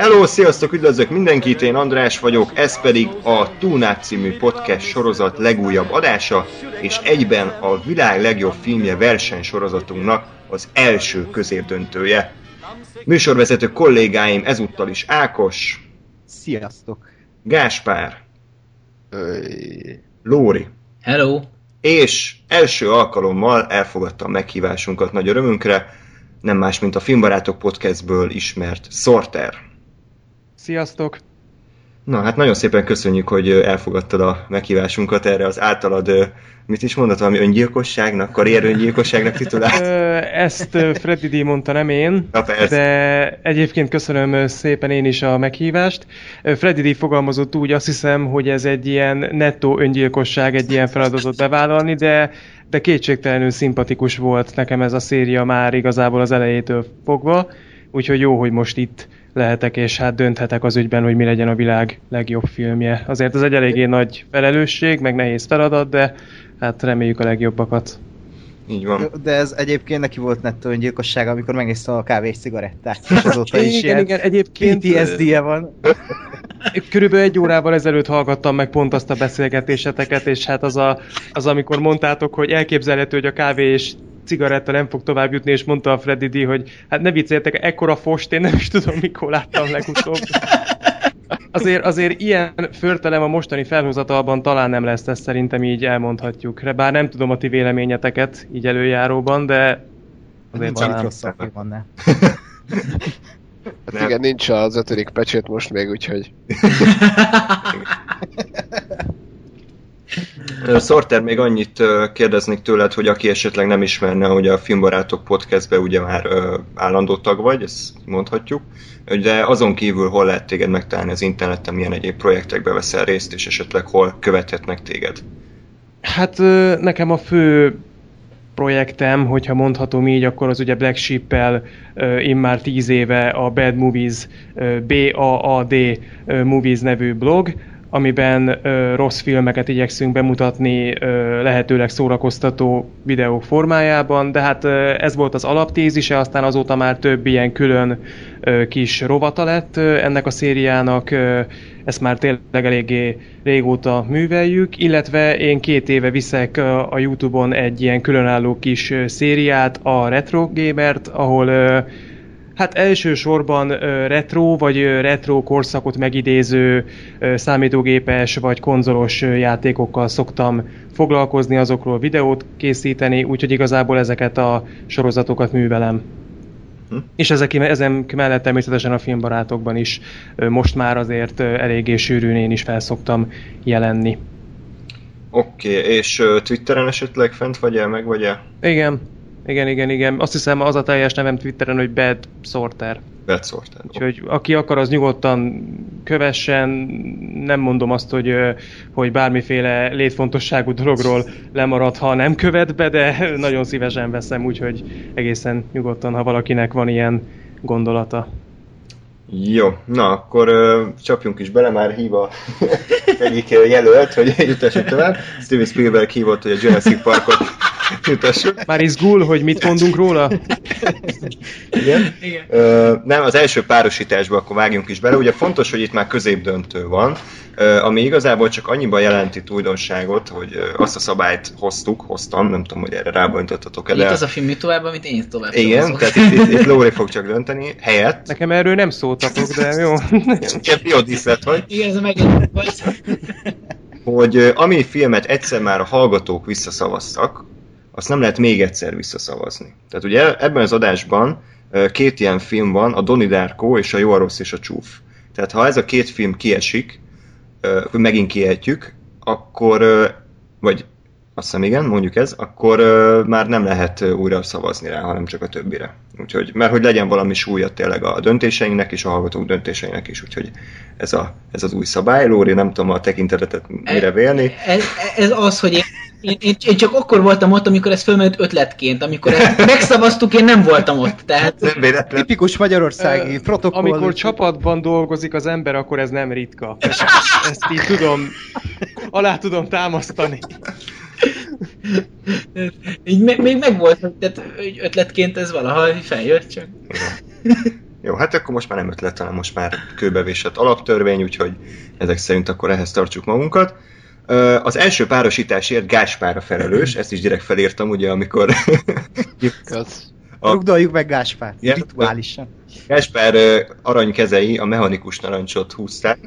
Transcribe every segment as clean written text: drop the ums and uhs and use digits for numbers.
Hello, sziasztok, üdvözlök mindenkit, én András vagyok, ez pedig a Túlnát című podcast sorozat legújabb adása, és egyben a világ legjobb filmje versenysorozatunknak az első középdöntője. Műsorvezető kollégáim ezúttal is Ákos. Sziasztok. Gáspár. Lóri. Hello. És első alkalommal elfogadta a meghívásunkat nagy örömünkre, nem más, mint a Filmbarátok podcastből ismert Sorter. Sziasztok! Na, hát nagyon szépen köszönjük, hogy elfogadtad a meghívásunkat erre az általad, mit is mondott, valami öngyilkosságnak, karrieröngyilkosságnak titulált? Ezt Freddy D. mondta, nem én, de egyébként köszönöm szépen én is a meghívást. Freddy D. fogalmazott úgy, azt hiszem, hogy ez egy ilyen nettó öngyilkosság, egy ilyen feladatot bevállalni, de kétségtelenül szimpatikus volt nekem ez a széria már igazából az elejétől fogva, úgyhogy jó, hogy most itt lehetek, és hát dönthetek az ügyben, hogy mi legyen a világ legjobb filmje. Azért ez egy eléggé nagy felelősség, meg nehéz feladat, de hát reméljük a legjobbakat. Így van. De ez egyébként neki volt nettó öngyilkossága, amikor megnézte a kávé és cigarettát, és azóta is igen, egyébként PTSD-je van. Körülbelül egy órával ezelőtt hallgattam meg pont azt a beszélgetéseteket, és hát az amikor mondtátok, hogy elképzelhető, hogy a kávé és cigaretta nem fog tovább jutni, és mondta a Freddy D., hogy hát ne vicceljetek, ekkora fost, én nem is tudom, mikor láttam legutóbb. Azért ilyen förtelem a mostani felhozatalban talán nem lesz, ezt szerintem így elmondhatjuk. Bár nem tudom a ti véleményeteket így előjáróban, de azért talán rosszabb van, ne? Hát igen, nincs az 5. pecsét most még, úgyhogy... Sorter, még annyit kérdeznék tőled, hogy aki esetleg nem ismerne, hogy a Filmbarátok podcastben ugye már állandó tag vagy, ezt mondhatjuk, de azon kívül hol lehet téged megtalálni az interneten, milyen egyéb projektekben veszel részt, és esetleg hol követhetnek téged? Hát nekem a fő projektem, hogyha mondhatom így, akkor az ugye Black Sheep-el immár 10 éve a Bad Movies, BAAD Movies nevű blog, amiben rossz filmeket igyekszünk bemutatni lehetőleg szórakoztató videók formájában, de hát ez volt az alaptézise, aztán azóta már több ilyen külön kis rovata lett ennek a szériának, ezt már tényleg eléggé régóta műveljük, illetve én 2 éve viszek a YouTube-on egy ilyen különálló kis szériát, a Retro Gamert, ahol hát elsősorban retro vagy retro korszakot megidéző számítógépes vagy konzolos játékokkal szoktam foglalkozni, azokról videót készíteni, úgyhogy igazából ezeket a sorozatokat művelem. És ezen mellett természetesen a Filmbarátokban is most már azért eléggé sűrűn én is felszoktam jelenni. Oké, és Twitteren esetleg fent vagy-e, meg vagy-e? Igen. Azt hiszem, az a teljes nevem Twitteren, hogy Bad Sorter. Bad Sorter. Úgyhogy aki akar, az nyugodtan kövessen. Nem mondom azt, hogy bármiféle létfontosságú dologról lemarad, ha nem követ be, de nagyon szívesen veszem, úgyhogy egészen nyugodtan, ha valakinek van ilyen gondolata. Jó, na akkor csapjunk is bele, már hív a egyik jelölt, hogy jutassuk tovább. Steven Spielberg hívott, hogy a Jurassic Parkot jutassuk. Már izgul, hogy mit mondunk róla? Igen. Nem, az első párosításba akkor vágjunk is bele. Ugye fontos, hogy itt már középdöntő van, ami igazából csak annyiban jelenti újdonságot, hogy azt a szabályt hoztam, nem tudom, hogy erre rábonytottatok-e. Itt az a film tovább, amit én tovább sem hozom. Igen, tehát itt Lóri fog csak dönteni, helyett. Nekem erről nem szóltatok, de jó. Igen, biodiszlet vagy. Igen, ez megint vagy. Hogy ami filmet egyszer már a hallgatók visszaszavaztak, azt nem lehet még egyszer visszaszavazni. Tehát ugye ebben az adásban 2 ilyen film van, a Donnie Darko és a Jó, a rossz és a csúf. Tehát ha ez a 2 film kiesik, hogy megint kiejtjük, akkor, vagy azt hiszem igen, mondjuk ez, akkor már nem lehet újra szavazni rá, hanem csak a többire. Úgyhogy, mert hogy legyen valami súlya tényleg a döntéseinknek és a hallgatók döntéseinek is, úgyhogy ez az új szabály. Lóri, nem tudom a tekintetet mire vélni. Ez az, hogy én Én csak akkor voltam ott, amikor ez fölmerült ötletként, amikor ezt megszavaztuk, én nem voltam ott. Tehát... Tipikus magyarországi protokoll. Amikor csapatban dolgozik az ember, akkor ez nem ritka. Ezt így tudom, alá tudom támasztani. Így még megvolt, tehát ötletként ez valaha feljött csak. Jó, hát akkor most már nem ötlet, hanem most már kőbevésett alaptörvény, úgyhogy ezek szerint akkor ehhez tartsuk magunkat. Az első párosításért Gáspárra felelős, ezt is direkt felírtam, ugye, amikor... Rugdoljuk meg Gáspár, rituálisan. Gáspár aranykezei a Mechanikus narancsot húzták,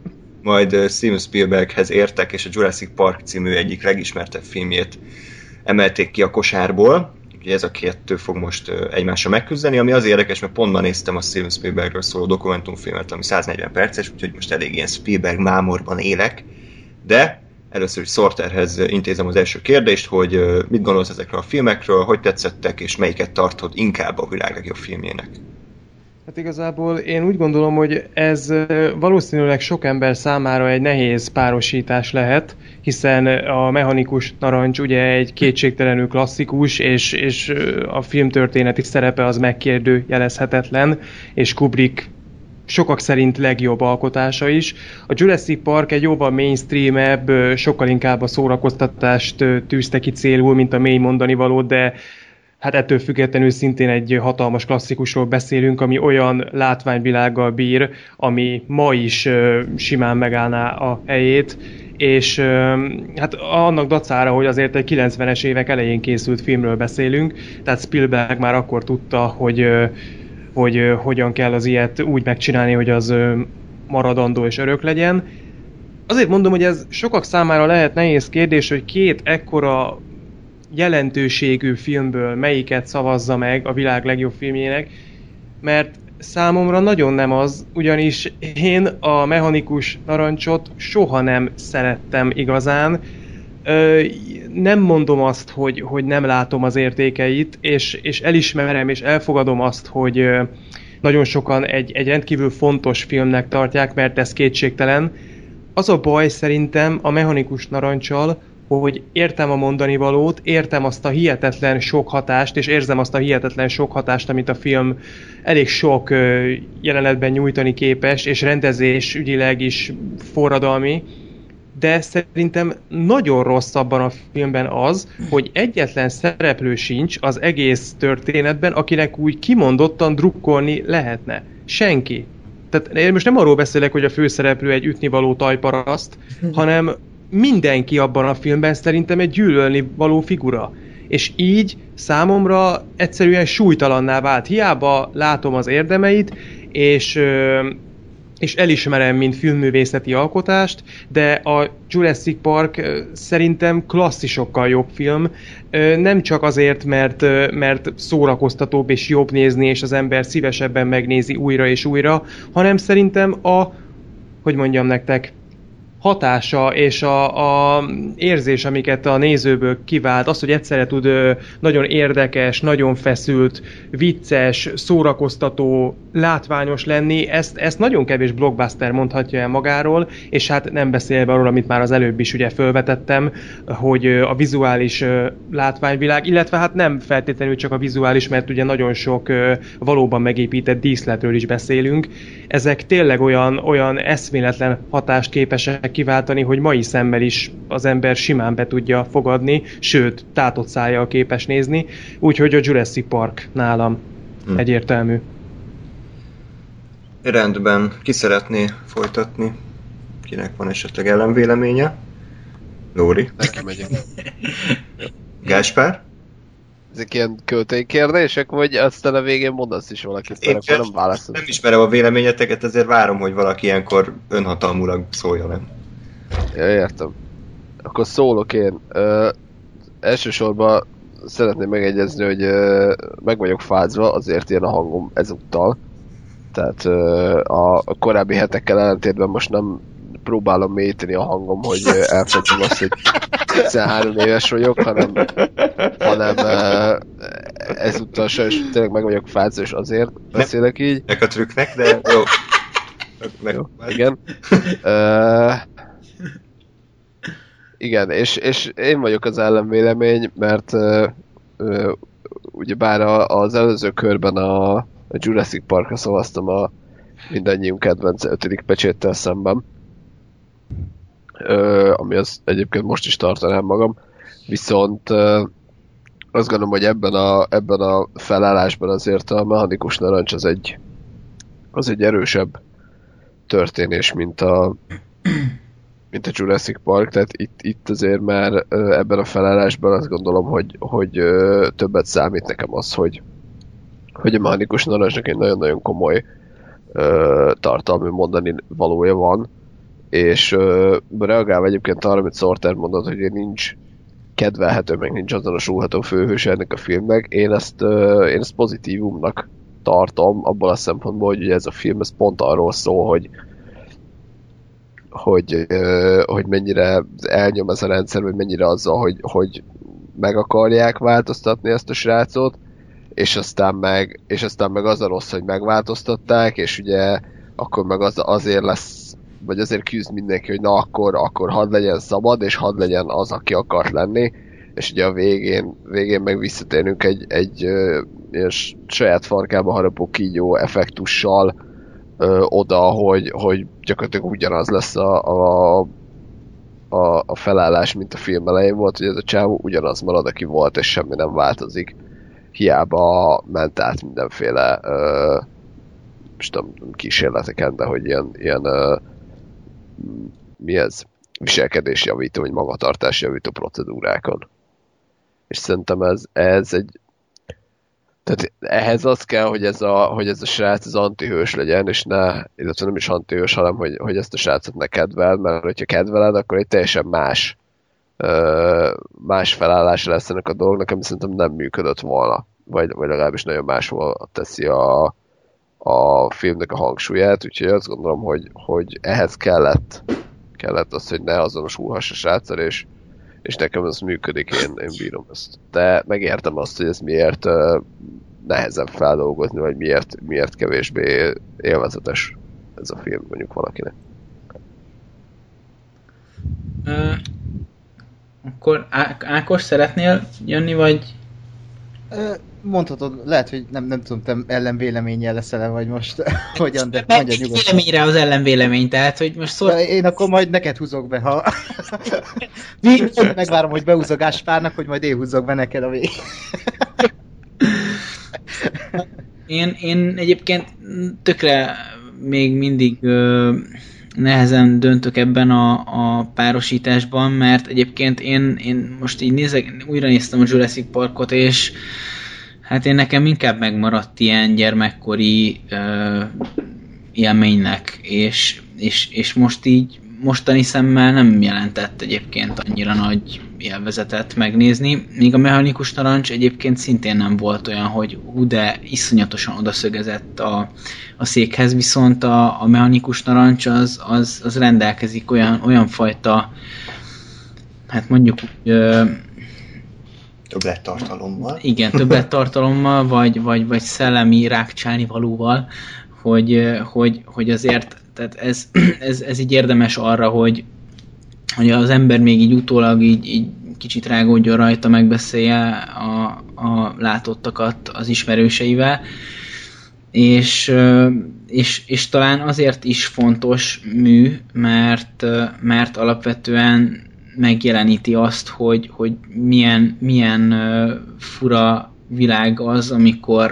majd Steven Spielberghez értek, és a Jurassic Park című egyik legismertebb filmjét emelték ki a kosárból. Ugye ez a kettő fog most egymásra megküzdeni, ami az érdekes, mert pont ma néztem a Steven Spielbergről szóló dokumentumfilmet, ami 140 perces, úgyhogy most elég ilyen Spielberg mámorban élek, de... Először is Sorterhez intézem az első kérdést, hogy mit gondolsz ezekről a filmekről, hogy tetszettek, és melyiket tartod inkább a világ legjobb filmjének? Hát igazából én úgy gondolom, hogy ez valószínűleg sok ember számára egy nehéz párosítás lehet, hiszen a Mechanikus narancs ugye egy kétségtelenül klasszikus, és a filmtörténeti szerepe az megkérdőjelezhetetlen, és Kubrick sokak szerint legjobb alkotása is. A Jurassic Park egy jóval mainstream-ebb, sokkal inkább a szórakoztatást tűzte ki célul, mint a mély mondani valót, de hát ettől függetlenül szintén egy hatalmas klasszikusról beszélünk, ami olyan látványvilággal bír, ami ma is simán megállná a helyét, és hát annak dacára, hogy azért egy 90-es évek elején készült filmről beszélünk, tehát Spielberg már akkor tudta, hogy hogyan kell az ilyet úgy megcsinálni, hogy az maradandó és örök legyen. Azért mondom, hogy ez sokak számára lehet nehéz kérdés, hogy két ekkora jelentőségű filmből melyiket szavazza meg a világ legjobb filmjének, mert számomra nagyon nem az, ugyanis én a Mechanikus narancsot soha nem szerettem igazán. Nem mondom azt, hogy nem látom az értékeit, és elismerem, és elfogadom azt, hogy nagyon sokan egy rendkívül fontos filmnek tartják, mert ez kétségtelen. Az a baj szerintem a Mechanikus narancssal, hogy értem a mondani valót, értem azt a hihetetlen sok hatást, és érzem azt a hihetetlen sok hatást, amit a film elég sok jelenetben nyújtani képes, és rendezés ügyileg is forradalmi, de szerintem nagyon rossz abban a filmben az, hogy egyetlen szereplő sincs az egész történetben, akinek úgy kimondottan drukkolni lehetne. Senki. Tehát én most nem arról beszélek, hogy a főszereplő egy ütnivaló tajparaszt, hanem mindenki abban a filmben szerintem egy gyűlölni való figura. És így számomra egyszerűen súlytalanná vált. Hiába látom az érdemeit, és elismerem, mint filmművészeti alkotást, de a Jurassic Park szerintem klasszisokkal jobb film, nem csak azért, mert szórakoztatóbb és jobb nézni, és az ember szívesebben megnézi újra és újra, hanem szerintem hatása és a érzés, amiket a nézőből kivált, az, hogy egyszerre tud nagyon érdekes, nagyon feszült, vicces, szórakoztató, látványos lenni, ezt nagyon kevés blockbuster mondhatja el magáról, és hát nem beszélve arról, amit már az előbb is ugye felvetettem, hogy a vizuális látványvilág, illetve hát nem feltétlenül csak a vizuális, mert ugye nagyon sok valóban megépített díszletről is beszélünk. Ezek tényleg olyan eszméletlen hatást képesek kiváltani, hogy mai szemmel is az ember simán be tudja fogadni, sőt, tátott szájjal képes nézni, úgyhogy a Jurassic Park nálam egyértelmű. Rendben, ki szeretné folytatni? Kinek van esetleg ellenvéleménye? Lóri? Nekem egyébként. Gáspár? Ezek ilyen költői kérdések, vagy aztán a végén mondasz is valaki, akkor nem válaszol. Nem ismerem a véleményeteket, ezért várom, hogy valaki ilyenkor önhatalmulag szólja, nem? Ja, értem. Akkor szólok én. Elsősorban szeretném megegyezni, hogy meg vagyok fázva, azért ilyen a hangom ezúttal. Tehát a korábbi hetekkel ellentétben most nem próbálom mélyíteni a hangom, hogy elfedjem azt, hogy 13 éves vagyok, hanem ezúttal sajnos tényleg meg vagyok fázva, és azért beszélek így. Nek a trükknek, de jó. Meg, jó igen. Igen, és én vagyok az ellenvélemény, mert ugyebár az előző körben a Jurassic Parkra szavaztam a mindannyiunk kedvenc 5. pecséttel szemben, ami az egyébként most is tartanám magam, viszont azt gondolom, hogy ebben a felállásban azért a Mechanikus narancs az egy erősebb történés, mint a Jurassic Park, tehát itt azért már ebben a felállásban azt gondolom, hogy többet számít nekem az, hogy a Mechanikus narancsnak egy nagyon-nagyon komoly tartalmi mondani valója van, és reagálva egyébként arra, amit Sorter mondott, hogy nincs kedvelhető, meg nincs azonosulható főhős ennek a filmnek, én ezt pozitívumnak tartom, abban a szempontból, hogy ugye ez a film ez pont arról szól, hogy mennyire elnyom ez a rendszer, vagy mennyire azzal, hogy meg akarják változtatni ezt a srácot, és aztán meg az a rossz, hogy megváltoztatták, és ugye akkor meg azért lesz, vagy azért küzd mindenki, hogy na akkor hadd legyen szabad, és hadd legyen az, aki akart lenni, és ugye a végén meg visszatérünk egy saját farkába harapó kígyó effektussal oda, hogy gyakorlatilag ugyanaz lesz a felállás, mint a film elején volt, hogy ez a csávó ugyanaz marad, aki volt, és semmi nem változik. Hiába ment át mindenféle kísérleteken, de hogy ilyen mi ez? Viselkedésjavító, vagy magatartásjavító procedúrákon. És szerintem ez egy... Tehát ehhez az kell, hogy ez a srác az antihős legyen, és ne, illetve nem is antihős, hanem hogy ezt a srácot ne kedveld, mert hogyha kedveled, akkor egy teljesen más felállása lesz ennek a dolognak, ami szerintem nem működött volna. Vagy legalábbis nagyon máshol teszi a filmnek a hangsúlyát, úgyhogy azt gondolom, hogy ehhez kellett az, hogy ne azonosulhass a sráccal, és nekem ez működik, én bírom ezt. De megértem azt, hogy ez miért nehezebb feldolgozni, vagy miért kevésbé élvezetes ez a film mondjuk valakinek. Akkor Ákos, szeretnél jönni, vagy? Mondhatod, lehet, hogy nem tudom, te ellenvéleménnyel leszel-e, vagy most hogyan, de mondjad nyugodtan. Véleményre az ellenvélemény, tehát, hogy most én akkor majd neked húzok be, ha... Megvárom, hogy behúzok Gáspárnak, hogy majd én húzzok be neked a végén. Én egyébként tökre még mindig nehezen döntök ebben a párosításban, mert egyébként én most így újra néztem a Jurassic Parkot, és hát én nekem inkább megmaradt ilyen gyermekkori élménynek, és most így mostani szemmel nem jelentett egyébként annyira nagy élvezetet megnézni, míg a Mechanikus narancs egyébként szintén nem volt olyan, hogy de iszonyatosan odaszögezett a székhez, viszont a Mechanikus narancs az rendelkezik olyan fajta, hát mondjuk többlettartalommal. Igen, többlettartalommal, vagy szellemi rákcsálni valóval, hogy azért tehát ez így érdemes arra, hogy az ember még így utólag így kicsit rágódjon rajta, megbeszélje a látottakat az ismerőseivel, és talán azért is fontos mű, mert alapvetően megjeleníti azt, hogy milyen fura világ az,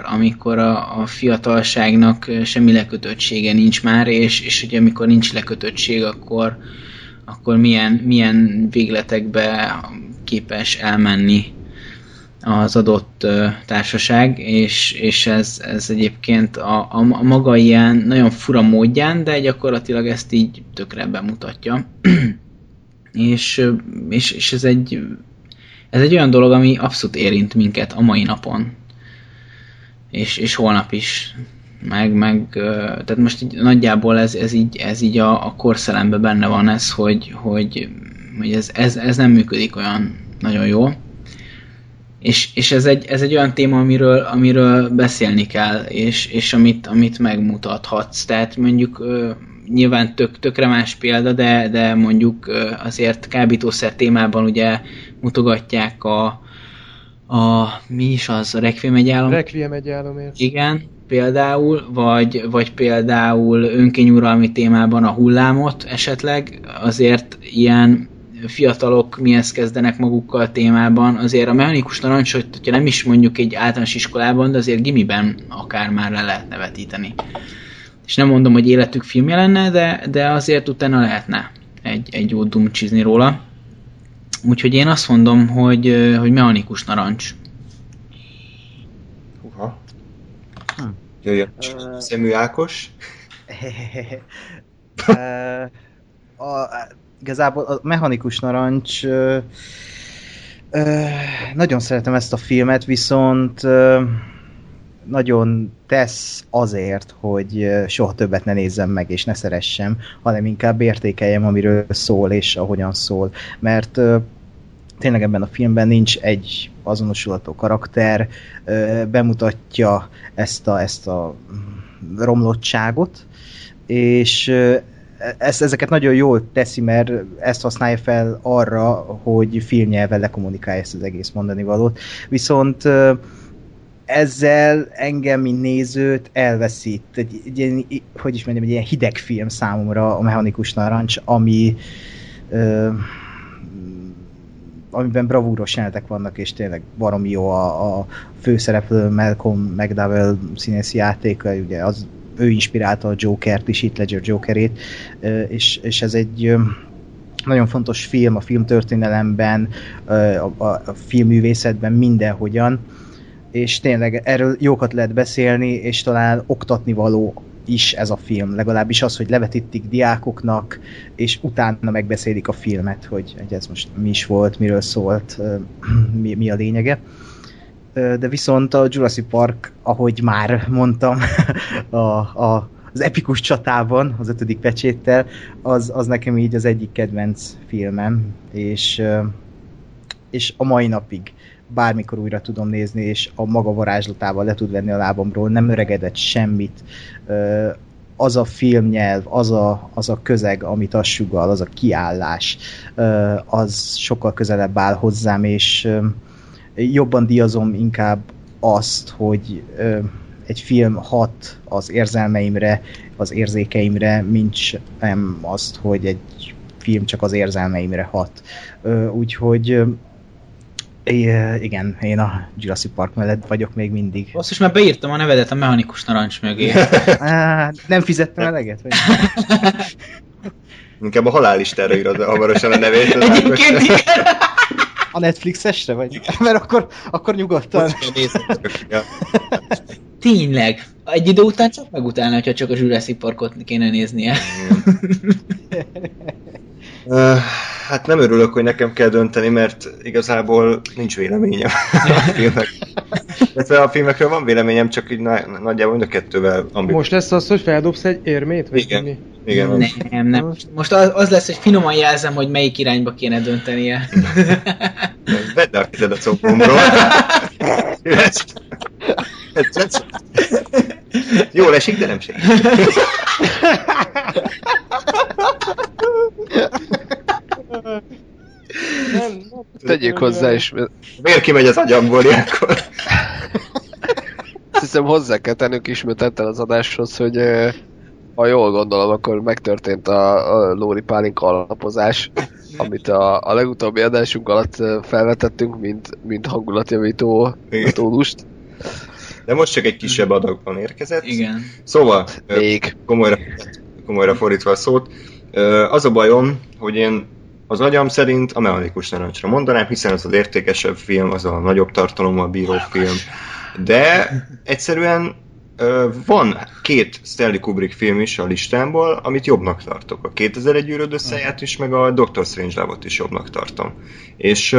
amikor a fiatalságnak semmi lekötöttsége nincs már, és ugye amikor nincs lekötöttség, akkor milyen végletekbe képes elmenni az adott társaság, és ez egyébként a maga ilyen nagyon fura módján, de gyakorlatilag ezt így tökre bemutatja. És ez egy olyan dolog, ami abszolút érint minket a mai napon. És holnap is. Meg tehát most így nagyjából ez így a korszellembe benne van ez, hogy ez nem működik olyan nagyon jól. És ez egy olyan téma, amiről beszélni kell, és amit megmutathatsz. Tehát mondjuk nyilván tökre más példa, de mondjuk azért kábítószer témában ugye mutogatják a mi is az, a Requiem egy állam? Requiem egy államért. Igen, például, vagy például önkényuralmi témában a hullámot esetleg, azért ilyen fiatalok mihez kezdenek magukkal témában, azért a Mechanikus narancs, hogyha nem is mondjuk egy általános iskolában, de azért gimiben akár már le lehetne vetíteni. És nem mondom, hogy életük filmje lenne, de azért utána lehetne egy jót dumcsizni róla. Úgyhogy én azt mondom, hogy Mechanikus narancs. Húha. Jöjjön szemű Ákos. Igazából a Mechanikus narancs... nagyon szeretem ezt a filmet, viszont... nagyon tesz azért, hogy soha többet ne nézzem meg, és ne szeressem, hanem inkább értékeljem, amiről szól, és ahogyan szól. Mert tényleg ebben a filmben nincs egy azonosulható karakter, bemutatja ezt a romlottságot, és ezeket nagyon jól teszi, mert ezt használja fel arra, hogy filmnyelven lekommunikálja ezt az egész mondani valót. Viszont ezzel engem, mint nézőt elveszít. Egy ilyen hideg film számomra a Mechanikus narancs, amiben bravúros jelenetek vannak, és tényleg baromi jó a főszereplő Malcolm McDowell színészi játéka, ugye ő inspirálta a Jokert is, Heath Ledger Jokerét, és ez egy nagyon fontos film a filmtörténelemben, a filmművészetben, mindenhogyan, és tényleg erről jókat lehet beszélni, és talán oktatni való is ez a film. Legalábbis az, hogy levetítik diákoknak, és utána megbeszélik a filmet, hogy ez most mi is volt, miről szólt, mi a lényege. De viszont a Jurassic Park, ahogy már mondtam, az epikus csatában, az 5. pecséttel, az nekem így az egyik kedvenc filmem, és a mai napig bármikor újra tudom nézni, és a maga varázslatával le tud venni a lábamról, nem öregedett semmit. Az a filmnyelv, az a közeg, amit az sugall, az a kiállás, az sokkal közelebb áll hozzám, és jobban díjazom inkább azt, hogy egy film hat az érzelmeimre, az érzékeimre, mint sem azt, hogy egy film csak az érzelmeimre hat. Úgyhogy igen, én a Jurassic Park mellett vagyok még mindig. Azt is már beírtam a nevedet a Mechanikus narancs mögé. Nem fizettem eleget? Vagy? Inkább a halállistára írod hamarosan a nevét. Egyébként igen. A Netflixesre vagy? Mert akkor nyugodtan. Tényleg. Egy idő után csak megutálna, hogyha csak a Jurassic Parkot kéne néznie. Hát nem örülök, hogy nekem kell dönteni, mert igazából nincs véleményem a filmekről. A filmekről van véleményem, csak így nagyjából mind a kettővel ambivalens. Most lesz az, hogy feldobsz egy érmét? Igen. Nem. Most az lesz, hogy finoman jelzem, hogy melyik irányba kéne döntenie. Vedd a kezed a combomról. Jól esik, de nem segít. Nem, tegyék hozzá is. Miért kimegy az agyamból ilyenkor? Azt hiszem, hozzá kell tennünk ismételten az adáshoz, hogy ha jól gondolom, akkor megtörtént a Lóri pálinka alapozás, amit a legutóbbi adásunk alatt felvetettünk, mint hangulatjavító tónust. De most csak egy kisebb adagban érkezett. Igen. Szóval, komolyra fordítva a szót, az a bajom, hogy én az agyam szerint a Mechanikus narancsra mondanám, hiszen az értékesebb film, az a nagyobb tartalommal bíró film. De egyszerűen van két Stanley Kubrick film is a listámból, amit jobbnak tartok. A 2001: Űrodüsszeiát is, meg a Dr. Strangelove-ot is jobbnak tartom. És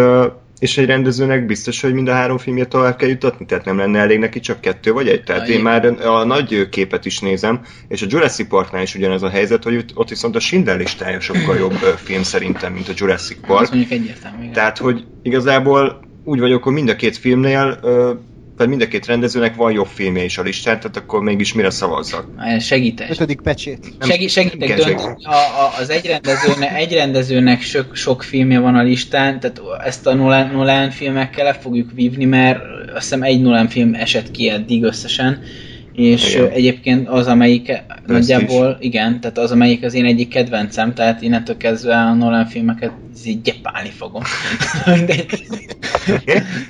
egy rendezőnek biztos, hogy mind a három filmjét tovább kell jutatni, tehát nem lenne elég neki csak 2 vagy 1. Tehát én már a nagy képet is nézem, és a Jurassic Parknál is ugyanez a helyzet, hogy ott viszont a Schindler listája sokkal jobb film szerintem, mint a Jurassic Park. Azt mondjuk egyértelmű. Tehát, hogy igazából úgy vagyok, hogy mind a két filmnél tehát mind a két rendezőnek van jobb filmje is a listán, tehát akkor mégis mire szavazzak? Segítek. Ötödik pecsét. Segítek dönteni. Az egy rendezőnek sok filmje van a listán, tehát ezt a Nolan filmekkel le fogjuk vívni, mert azt hiszem egy Nolan film esett ki eddig összesen, és igen. Egyébként az, amelyik nagyjából, igen, tehát az, amelyik az én egyik kedvencem, tehát innentől kezdve a Nolan filmeket így gyepálni fogom.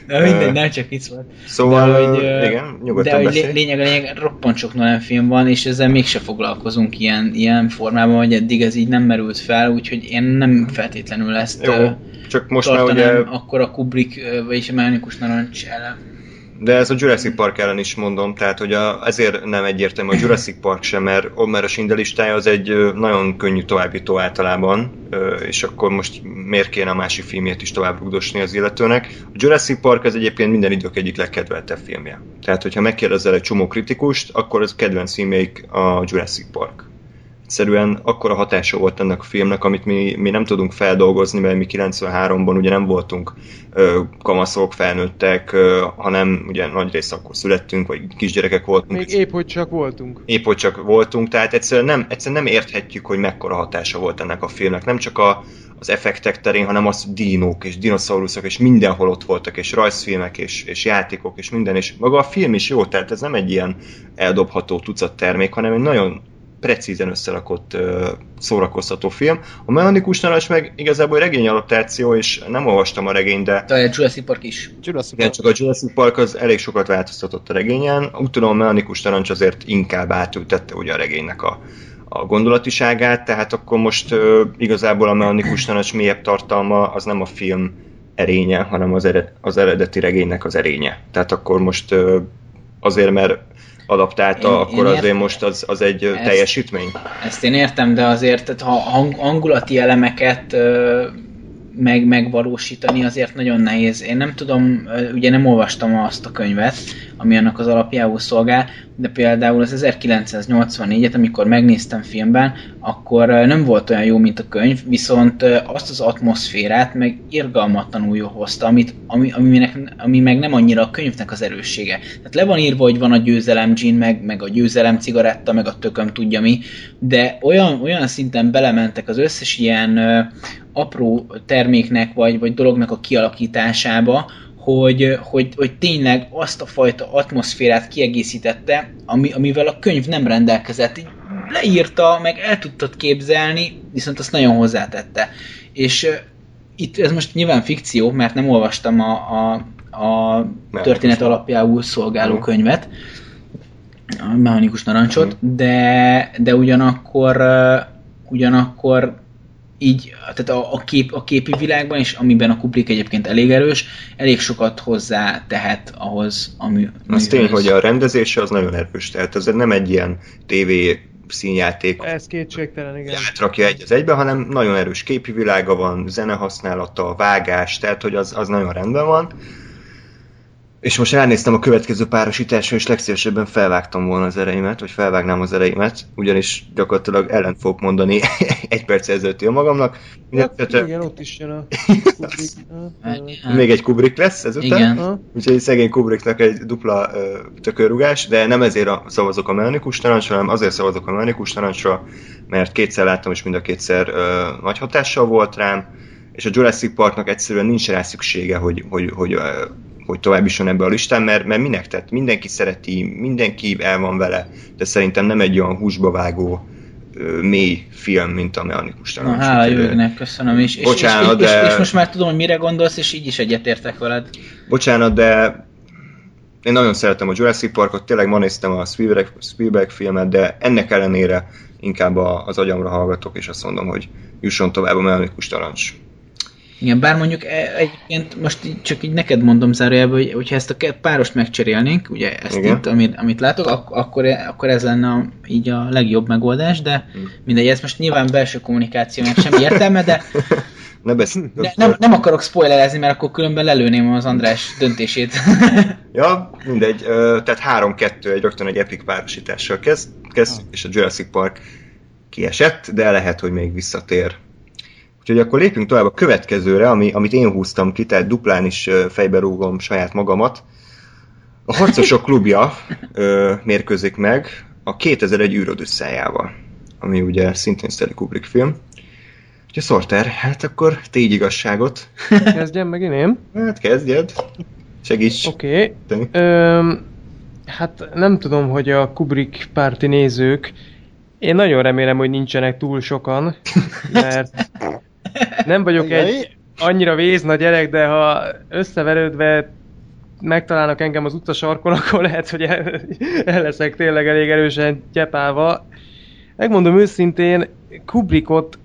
Mindegy, nem csak vicc volt. Szóval, igen, nyugodtan beszélj. De lényeg, roppant sok Nolan film van, és ezzel mégse foglalkozunk ilyen formában, hogy eddig ez így nem merült fel, úgyhogy én nem feltétlenül ezt csak most tartanám már ugye... akkor a Kubrick, vagyis a Mechanikus narancs ellen. De ez a Jurassic Park ellen is mondom, tehát hogy ezért nem egyértelmű a Jurassic Park sem, mert a Schindler listája az egy nagyon könnyű továbbító általában, és akkor most miért kéne a másik filmjét is tovább rugdosni az illetőnek. A Jurassic Park az egyébként minden idők egyik legkedveltebb filmje. Tehát, hogyha megkérdezel egy csomó kritikust, akkor az kedvenc filmjeik a Jurassic Park. Egyszerűen akkora hatása volt ennek a filmnek, amit mi nem tudunk feldolgozni, mert mi 93-ban ugye nem voltunk kamaszok, felnőttek, hanem ugye nagyrészt akkor születtünk, vagy kisgyerekek voltunk. Még épp hogy csak voltunk. Tehát egyszerűen nem érthetjük, hogy mekkora hatása volt ennek a filmnek. Nem csak az effektek terén, hanem az dinók és dinoszauruszok, és mindenhol ott voltak, és rajzfilmek, és játékok, és minden, és maga a film is jó, tehát ez nem egy ilyen eldobható tucat termék, hanem egy nagyon precízen összerakott szórakoztató film. A Mechanikus narancs meg igazából regényadaptáció, és nem olvastam a regényt, de... A Jurassic Park is. Csak a Jurassic Park az elég sokat változtatott a regényen. Úgy tudom, a Mechanikus narancs azért inkább átültette ugye a regénynek a gondolatiságát, tehát akkor most igazából a Mechanikus narancs mélyebb tartalma az nem a film erénye, hanem az eredeti regénynek az erénye. Tehát akkor most azért, mert adaptálta, akkor én azért most az egy teljesítmény. Ezt én értem, de azért ha hangulati elemeket megvalósítani azért nagyon nehéz. Én nem tudom, ugye nem olvastam azt a könyvet, ami annak az alapjául szolgál, de például az 1984-et, amikor megnéztem filmben, akkor nem volt olyan jó, mint a könyv, viszont azt az atmoszférát meg irgalmatlanul jól hozta, ami meg nem annyira a könyvnek az erőssége. Tehát le van írva, hogy van a győzelem gin, meg a győzelem cigaretta, meg a tököm tudja mi, de olyan szinten belementek az összes ilyen apró terméknek, vagy dolognak a kialakításába, hogy tényleg azt a fajta atmoszférát kiegészítette, amivel a könyv nem rendelkezett. Így leírta, meg el tudtad képzelni, viszont azt nagyon hozzátette. És itt ez most nyilván fikció, mert nem olvastam a történet alapjául szolgáló könyvet, a Mechanikus narancsot, de ugyanakkor így, tehát a képi világban, és amiben a Kubrick egyébként elég erős, elég sokat hozzá tehet ahhoz, ami... Az tény, hogy a rendezése az nagyon erős, tehát ez nem egy ilyen tévé színjáték. Ez kétségtelen, igen. Átrakja egy az egybe, hanem nagyon erős képi világa van, zenehasználata, vágás, tehát hogy az nagyon rendben van. És most ránéztem a következő párosításra, és legszívesebben felvágnám az ereimet, ugyanis gyakorlatilag ellent fogok mondani egy perc ezelőtt magamnak. Igen, ott is jön a Kubrick. Még egy Kubrick lesz ezután, úgyhogy szegény Kubricknak egy dupla tökörrugás, de nem ezért szavazok a Mechanikus narancsra, hanem azért szavazok a Mechanikus narancsra, mert kétszer láttam, és mind a kétszer nagy hatással volt rám, és a Jurassic Parknak egyszerűen nincs rá szüksége, hogy tovább is van ebbe a listán, mert minek? Tehát mindenki szereti, mindenki el van vele, de szerintem nem egy olyan húsba vágó mély film, mint a Mechanikus narancs. Na, hála jövőnek, köszönöm is. Bocsánat, de... és most már tudom, hogy mire gondolsz, és így is egyetértek veled. Bocsánat, de én nagyon szeretem a Jurassic Parkot, tényleg ma néztem a Spielberg filmet, de ennek ellenére inkább az agyamra hallgatok, és azt mondom, hogy jusson tovább a Mechanikus narancs. Igen, bár mondjuk egyébként most csak így neked mondom zárójelben, hogy ha ezt a párost megcserélnénk, ugye ezt igen. Itt, amit látok, akkor ez lenne így a legjobb megoldás, de mindegy, ez most nyilván belső kommunikációnak semmi értelme, de nem akarok spoilerezni, mert akkor különben lelőném az András döntését. Ja, mindegy, tehát 3-2 rögtön egy epic párosítással kezd, és a Jurassic Park kiesett, de lehet, hogy még visszatér. Úgyhogy akkor lépjünk tovább a következőre, amit én húztam ki, tehát duplán is fejbe rúgom saját magamat. A Harcosok klubja mérkőzik meg a 2001 űrodüsszeiával, ami ugye szintén Stanley Kubrick film. Úgyhogy Sorter, hát akkor tégy igazságot. Kezdjem megint én? Hát kezdjed. Segíts. Oké. Okay. Hát nem tudom, hogy a Kubrick párti nézők, én nagyon remélem, hogy nincsenek túl sokan, mert nem vagyok egy annyira vézna gyerek, de ha összeverődve megtalálnak engem az utcasarkon, akkor lehet, hogy el leszek tényleg elég erősen gyepálva. Megmondom őszintén, Kubrickot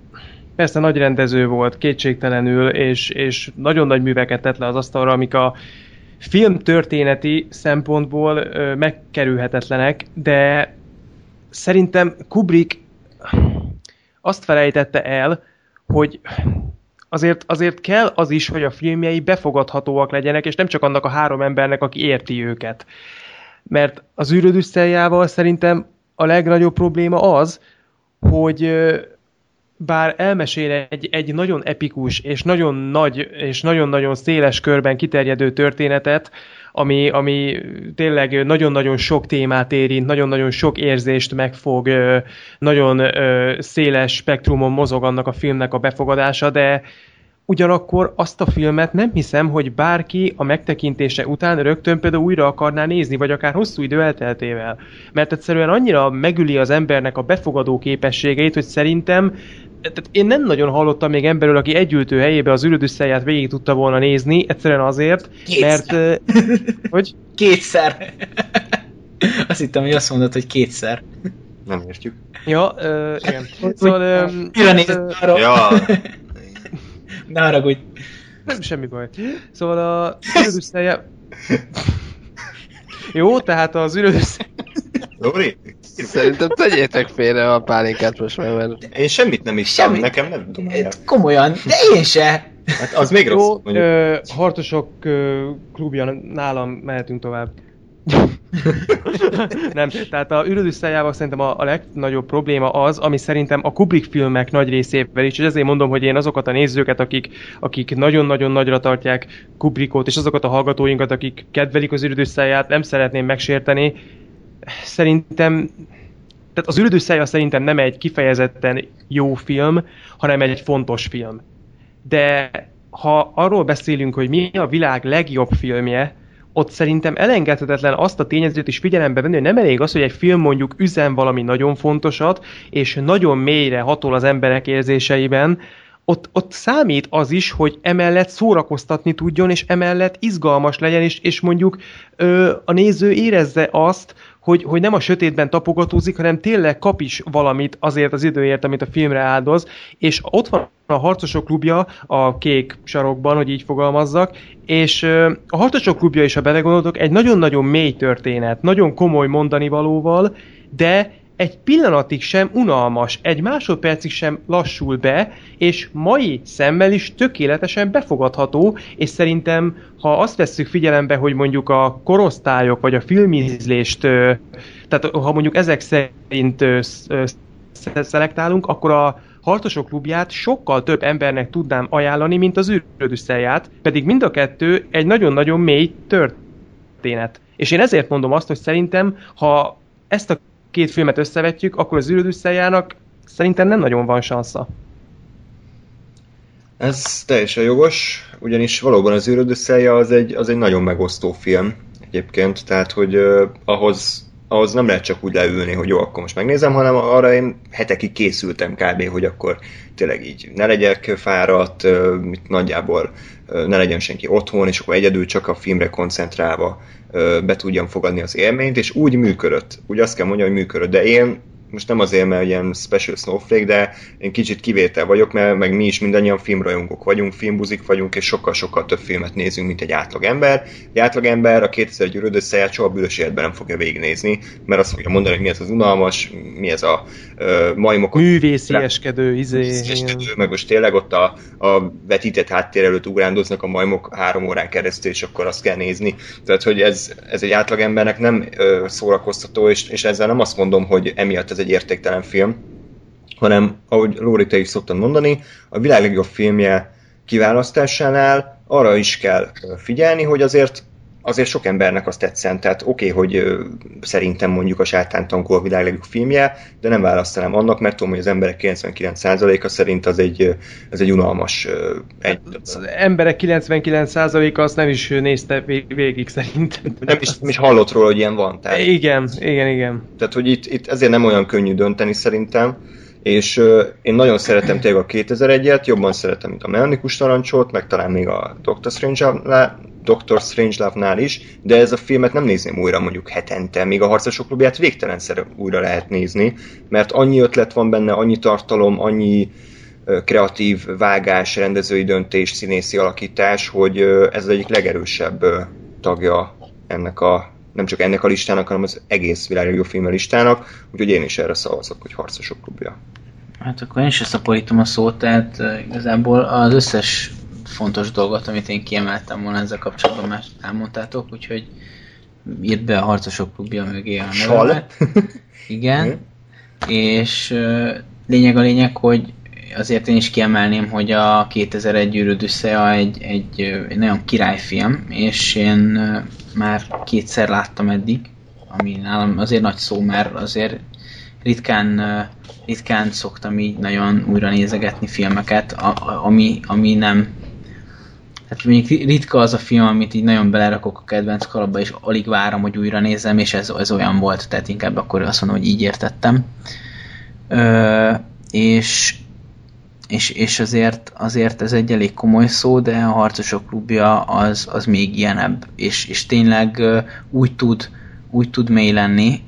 persze nagy rendező volt, kétségtelenül, és nagyon nagy műveket tett le az asztalra, amik a filmtörténeti szempontból megkerülhetetlenek, de szerintem Kubrick azt felejtette el, hogy azért kell az is, hogy a filmjei befogadhatóak legyenek, és nem csak annak a három embernek, aki érti őket. Mert az űrodüsszeiával szerintem a legnagyobb probléma az, hogy bár elmesél egy nagyon epikus és nagyon nagy és nagyon-nagyon széles körben kiterjedő történetet, ami tényleg nagyon-nagyon sok témát érint, nagyon-nagyon sok érzést megfog, nagyon széles spektrumon mozog annak a filmnek a befogadása, de ugyanakkor azt a filmet nem hiszem, hogy bárki a megtekintése után rögtön például újra akarná nézni, vagy akár hosszú idő elteltével. Mert egyszerűen annyira megüli az embernek a befogadó képességeit, hogy szerintem tehát én nem nagyon hallottam még emberről, aki együltő helyébe az űrodüsszeiát végig tudta volna nézni, egyszerűen azért, mert... Hogy? Kétszer. Azt hittem, hogy azt mondod, hogy kétszer. Nem értjük. Ja, igen. Szóval... Ne haragudj! Nem, semmi baj. Szóval az űrodüsszeia... Jó, tehát az űrodüsszeia... Lóri? Szerintem tegyétek félre a pálinkát most már, mert... Én semmit nem ittam, nekem nem domálják. Komolyan, de én se! Hát az még rossz, mondjuk. Harcosok klubja, nálam mehetünk tovább. Nem, tehát az űrodüsszeiával szerintem a legnagyobb probléma az, ami szerintem a Kubrick filmek nagy részével is, és ezért mondom, hogy én azokat a nézőket, akik nagyon-nagyon nagyra tartják Kubrickot, és azokat a hallgatóinkat, akik kedvelik az űrodüsszeiát, nem szeretném megsérteni. Szerintem, tehát az űrodüsszeia szerintem nem egy kifejezetten jó film, hanem egy fontos film. De ha arról beszélünk, hogy mi a világ legjobb filmje, ott szerintem elengedhetetlen azt a tényezőt is figyelembe venni, hogy nem elég az, hogy egy film mondjuk üzen valami nagyon fontosat, és nagyon mélyre hatol az emberek érzéseiben, ott számít az is, hogy emellett szórakoztatni tudjon, és emellett izgalmas legyen, és mondjuk a néző érezze azt, hogy nem a sötétben tapogatózik, hanem tényleg kap is valamit azért az időért, amit a filmre áldoz, és ott van a Harcosok klubja a kék sarokban, hogy így fogalmazzak, és a Harcosok klubja is, ha belegondoltok, egy nagyon-nagyon mély történet, nagyon komoly mondanivalóval, de egy pillanatig sem unalmas, egy másodpercig sem lassul be, és mai szemmel is tökéletesen befogadható, és szerintem, ha azt vesszük figyelembe, hogy mondjuk a korosztályok, vagy a filmízlést, tehát ha mondjuk ezek szerint szelektálunk, akkor a Harcosok klubját sokkal több embernek tudnám ajánlani, mint az űrodüsszeiát, pedig mind a kettő egy nagyon-nagyon mély történet. És én ezért mondom azt, hogy szerintem, ha ezt a két filmet összevetjük, akkor az űrodüsszeiának szerintem nem nagyon van sansza. Ez teljesen jogos, ugyanis valóban az űrodüsszeia az egy nagyon megosztó film egyébként, tehát hogy ahhoz nem lehet csak úgy leülni, hogy jó, akkor most megnézem, hanem arra én hetekig készültem kb., hogy akkor tényleg így ne legyek fáradt, nagyjából ne legyen senki otthon, és akkor egyedül csak a filmre koncentrálva be tudjam fogadni az élményt, és úgy működött. Úgy azt kell mondjam, hogy működött, de én most nem azért, mert ilyen special snowflake, de én kicsit kivétel vagyok, mert meg mi is mindannyian filmrajongók vagyunk, filmbuzik vagyunk, és sokkal-sokkal több filmet nézünk, mint egy átlagember. Egy átlagember a 2001 űrodüsszeiát soha bűnös életben nem fogja végignézni, mert azt fogja mondani, hogy mi ez az unalmas, mi ez a majmokon... Művészieskedő, meg most tényleg ott a vetített háttér előtt ugrándoznak a majmok 3 órán keresztül, és akkor azt kell nézni. Tehát, hogy ez egy átlagembernek nem szórakoztató, és ezzel nem azt mondom, hogy emiatt ez egy értéktelen film, hanem, ahogy Lóri, te is szoktam mondani, a világ legjobb filmje kiválasztásánál arra is kell figyelni, hogy azért azért sok embernek azt tetszem, tehát oké, hogy szerintem mondjuk a Sátántangó a világ legjobb filmje, de nem választanám annak, mert tudom, hogy az emberek 99%-a szerint az egy unalmas... Az emberek 99%-a azt nem is nézte végig szerintem. Nem is hallott róla, hogy ilyen van. Tehát. Igen. Tehát, hogy itt ezért nem olyan könnyű dönteni szerintem, és én nagyon szeretem tényleg a 2001-et, jobban szeretem, mint a Mechanikus narancsot, meg talán még a Dr. Strangelove-nál is, de ez a filmet nem nézném újra mondjuk hetente, még a Harcosok klubját végtelenszer újra lehet nézni, mert annyi ötlet van benne, annyi tartalom, annyi kreatív vágás, rendezői döntés, színészi alakítás, hogy ez az egyik legerősebb tagja ennek a, nem csak ennek a listának, hanem az egész világ legjobb filmje listának, úgyhogy én is erre szavazok, hogy Harcosok klubja. Hát akkor én sem szaporítom a szót, tehát igazából az összes fontos dolgot, amit én kiemeltem volna ezzel kapcsolatban, már elmondtátok, úgyhogy írd be a Harcosok klubja mögé a nevemet. Igen, és lényeg a lényeg, hogy azért én is kiemelném, hogy a 2001: Űrodüsszeia egy nagyon királyfilm, és én már kétszer láttam eddig, ami nálam azért nagy szó, mert azért ritkán szoktam így nagyon újra nézegetni filmeket, ami nem... Tehát mondjuk ritka az a film, amit így nagyon belerakok a kedvenc kalapba, és alig várom, hogy újra nézem, és ez olyan volt, tehát inkább akkor azt mondom, hogy így értettem. És azért ez egy elég komoly szó, de a Harcosok klubja az még ilyenebb, és tényleg úgy tud mély lenni,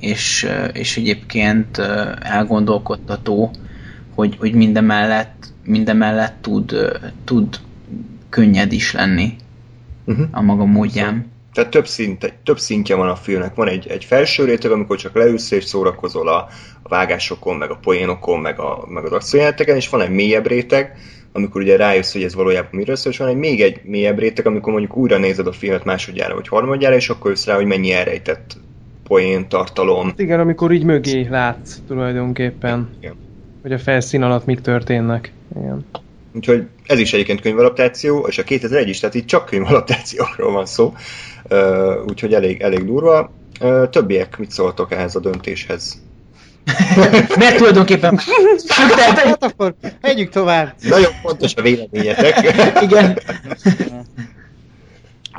és egyébként elgondolkodtató, hogy mindemellett tud könnyed is lenni a maga módján. Tehát több szintje van a filmnek. Van egy felső réteg, amikor csak leülsz és szórakozol a vágásokon, meg a poénokon, meg az akciójeleneteken, és van egy mélyebb réteg, amikor ugye rájössz, hogy ez valójában miről szól, és van még egy mélyebb réteg, amikor mondjuk újra nézed a filmet másodjára vagy harmadjára, és akkor jössz rá, hogy mennyi elrejtett poén, tartalom. Igen, amikor így mögé látsz tulajdonképpen, igen. Hogy a felszín alatt mik történnek. Igen. Úgyhogy ez is egyébként könyvadaptáció, és a 2001 is, tehát itt csak könyvadaptációkról van szó, úgyhogy elég durva. Többiek mit szóltok ehhez a döntéshez? Mert tulajdonképpen... Hát akkor megyünk tovább. Nagyon fontos a véleményetek. Igen.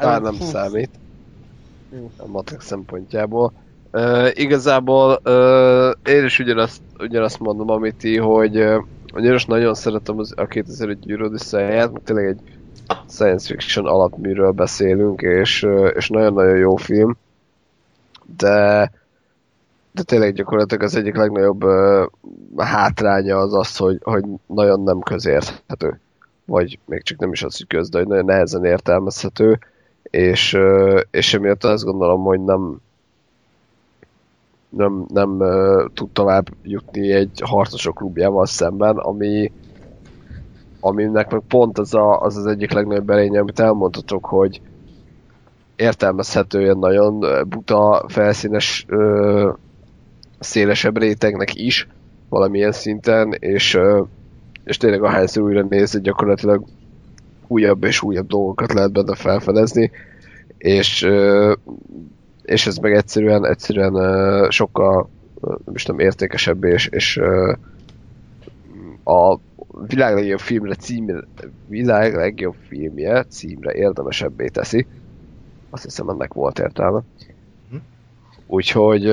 Már nem számít. A matek szempontjából. Igazából én is ugyanazt mondom, amit ti, hogy... Ugyanis nagyon szeretem a 2001 űrodüsszeiát, mert tényleg egy science fiction alapműről beszélünk, és nagyon-nagyon jó film. De tényleg gyakorlatilag az egyik legnagyobb hátránya az, hogy nagyon nem közérthető. Vagy még csak nem is az, hogy köz, de hogy nagyon nehezen értelmezhető. És emiatt azt gondolom, hogy nem tud tovább jutni egy Harcosok klubjával szemben, aminek meg pont az az egyik legnagyobb erénye, amit elmondhatok, hogy értelmezhetően nagyon buta, felszínes, szélesebb rétegnek is valamilyen szinten, és tényleg ahányszor újra néz, gyakorlatilag újabb és újabb dolgokat lehet benne felfedezni, és ez meg egyszerűen sokkal értékesebb, és a világ legjobb filmje címre érdemesebbé teszi. Azt hiszem, ennek volt értelme. Úgyhogy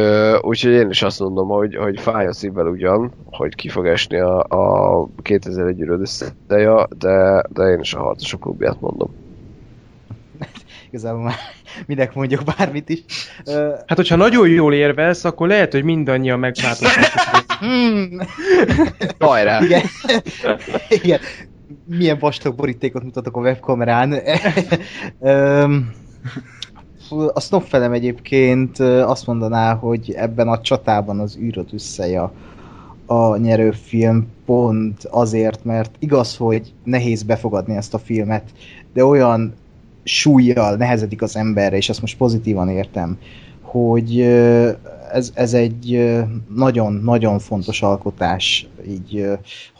én is azt mondom, hogy fáj a szívvel ugyan, hogy ki fog esni a 2001 űrodüsszeia, de én is a Harcosok klubját mondom. Igazából már minek mondjuk bármit is. Hát, hogyha nagyon jól érvelsz, akkor lehet, hogy mindannyian megváltoztatjuk. Hajrá! Igen. Milyen vastag borítékot mutatok a webkamerán. A sznopfelem egyébként azt mondaná, hogy ebben a csatában az űrodüsszeia a nyerő film pont azért, mert igaz, hogy nehéz befogadni ezt a filmet, de olyan súlyjal nehezedik az emberre, és ezt most pozitívan értem, hogy ez egy nagyon-nagyon fontos alkotás, így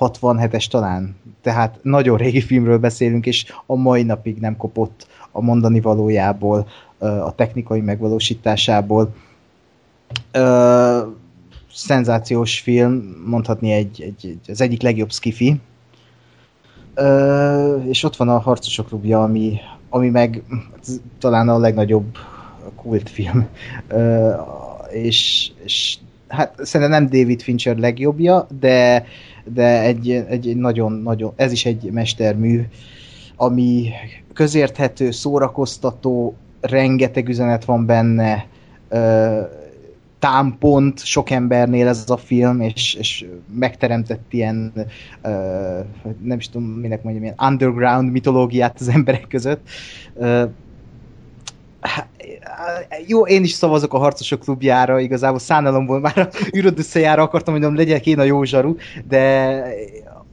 67-es talán, tehát nagyon régi filmről beszélünk, és a mai napig nem kopott a mondani valójából, a technikai megvalósításából. Szenzációs film, mondhatni az egyik legjobb skifi. És ott van a Harcosok klubja, ami meg talán a legnagyobb kultfilm. És hát szerintem nem David Fincher legjobbja, de egy nagyon-nagyon, ez is egy mestermű, ami közérthető, szórakoztató, rengeteg üzenet van benne, támpont sok embernél ez a film, és megteremtett ilyen, nem is tudom, minek mondjam, ilyen underground mitológiát az emberek között. Jó, én is szavazok a Harcosok klubjára, igazából szánalomból már a űrodüsszeiára akartam, hogy legyek én a jó zsaru, de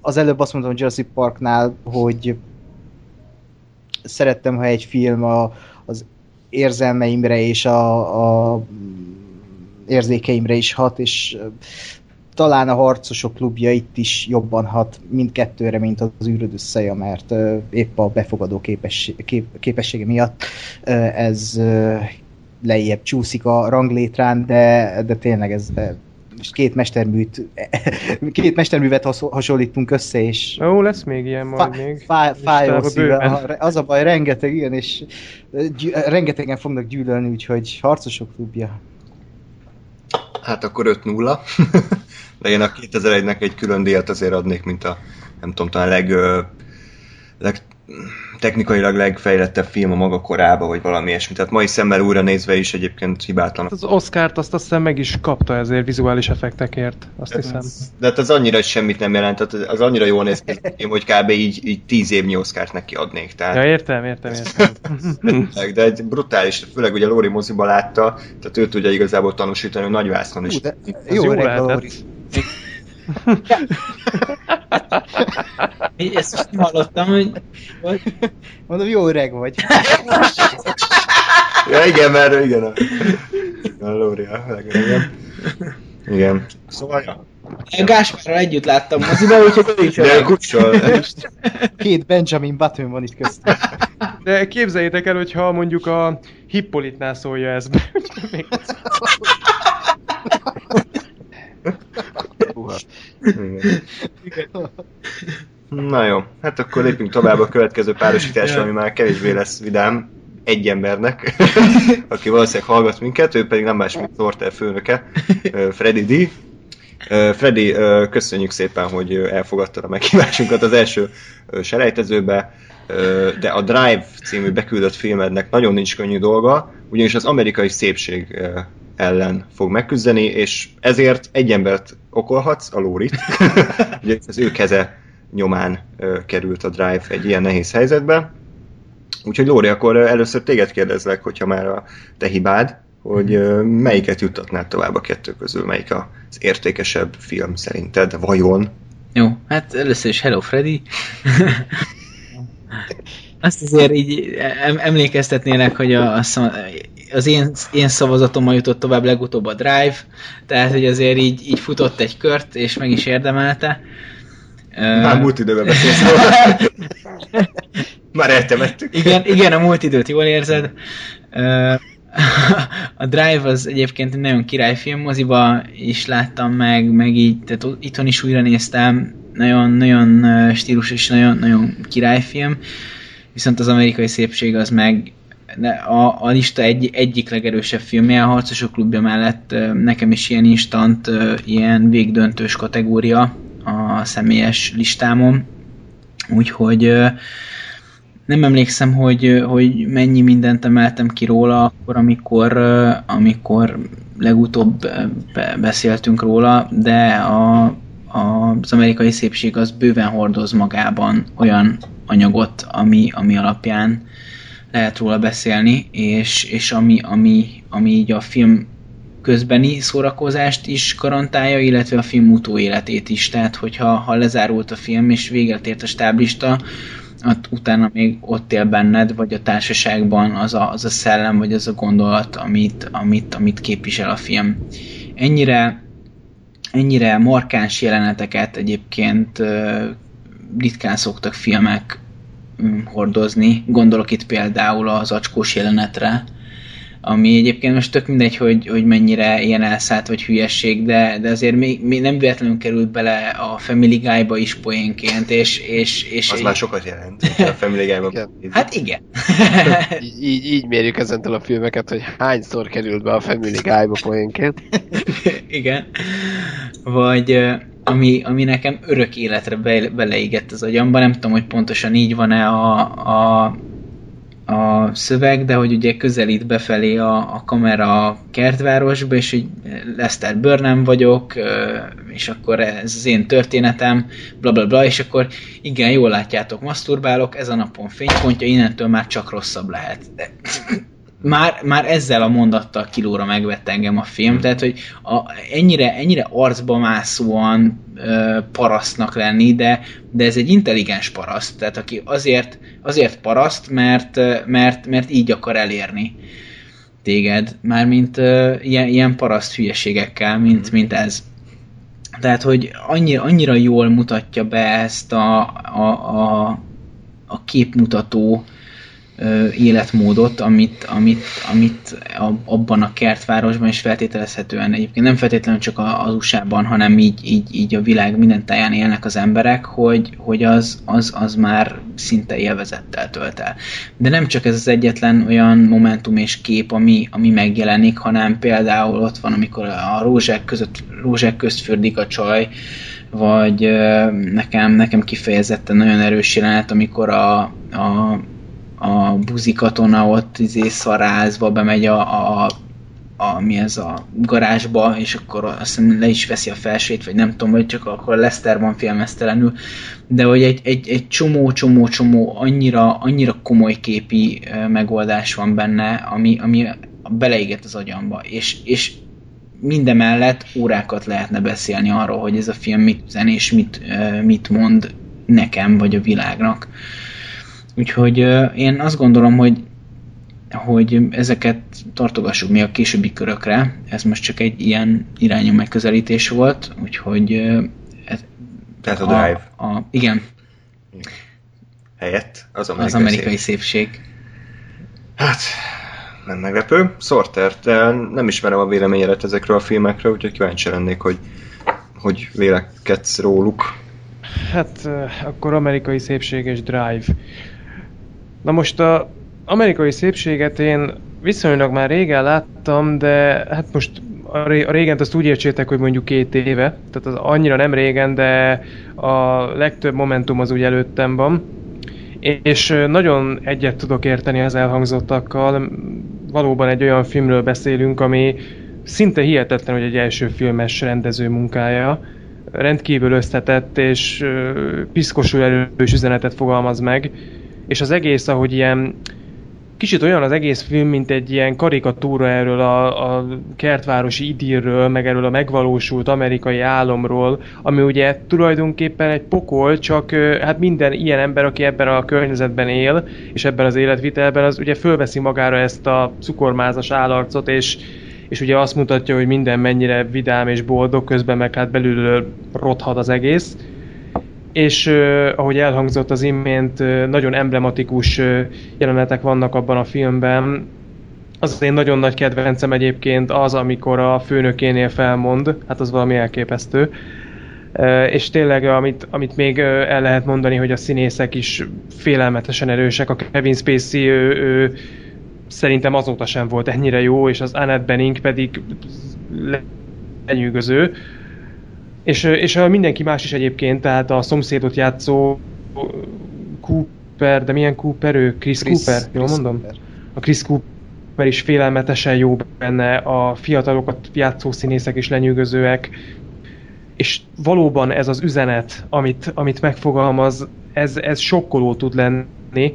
az előbb azt mondtam Jurassic Parknál, hogy szerettem, ha egy film az érzelmeimre és a érzékeimre is hat, és talán a Harcosok klubja itt is jobban hat mindkettőre, mint az űrodüsszeia, mert épp a befogadó képessége miatt ez lejjebb csúszik a ranglétrán, de tényleg ez két mesterművet hasonlítunk össze, és... Ó, lesz még ilyen majd még. Fájó szíve. Az a baj, rengeteg ilyen, és rengetegen fognak gyűlölni, úgyhogy Harcosok klubja. Hát akkor 5-0. De én a 2001-nek egy külön díjat azért adnék, mint a, nem tudom, talán technikailag legfejlettebb film a maga korába, vagy valami ilyesmi. Tehát mai szemmel újra nézve is egyébként hibátlan. Az Oscart azt hiszem meg is kapta ezért vizuális effektekért, azt hiszem. De hát az annyira semmit nem jelent, az annyira jól néz ki, hogy kb. Így 10 évnyi Oscart neki adnék. Tehát... Ja, értem. De egy brutális, főleg ugye Lóri moziba látta, tehát ő tudja igazából tanúsítani, hogy nagyvásznon is. Jó öreg Lóri. Én ezt most hallottam, hogy... Mondom, jó öreg vagy. Ja, igen, mert igen, Lóri a legöregebb. Igen. Szóval, ja. Én Gáspárral együtt láttam moziban, úgyhogy ő is olyan. Két Benjamin Button van itt köztük. De képzeljétek el, hogyha mondjuk a Hippolytnál szólja ez be. Igen. Na jó, hát akkor lépjünk tovább a következő párosításra, ami már kevésbé lesz vidám egy embernek, aki valószínűleg hallgat minket, ő pedig nem más, mint Sorter főnöke, Freddy D. Freddy, köszönjük szépen, hogy elfogadtad a meghívásunkat az első selejtezőbe, de a Drive című beküldött filmednek nagyon nincs könnyű dolga, ugyanis az amerikai szépség ellen fog megküzdeni, és ezért egy embert okolhatsz, a Lórit. Ugye az ő keze nyomán került a Drive egy ilyen nehéz helyzetbe. Úgyhogy Lóri, akkor először téged kérdezlek, hogyha már a te hibád, hogy melyiket juttatnád tovább a kettő közül, melyik az értékesebb film szerinted, vajon? Jó, hát először is hello Freddy! Azt azért így emlékeztetnélek, hogy az én szavazatommal jutott tovább legutóbb a Drive, tehát hogy azért így futott egy kört, és meg is érdemelte. Már múlt időben beszélsz. Már eltemettük. Igen, a múlt időt jól érzed. A Drive az egyébként egy nagyon királyfilm, moziba is láttam meg így, tehát itthon is újra néztem, nagyon-nagyon stílus és nagyon-nagyon királyfilm, viszont az amerikai szépség az meg a lista egyik legerősebb filmje, a Harcosok klubja mellett nekem is ilyen instant, ilyen végdöntős kategória a személyes listámon, úgyhogy nem emlékszem, hogy mennyi mindent emeltem ki róla akkor, amikor legutóbb beszéltünk róla, de az amerikai szépség az bőven hordoz magában olyan anyagot, ami alapján lehet róla beszélni, és ami így a film közbeni szórakozást is garantálja, illetve a film utóéletét is. Tehát, hogyha lezárult a film és véget ért a stáblista, utána még ott él benned, vagy a társaságban az a szellem, vagy az a gondolat, amit képvisel a film. Ennyire markáns jeleneteket egyébként ritkán szoktak filmek hordozni. Gondolok itt például az acskós jelenetre, ami egyébként most tök mindegy, hogy mennyire ilyen elszállt vagy hülyesség, de azért még nem véletlenül került bele a Family Guy-ba is poénként, és az már sokat jelent, a Family Guy-ban. Hát igen. Így mérjük ezentől a filmeket, hogy hányszor került be a Family Guy-ba poénként. Igen. Vagy... Ami nekem örök életre beleégett az agyamba, nem tudom, hogy pontosan így van-e a szöveg, de hogy ugye közelít befelé a kamera a kertvárosba, és hogy Lester Burnham vagyok, és akkor ez az én történetem, blablabla, bla, bla, és akkor igen, jól látjátok, maszturbálok, ez a napon fénypontja, innentől már csak rosszabb lehet. Már ezzel a mondattal kilóra megvett engem a film, tehát hogy ennyire arcba mászóan parasztnak lenni, de ez egy intelligens paraszt, tehát aki azért paraszt, mert így akar elérni téged, mármint ilyen paraszt hülyeségekkel, mint ez. Tehát, hogy annyira jól mutatja be ezt a képmutató életmódot, amit abban a kertvárosban is feltételezhetően, egyébként nem feltétlenül csak az USA-ban, hanem így a világ minden táján élnek az emberek, hogy az már szinte élvezettel tölt el. De nem csak ez az egyetlen olyan momentum és kép, ami megjelenik, hanem például ott van, amikor a rózsák közt fürdik a csaj, vagy nekem kifejezetten nagyon erős jelenet, amikor a buzi katona ott szarázva bemegy mi ez a garázsba, és akkor azt hiszem le is veszi a felsőjét, vagy nem tudom, vagy csak akkor Lester van filmesztelenül, de hogy egy csomó annyira komoly képi megoldás van benne, ami beleégett az agyamba, és mindemellett órákat lehetne beszélni arról, hogy ez a film mit üzen, és mit mond nekem, vagy a világnak. Úgyhogy én azt gondolom, hogy ezeket tartogassuk még a későbbi körökre. Ez most csak egy ilyen irányú megközelítés volt, úgyhogy... Tehát a Drive. Igen. Helyett az amerikai szépség. Hát, nem meglepő. Sorter, de nem ismerem a véleményedet ezekről a filmekről, úgyhogy kíváncsi lennék, hogy vélekedsz róluk. Hát, akkor amerikai szépség és Drive. Na most a amerikai szépséget én viszonylag már régen láttam, de hát most a régent azt úgy értsétek, hogy mondjuk 2 éve, tehát az annyira nem régen, de a legtöbb momentum az úgy előttem van, és nagyon egyet tudok érteni az elhangzottakkal. Valóban egy olyan filmről beszélünk, ami szinte hihetetlen, hogy egy első filmes rendező munkája, rendkívül összetett és piszkosul erős üzenetet fogalmaz meg, és az egész, ahogy ilyen kicsit olyan az egész film, mint egy ilyen karikatúra erről a kertvárosi idillről, meg erről a megvalósult amerikai álomról, ami ugye tulajdonképpen egy pokol, csak hát minden ilyen ember, aki ebben a környezetben él, és ebben az életvitelben, az ugye fölveszi magára ezt a cukormázas állarcot, és ugye azt mutatja, hogy minden mennyire vidám és boldog, közben meg hát belülről rothad az egész. És ahogy elhangzott az imént, nagyon emblematikus jelenetek vannak abban a filmben. Az én nagyon nagy kedvencem egyébként az, amikor a főnökénél felmond, hát az valami elképesztő. És tényleg, amit még el lehet mondani, hogy a színészek is félelmetesen erősek. A Kevin Spacey szerintem azóta sem volt ennyire jó, és az Annette Bening pedig lenyűgöző. És mindenki más is egyébként, tehát a szomszédot játszó Cooper, de milyen Cooper ő? Chris Cooper, jól mondom? Cooper. A Chris Cooper is félelmetesen jó benne, a fiatalokat játszó színészek is lenyűgözőek, és valóban ez az üzenet, amit megfogalmaz, ez sokkoló tud lenni,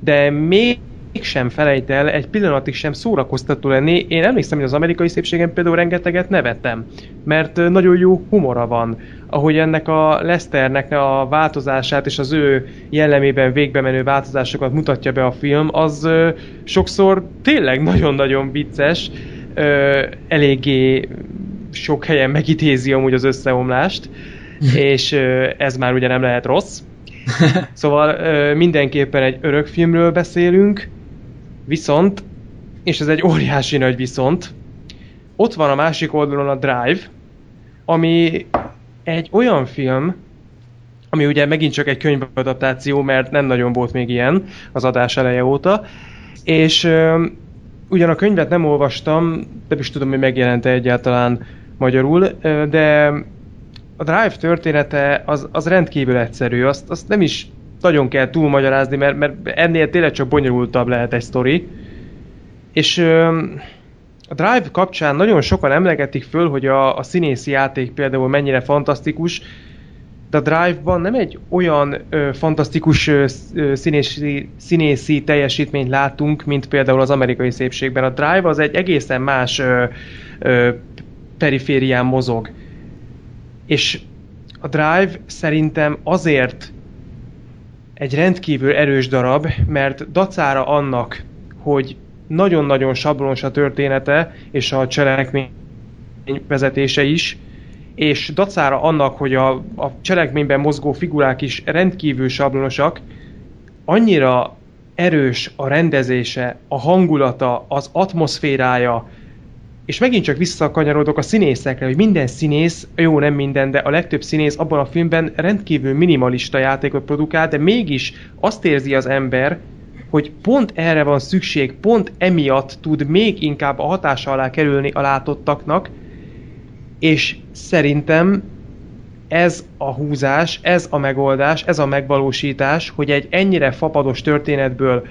de mégsem felejt el egy pillanatig sem szórakoztató lenni. Én emlékszem, hogy az amerikai szépségen például rengeteget nevettem, mert nagyon jó humora van. Ahogy ennek a Lesternek a változását és az ő jellemében végbe menő változásokat mutatja be a film, az sokszor tényleg nagyon-nagyon vicces, eléggé sok helyen megítézi amúgy az összeomlást, és ez már ugye nem lehet rossz. Szóval mindenképpen egy örök filmről beszélünk, viszont és ez egy óriási nagy viszont. Ott van a másik oldalon a Drive, ami egy olyan film, ami ugye megint csak egy könyvadaptáció, mert nem nagyon volt még ilyen az adás eleje óta, és ugyan a könyvet nem olvastam, nem is tudom, hogy megjelent-e egyáltalán magyarul, de a Drive története az rendkívül egyszerű, azt nem is nagyon kell túlmagyarázni, mert ennél tényleg csak bonyolultabb lehet egy sztori. És a Drive kapcsán nagyon sokan emlegetik föl, hogy a színészi játék például mennyire fantasztikus, de a Drive-ban nem egy olyan fantasztikus színészi teljesítményt látunk, mint például az amerikai szépségben. A Drive az egy egészen más periférián mozog. És a Drive szerintem azért egy rendkívül erős darab, mert dacára annak, hogy nagyon-nagyon sablonos a története, és a cselekmény vezetése is, és dacára annak, hogy a cselekményben mozgó figurák is rendkívül sablonosak, annyira erős a rendezése, a hangulata, az atmoszférája, és megint csak visszakanyarodok a színészekre, hogy minden színész, jó nem minden, de a legtöbb színész abban a filmben rendkívül minimalista játékot produkál, de mégis azt érzi az ember, hogy pont erre van szükség, pont emiatt tud még inkább a hatása alá kerülni a látottaknak, és szerintem ez a húzás, ez a megoldás, ez a megvalósítás, hogy egy ennyire fapados történetből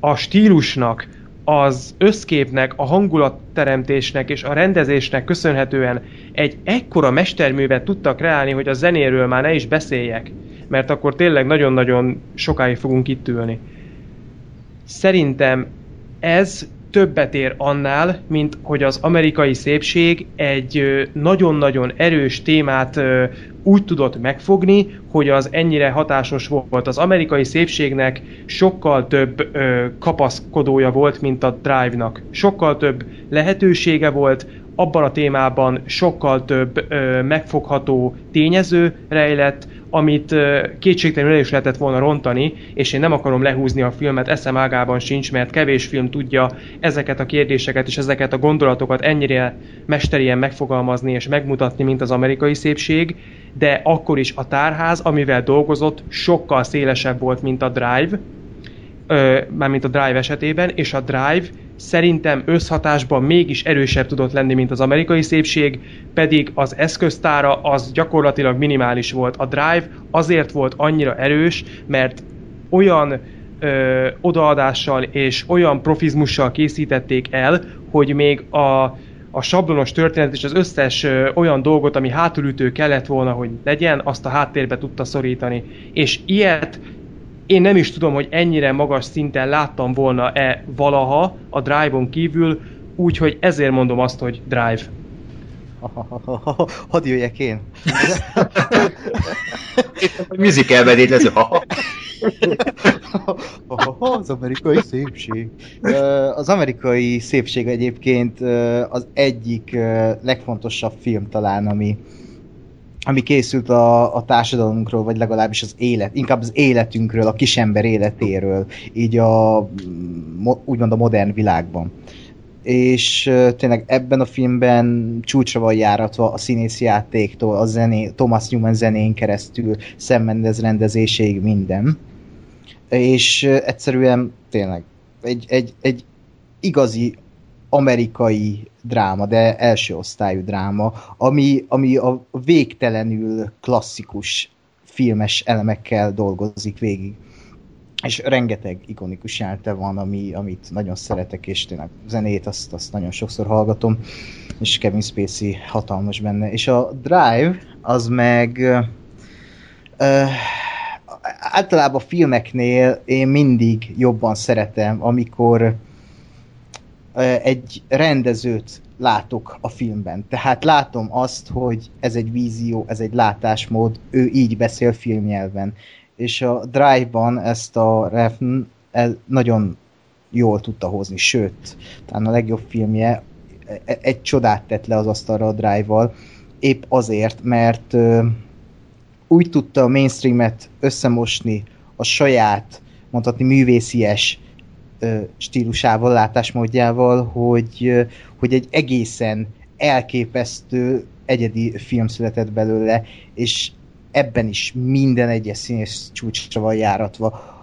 a stílusnak, az összképnek, a hangulatteremtésnek és a rendezésnek köszönhetően egy ekkora mesterművet tudtak kreálni, hogy a zenéről már ne is beszéljek, mert akkor tényleg nagyon-nagyon sokáig fogunk itt ülni. Szerintem ez többet ér annál, mint hogy az amerikai szépség egy nagyon-nagyon erős témát úgy tudott megfogni, hogy az ennyire hatásos volt. Az amerikai szépségnek sokkal több kapaszkodója volt, mint a Drive-nak. Sokkal több lehetősége volt, abban a témában sokkal több megfogható tényező rejlett, amit kétségtelenül el is lehetett volna rontani, és én nem akarom lehúzni a filmet, eszem ágában sincs, mert kevés film tudja ezeket a kérdéseket és ezeket a gondolatokat ennyire mesterien megfogalmazni és megmutatni, mint az amerikai szépség, de akkor is a tárház, amivel dolgozott, sokkal szélesebb volt, mint a Drive, mármint a Drive esetében, és a Drive szerintem összhatásban mégis erősebb tudott lenni, mint az amerikai szépség, pedig az eszköztára az gyakorlatilag minimális volt. A Drive azért volt annyira erős, mert olyan odaadással és olyan profizmussal készítették el, hogy még a sablonos történet és az összes olyan dolgot, ami hátulütő kellett volna, hogy legyen, azt a háttérbe tudta szorítani. És ilyet én nem is tudom, hogy ennyire magas szinten láttam volna-e valaha a Drive-on kívül, úgyhogy ezért mondom azt, hogy Drive. Hadd jöjjek én. Műzikelbedét lesz. Az amerikai szépség. Az amerikai szépség egyébként az egyik legfontosabb film talán, ami készült a társadalomunkról, vagy legalábbis inkább az életünkről, a kisember életéről, így úgymond a modern világban. És tényleg ebben a filmben csúcsra van járatva a színészi játéktól, a zené, Thomas Newman zenén keresztül, Sam Mendes rendezéséig minden. És egyszerűen tényleg egy igazi amerikai dráma, de első osztályú dráma, ami a végtelenül klasszikus filmes elemekkel dolgozik végig. És rengeteg ikonikus jelenet van, amit nagyon szeretek, és tényleg zenét, azt nagyon sokszor hallgatom, és Kevin Spacey hatalmas benne. És a Drive, az meg általában a filmeknél én mindig jobban szeretem, amikor egy rendezőt látok a filmben. Tehát látom azt, hogy ez egy vízió, ez egy látásmód, ő így beszél filmnyelven. És a Drive-ban ezt a Refn nagyon jól tudta hozni, sőt, talán a legjobb filmje egy csodát tett le az asztalra a Drive-val, épp azért, mert úgy tudta a mainstreamet összemosni a saját, mondhatni művészies stílusával, látásmódjával, hogy egy egészen elképesztő egyedi film született belőle, és ebben is minden egyes színész csúcsra van járatva.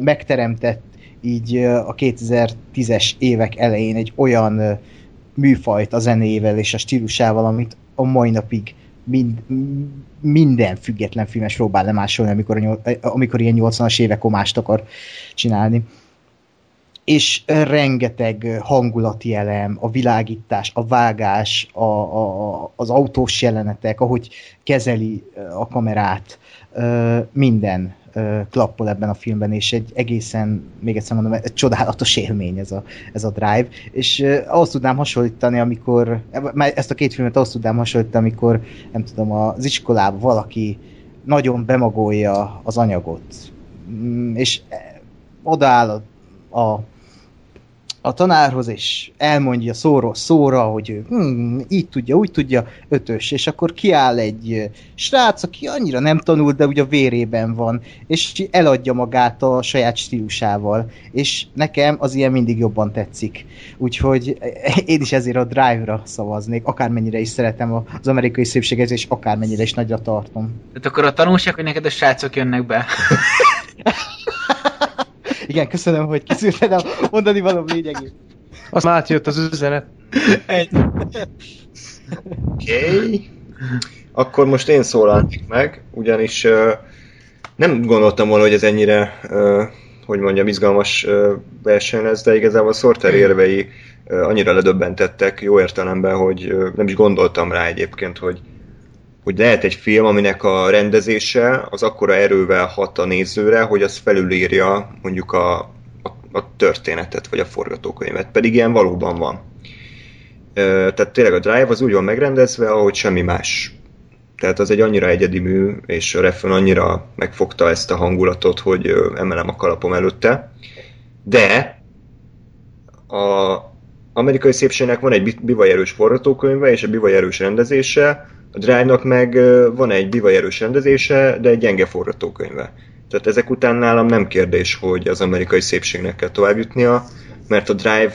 Megteremtett így a 2010-es évek elején egy olyan műfajt a zenével és a stílusával, amit a mai napig minden független filmes próbál lemásolni, amikor ilyen 80-as évek homást akar csinálni. És rengeteg hangulati elem, a világítás, a vágás, az autós jelenetek, ahogy kezeli a kamerát, minden klappol ebben a filmben, és egy egészen, még egyszer mondom, egy csodálatos élmény ez a Drive, és ahhoz tudnám hasonlítani, amikor ezt a két filmet ahhoz tudnám hasonlítani, amikor nem tudom, az iskolában valaki nagyon bemagolja az anyagot, és odaáll a tanárhoz, és elmondja szóról szóra, hogy így tudja, úgy tudja, ötös, és akkor kiáll egy srác, aki annyira nem tanult, de ugye a vérében van, és eladja magát a saját stílusával, és nekem az ilyen mindig jobban tetszik. Úgyhogy én is ezért a Drive-ra szavaznék, akármennyire is szeretem az amerikai szépséget, és akármennyire is nagyra tartom. Tehát akkor a tanulság, hogy neked a srácok jönnek be. Igen, köszönöm, hogy kiszűrted a mondani való lényegét. Azt már átjött az üzenet. Oké. Akkor most én szólalnék meg, ugyanis nem gondoltam volna, hogy ez ennyire, izgalmas verseny lesz, de igazából a Sorter érvei annyira ledöbbentettek jó értelemben, hogy nem is gondoltam rá egyébként, hogy lehet egy film, aminek a rendezése az akkora erővel hat a nézőre, hogy az felülírja mondjuk a történetet, vagy a forgatókönyvet. Pedig ilyen valóban van. Tehát tényleg a Drive az úgy van megrendezve, ahogy semmi más. Tehát az egy annyira egyedi mű, és a refren annyira megfogta ezt a hangulatot, hogy emelem a kalapom előtte. De az amerikai szépségnek van egy bivajerős forgatókönyve, és a bivajerős rendezése, a Drive-nak meg van egy bivajerős rendezése, de egy gyenge forgatókönyve. Tehát ezek után nálam nem kérdés, hogy az amerikai szépségnek kell továbbjutnia, mert a Drive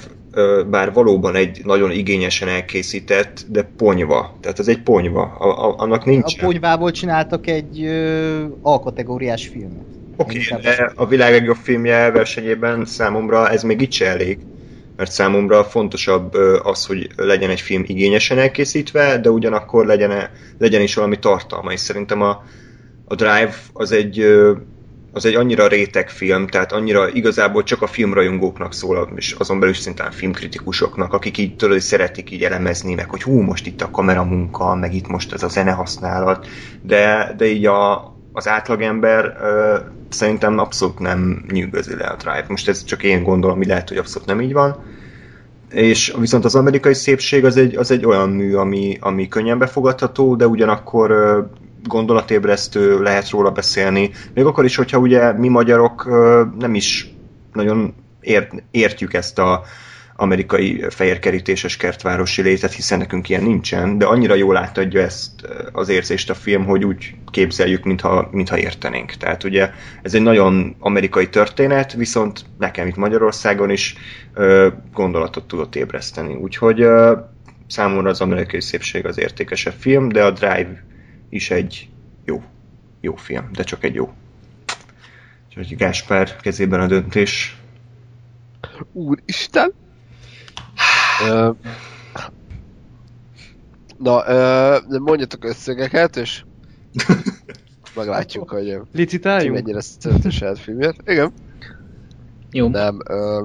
bár valóban egy nagyon igényesen elkészített, de ponyva. Tehát ez egy ponyva. Annak nincs. A ponyvából csináltak egy A-kategóriás filmet. Oké, de a világ legjobb filmje versenyében számomra ez még itt se elég. Mert számomra fontosabb az, hogy legyen egy film igényesen elkészítve, de ugyanakkor legyen is valami tartalma. És szerintem a Drive az egy annyira réteg film, tehát annyira igazából csak a filmrajongóknak szól, és azon belül is szintén filmkritikusoknak, akik így szeretik így elemezni meg, hogy hú, most itt a kameramunka, meg itt most ez a zenehasználat, de így az átlagember szerintem abszolút nem nyűgözi le a Drive. Most ez csak én gondolom, mi lehet, hogy abszolút nem így van. És viszont az amerikai szépség az egy olyan mű, ami könnyen befogadható, de ugyanakkor gondolatébresztő, lehet róla beszélni. Még akkor is, hogyha ugye mi magyarok nem is nagyon értjük ezt az amerikai fehérkerítéses kertvárosi létet, hiszen nekünk ilyen nincsen, de annyira jól átadja ezt az érzést a film, hogy úgy képzeljük, mintha értenénk. Tehát ugye ez egy nagyon amerikai történet, viszont nekem itt Magyarországon is gondolatot tudott ébreszteni. Úgyhogy számomra az amerikai szépség az értékesebb film, de a Drive is egy jó film, de csak egy jó. Úgyhogy Gáspár kezében a döntés. Úristen! Na, mondjatok összegeket, és meglátjuk, hogy mennyire szerető saját filmjét. Igen. Jó. Nem,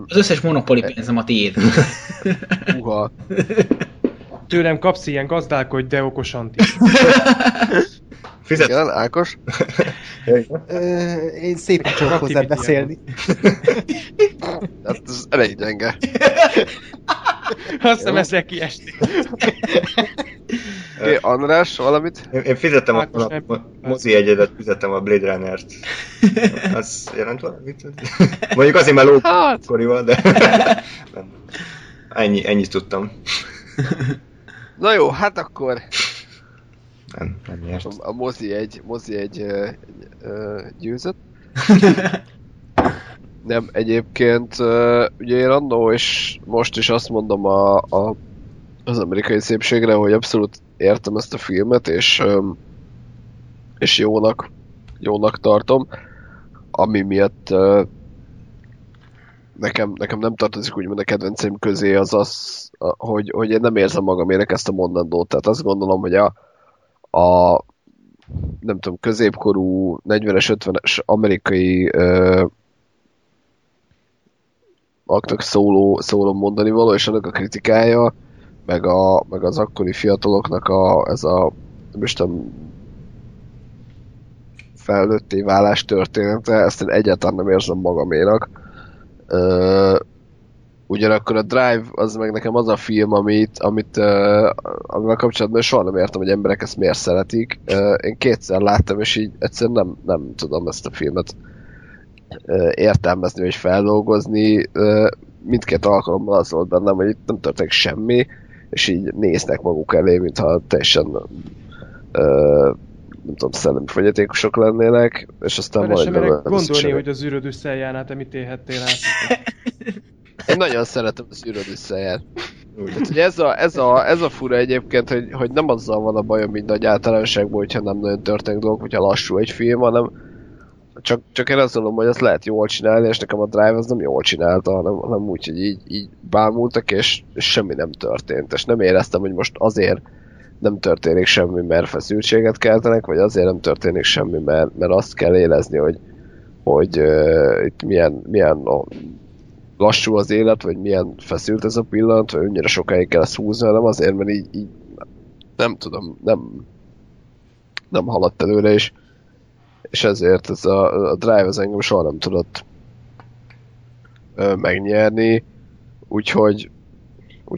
az összes monopoli pénzem a tiéd. Uha. Tőlem kapsz ilyen gazdálkodj, de okosan ti. Fizet. Igen, Ákos? Én szépen csak hozzá beszélni. Hát ez elég gyenge. Azt hiszem ezzel kiesni. Oké, András, valamit? Én fizettem a mozi egyedet, fizettem a Blade Runner-t. Az jelent valamit? Mondjuk azért már lókorival, de... Ennyit tudtam. Na jó, hát akkor... Nem ért. A mozi egy győzött. Nem, egyébként ugye én annó és most is azt mondom az amerikai szépségre, hogy abszolút értem ezt a filmet, és jónak tartom, ami miatt nekem nem tartozik úgymond a kedvenceim közé az, hogy én nem érzem magamének ezt a mondandót. Tehát azt gondolom, hogy a nem tudom, középkorú 40-es, 50-es amerikai aknak szóló mondani való, és annak a kritikája, meg az akkori fiataloknak felnőtté válás története, ezt én egyáltalán nem érzem magaménak. Ugyanakkor a Drive az meg nekem az a film, amivel kapcsolatban soha nem értem, hogy emberek ezt miért szeretik. Én kétszer láttam, és így egyszerűen nem tudom ezt a filmet értelmezni, vagy feldolgozni. Mindkét alkalommal az volt bennem, hogy itt nem történik semmi, és így néznek maguk elé, mintha teljesen nem tudom, szellemi fogyatékosok lennének, és aztán valahogy gondolni, hogy az űrodüsszeián át mit élhettél át. Én nagyon szeretem az űrodüsszeiát. Ez a fura egyébként, hogy nem azzal van a bajom, mint nagy általánosságban, hogyha nem nagyon történik dolgok, hogyha lassú egy film, hanem csak én azt mondom, hogy ezt lehet jól csinálni, és nekem a Drive az nem jól csinálta, hanem úgy, hogy így bámultak, és semmi nem történt. És nem éreztem, hogy most azért nem történik semmi, mert feszültséget keltenek, vagy azért nem történik semmi, mert azt kell érezni, hogy itt milyen lassú az élet, vagy milyen feszült ez a pillanat, vagy annyira sokáig kell ezt húzni, hanem azért, mert így nem tudom, nem haladt előre, és ezért ez a Drive az engem soha nem tudott megnyerni, úgyhogy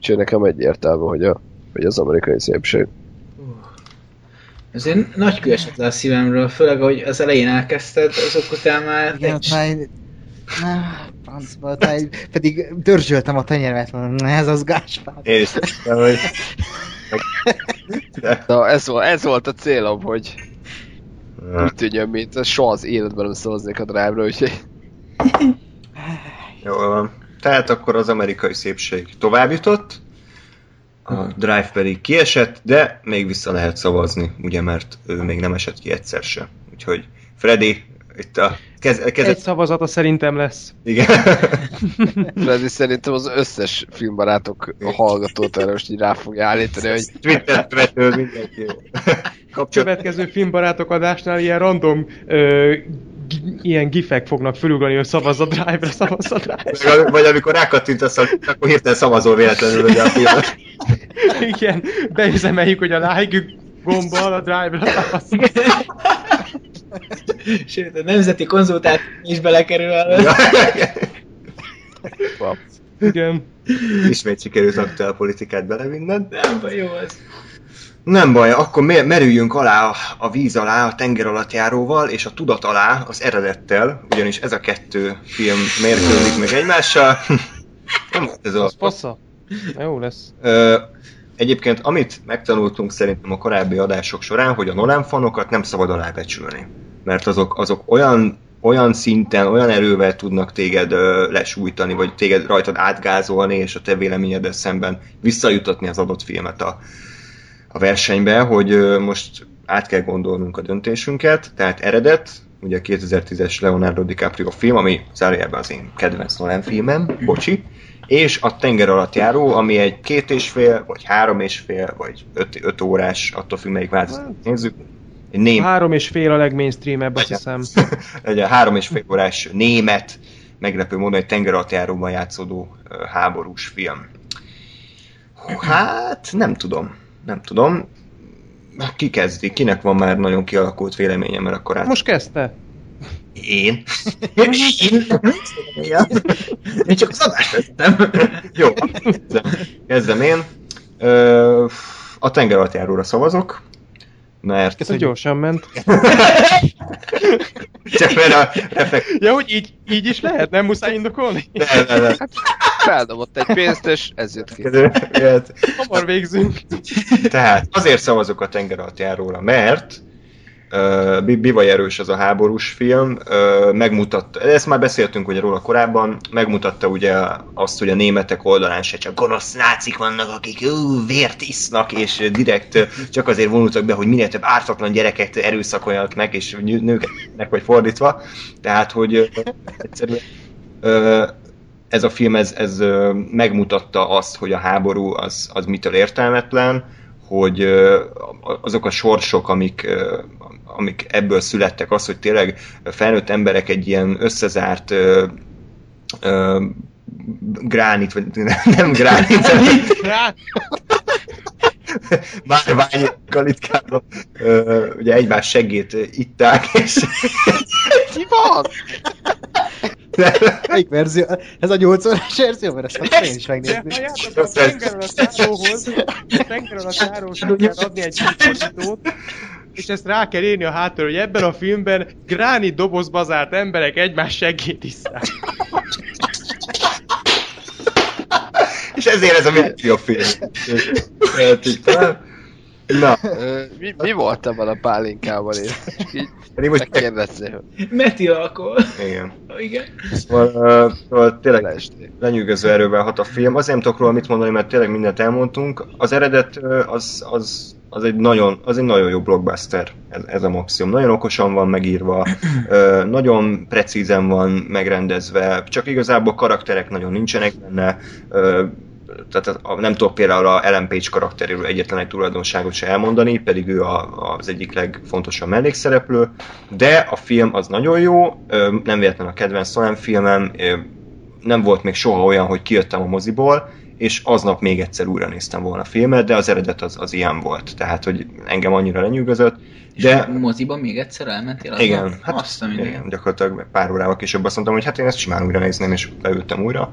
nekem egyértelmű, hogy az amerikai szépség. Azért nagy kő esett le a szívemről, főleg, hogy az elején elkezdted, azok után már... Igen, pedig dörzsöltem a tenyeremet, mondom, ez az Gáspár. Én is tettem, hogy... Na, ez volt a célom, hogy úgy tűnjön, mint soha az életben nem szavaznék a Drive-ra, úgyhogy... Jól van. Tehát akkor az amerikai szépség továbbjutott, a Drive pedig kiesett, de még vissza lehet szavazni, ugye, mert ő még nem esett ki egyszer sem. Úgyhogy Freddy, itt a egy szavazata szerintem lesz. Igen. Freddy szerintem az összes filmbarátok hallgatót erre most így rá fogja állítani, hogy Twitter követő mindenki. Következő filmbarátok adásnál ilyen random ilyen gifek fognak fölugolni, hogy szavazz a Drive-ra, szavazz a Drive-ra. Vagy amikor rákattintasz, akkor hirtelen szavazol véletlenül, hogy a filmet. Igen, beüzemeljük, hogy a like gombbal a Drive-ra szavazz. Sőt, a nemzeti konzultáció is belekerül előtt. Igen. Ismét sikerült aktuál politikát bele mindent. Nem baj, jó az. Nem baj, akkor merüljünk alá a víz alá, a tengeralattjáróval, és a tudat alá, az eredettel, ugyanis ez a kettő film mérkőzik meg egymással. Nem volt ez az passza? Jó lesz. Egyébként, amit megtanultunk szerintem a korábbi adások során, hogy a Nolan fanokat nem szabad alábecsülni. Mert azok olyan szinten, olyan erővel tudnak téged lesújtani, vagy téged rajtad átgázolni, és a te véleményeddel szemben visszajutatni az adott filmet a versenybe, hogy most át kell gondolnunk a döntésünket. Tehát Eredet, ugye a 2010-es Leonardo DiCaprio film, ami zárójában az én kedvenc Nolan filmem, bocsi, és a tengeralattjáró, ami egy 2,5, vagy 3,5, vagy 5 órás, attól függ, melyik változatot nézzük. 3,5 a legmainstreamebb, azt hiszem. Egy 3,5 órás német, meglepő módon egy tengeralattjáróban játszódó háborús film. Hát, nem tudom. Ki kezdi? Kinek van már nagyon kialakult véleménye, mert akkor most kezdte. Én? Ja. Én csak szabást vettem. Jó, kezdem én. A tengeralattjáróra szavazok, mert... Ez gyorsan ment. Csak mert a... Ja, hogy így is lehet? Nem muszáj indokolni? Nem. Feldobott egy pénzt, és ez jött ki. Hamar végzünk. Tehát azért szavazok a tengeralattjáróra, mert bivaj erős ez a háborús film, megmutatta, ezt már beszéltünk ugye róla korábban, megmutatta ugye azt, hogy a németek oldalán se csak gonosz nácik vannak, akik vért isznak, és direkt csak azért vonultak be, hogy minél több ártatlan gyereket erőszakoljanak meg, és nőknek vagy fordítva, tehát hogy egyszerűen ez a film ez megmutatta azt, hogy a háború az mitől értelmetlen, hogy azok a sorsok, amik ebből születtek, az, hogy tényleg felnőtt emberek egy ilyen összezárt gránit, vagy nem gránit, márvány kalitkába ugye egymás segét itták, és... Ki van? Melyik verzió? Ez a 8 órás verzió? Mert ezt én is megnézni. A Tengeralattjáróhoz kell adni egy csikorosítót, és ezt rá kell írni a hátról, hogy ebben a filmben gráni dobozba zárt emberek egymás segít iszták. És ezért ez a jó film. Na. Mi volt ebben a pálinkában? Én most megkérdezzél. Metil alkohol. Igen. Igen. Szóval tényleg lenyűgöző erővel hat a film. Azért nem tudok róla mit mondani, mert tényleg mindent elmondtunk. Az eredet az egy nagyon jó blockbuster, ez a maximum. Nagyon okosan van megírva, nagyon precízen van megrendezve, csak igazából karakterek nagyon nincsenek benne, tehát nem tudok például a Ellen Page karakteréről egyetlen egy tulajdonságot se elmondani, pedig ő az egyik legfontosabb mellékszereplő, de a film az nagyon jó, nem véletlen a kedvenc Nolan filmem, nem volt még soha olyan, hogy kijöttem a moziból, és aznap még egyszer újra néztem volna a filmet, de az eredet az ilyen volt, tehát hogy engem annyira lenyűgözött. De... És moziban még egyszer elmentél? Igen, hát azt igen, gyakorlatilag pár órával később azt mondtam, hogy hát én ezt simán újra nézném, és beültem újra.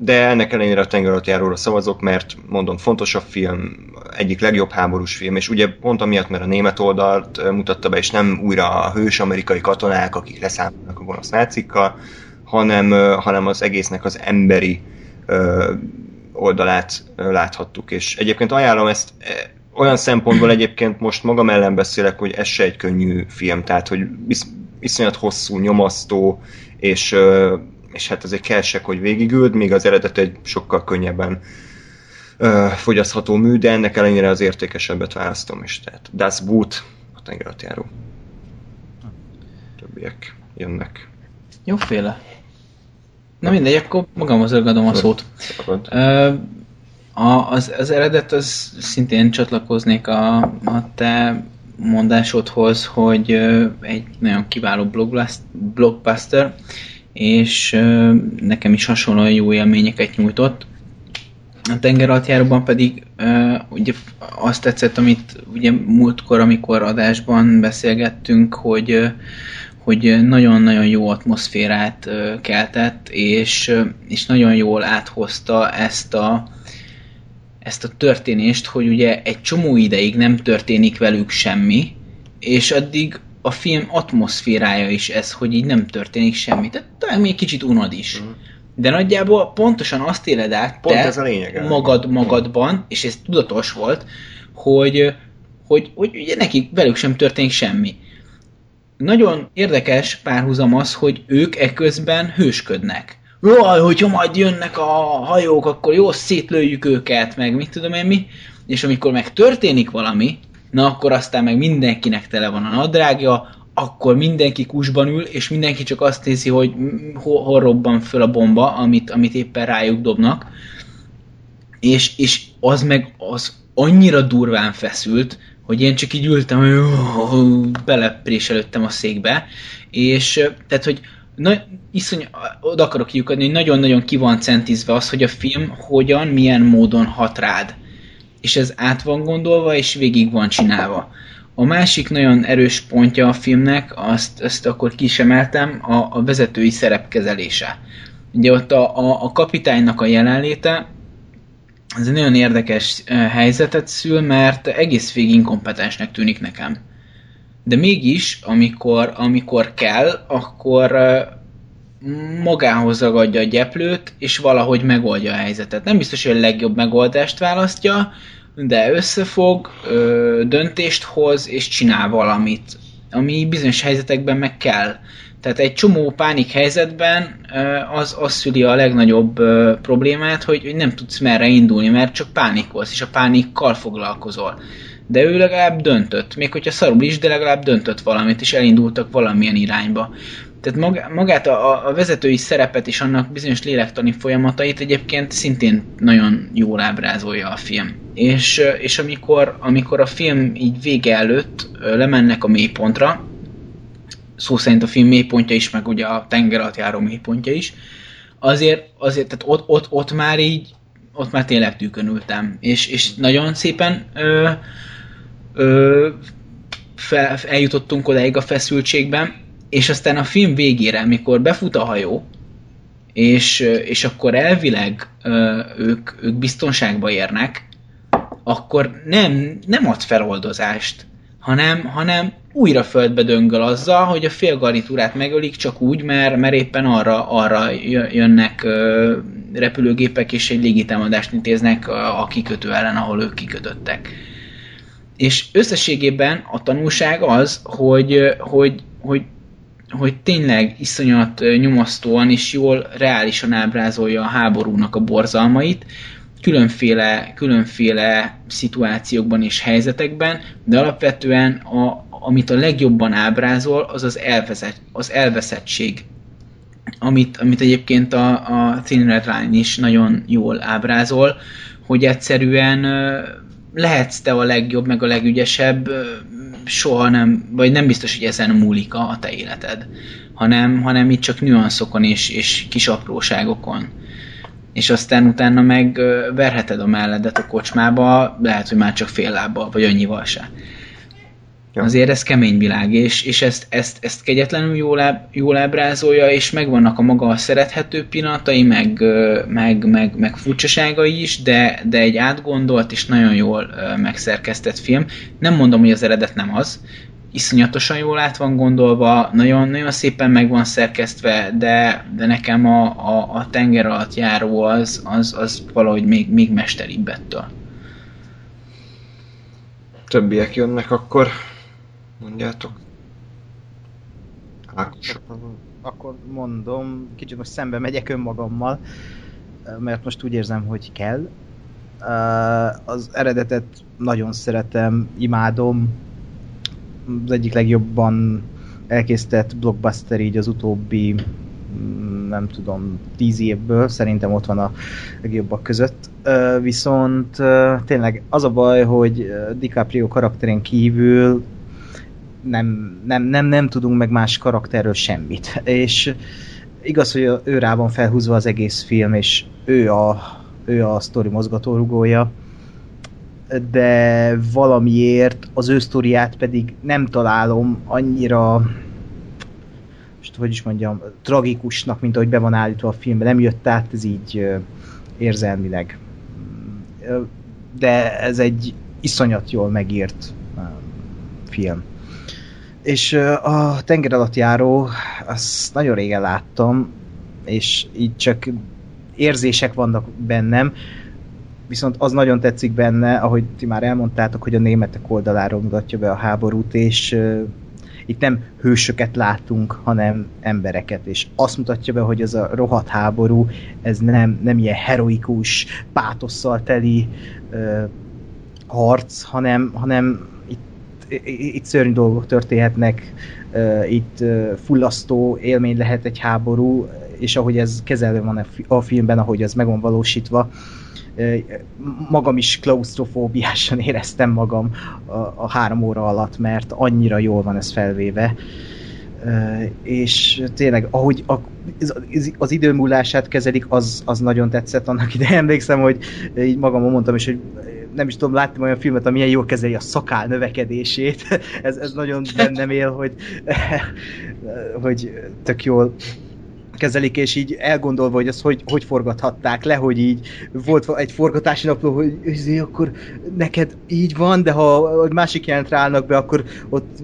De ennek ellenére a Tengeralattjáróra szavazok, mert mondom, fontos a film, egyik legjobb háborús film, és ugye pont amiatt, mert a német oldalt mutatta be, és nem újra a hős amerikai katonák, akik leszámolnak a gonosz nácikkal, hanem az egésznek az emberi oldalát láthattuk. És egyébként ajánlom ezt, olyan szempontból egyébként most magam ellen beszélek, hogy ez se egy könnyű film, tehát hogy iszonyat hosszú, nyomasztó, és hát azért kelsek, hogy végigüld, még az eredet egy sokkal könnyebben fogyasztható mű, de ennek ellenére az értékesebbet választom is. Tehát Das Boot, a Tengeralattjáró. Többiek jönnek. Jóféle. Na mindegy, akkor magamhoz ragadom a szót. Az eredet, az szintén csatlakoznék a te mondásodhoz, hogy egy nagyon kiváló blockbuster, és nekem is hasonlóan jó élményeket nyújtott. A Tengeralattjáróban pedig ugye azt tetszett, amit ugye múltkor, amikor adásban beszélgettünk, hogy nagyon-nagyon jó atmoszférát keltett, és nagyon jól áthozta ezt a történést, hogy ugye egy csomó ideig nem történik velük semmi, és addig a film atmoszférája is ez, hogy így nem történik semmi. Tehát talán még kicsit unod is. De nagyjából pontosan azt éled át magadban, és ez tudatos volt, hogy ugye nekik velük sem történik semmi. Nagyon érdekes párhuzam az, hogy ők eközben hősködnek. Jaj, hogyha majd jönnek a hajók, akkor jó, szétlőjük őket, meg mit tudom én mi. És amikor meg történik valami, na akkor aztán meg mindenkinek tele van a nadrágja, akkor mindenki kusban ül, és mindenki csak azt nézi, hogy hol robban föl a bomba, amit éppen rájuk dobnak. És az meg az annyira durván feszült, hogy én csak így ültem, hogy belepréselődtem a székbe, és tehát, hogy oda akarok kiukadni, hogy nagyon-nagyon ki van centízve az, hogy a film hogyan, milyen módon hat rád. És ez át van gondolva, és végig van csinálva. A másik nagyon erős pontja a filmnek, azt akkor ki is emeltem, a vezetői szerepkezelése. Ugye ott a kapitánynak a jelenléte, ez egy nagyon érdekes helyzetet szül, mert egész végig inkompetensnek tűnik nekem. De mégis, amikor kell, akkor magához ragadja a gyeplőt, és valahogy megoldja a helyzetet. Nem biztos, hogy a legjobb megoldást választja, de összefog, döntést hoz és csinál valamit, ami bizonyos helyzetekben meg kell. Tehát egy csomó pánik helyzetben az szüli a legnagyobb problémát, hogy nem tudsz merre indulni, mert csak pánikolsz, és a pánikkal foglalkozol. De ő legalább döntött, még hogyha szarul is, de legalább döntött valamit, és elindultak valamilyen irányba. Tehát magát a vezetői szerepet és annak bizonyos lélektani folyamatait egyébként szintén nagyon jól ábrázolja a film. És amikor a film így vége előtt lemennek a mélypontra, szó szerint a film mélypontja is, meg ugye a tengeralattjáró mélypontja is, azért tehát ott már így, ott már tényleg tűkön ültem. És nagyon szépen eljutottunk odáig a feszültségben, és aztán a film végére, amikor befut a hajó, és akkor elvileg ők biztonságba érnek, akkor nem ad feloldozást, hanem újra földbe döngöl azzal, hogy a fél garnitúrát megölik csak úgy, mert éppen arra jönnek repülőgépek, és egy légitámadást intéznek a kikötő ellen, ahol ők kikötöttek. És összességében a tanulság az, hogy tényleg iszonyat nyomasztóan és jól reálisan ábrázolja a háborúnak a borzalmait, különféle szituációkban és helyzetekben, de alapvetően amit a legjobban ábrázol, az az elveszettség, amit egyébként a Thin Red Line is nagyon jól ábrázol, hogy egyszerűen lehetsz te a legjobb, meg a legügyesebb, soha nem, vagy nem biztos, hogy ezen múlik a te életed, hanem itt csak nüanszokon és kis apróságokon. És aztán utána meg verheted a melledet a kocsmába, lehet, hogy már csak fél lábbal, vagy annyival se. Ja. Azért ez kemény világ, és ezt kegyetlenül jól ábrázolja, és megvannak a maga a szerethető pillanatai, meg furcsaságai is, de egy átgondolt és nagyon jól megszerkesztett film. Nem mondom, hogy az eredet nem az, iszonyatosan jól át van gondolva, nagyon szépen meg van szerkesztve, de nekem a tengeralattjáró az valahogy még mesteribb ettől. Többiek jönnek akkor, mondjátok. Ákos. Akkor mondom, kicsit most szembe megyek önmagammal, mert most úgy érzem, hogy kell. Az eredetet nagyon szeretem, imádom. Az egyik legjobban elkészített blockbuster így az utóbbi, nem tudom, 10 évből, szerintem ott van a legjobbak között. Viszont tényleg az a baj, hogy DiCaprio karakterén kívül nem tudunk meg más karakterről semmit. És igaz, hogy ő rá van felhúzva az egész film, és ő a sztori mozgatórugója, de valamiért az ő sztoriát pedig nem találom annyira, most hogy is mondjam, tragikusnak, mint ahogy be van állítva a filmben. Nem jött át ez így érzelmileg. De ez egy iszonyat jól megírt film. És a tengeralattjáró, azt nagyon régen láttam, és így csak érzések vannak bennem, viszont az nagyon tetszik benne, ahogy ti már elmondtátok, hogy a németek oldaláról mutatja be a háborút, és itt nem hősöket látunk, hanem embereket, és azt mutatja be, hogy ez a rohadt háború, ez nem ilyen heroikus, pátosszal teli harc, hanem itt szörnyű dolgok történhetnek, itt fullasztó élmény lehet egy háború, és ahogy ez kezelve van a filmben, ahogy ez meg van valósítva, magam is klausztrofóbiásan éreztem magam a 3 óra alatt, mert annyira jól van ez felvéve. És tényleg, ahogy az idő múlását kezelik, az nagyon tetszett annak idején. Emlékszem, hogy így magamon mondtam is, hogy nem is tudom, láttam olyan filmet, ami ilyen jól kezeli a szakáll növekedését. ez nagyon bennem él, hogy tök jól kezelik, és így elgondolva, hogy azt hogy forgathatták le, hogy így volt egy forgatási napló, hogy akkor neked így van, de ha a másik jelentre állnak be, akkor ott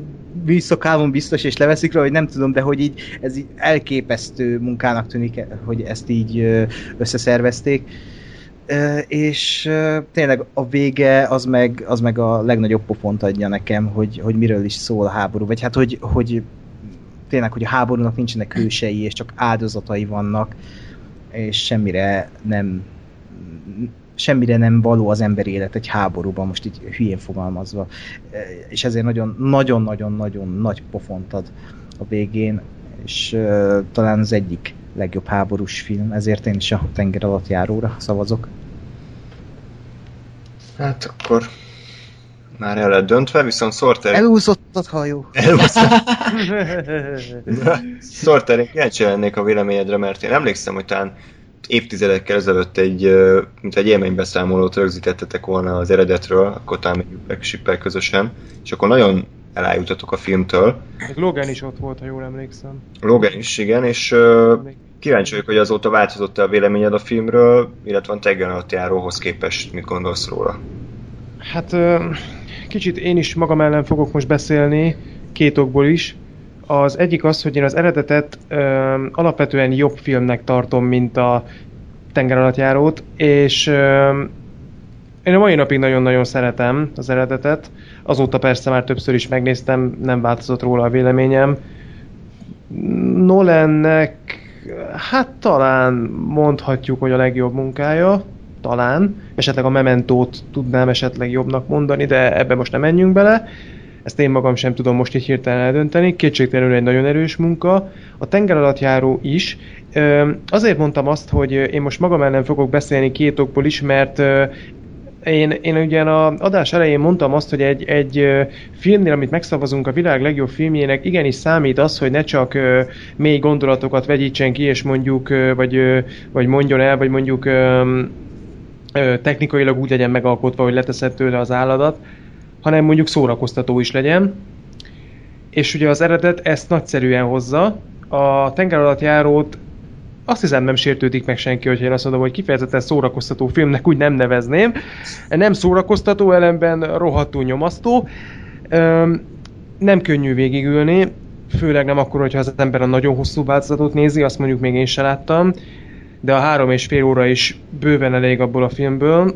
visszakálom biztos, és leveszik rá, hogy nem tudom, de hogy így ez így elképesztő munkának tűnik, hogy ezt így összeszervezték. És tényleg a vége az meg a legnagyobb pofont adja nekem, hogy miről is szól a háború, vagy hát hogy tényleg, hogy a háborúnak nincsenek hősei, és csak áldozatai vannak, és semmire nem való az ember élet egy háborúban, most így hülyén fogalmazva. És ezért nagyon-nagyon-nagyon nagy pofont ad a végén, és talán az egyik legjobb háborús film, ezért én is a Tengeralattjáróra szavazok. Hát akkor már el lett döntve, viszont Sorter... Elúszottad, ha jó! Elúszottad! Sorter, én kíváncsi lennék a véleményedre, mert én emlékszem, hogy talán évtizedekkel ezelőtt mint egy élménybeszámolót rögzítettetek volna az Eredetről, akkor talán megyünk sippel közösen, és akkor nagyon elájutatok a filmtől. Logan is ott volt, ha jól emlékszem. Logan is, igen, és kíváncsi vagyok, hogy azóta változott a véleményed a filmről, illetve a Tengeralattjáróhoz képest mit gondolsz róla? Hát kicsit én is magam ellen fogok most beszélni, két okból is. Az egyik az, hogy én az Eredetet alapvetően jobb filmnek tartom, mint a Tengeralattjárót, és én a mai napig nagyon-nagyon szeretem az Eredetet. Azóta persze már többször is megnéztem, nem változott róla a véleményem. Nolannek, hát talán mondhatjuk, hogy a legjobb munkája, talán. Esetleg a Mementót tudnám esetleg jobbnak mondani, de ebbe most nem menjünk bele. Ezt én magam sem tudom most így hirtelen eldönteni. Kétségtelenül egy nagyon erős munka. A Tengeralattjáró is. Azért mondtam azt, hogy én most magam ellen fogok beszélni két okból is, mert én ugyan az adás elején mondtam azt, hogy egy filmnél, amit megszavazunk a világ legjobb filmjének, igenis számít az, hogy ne csak mély gondolatokat vegyítsen ki, és mondjuk, vagy mondjon el, vagy mondjuk technikailag úgy legyen megalkotva, hogy leteszed tőle az álladat, hanem mondjuk szórakoztató is legyen. És ugye az Eredet ezt nagyszerűen hozza. A Tengeralattjárót azt hiszem, nem sértődik meg senki, hogy én azt mondom, hogy kifejezetten szórakoztató filmnek úgy nem nevezném. Nem szórakoztató, ellenben rohadtul nyomasztó. Nem könnyű végigülni, főleg nem akkor, hogyha az ember a nagyon hosszú változatot nézi, azt mondjuk még én se láttam, de a 3,5 óra is bőven elég abból a filmből.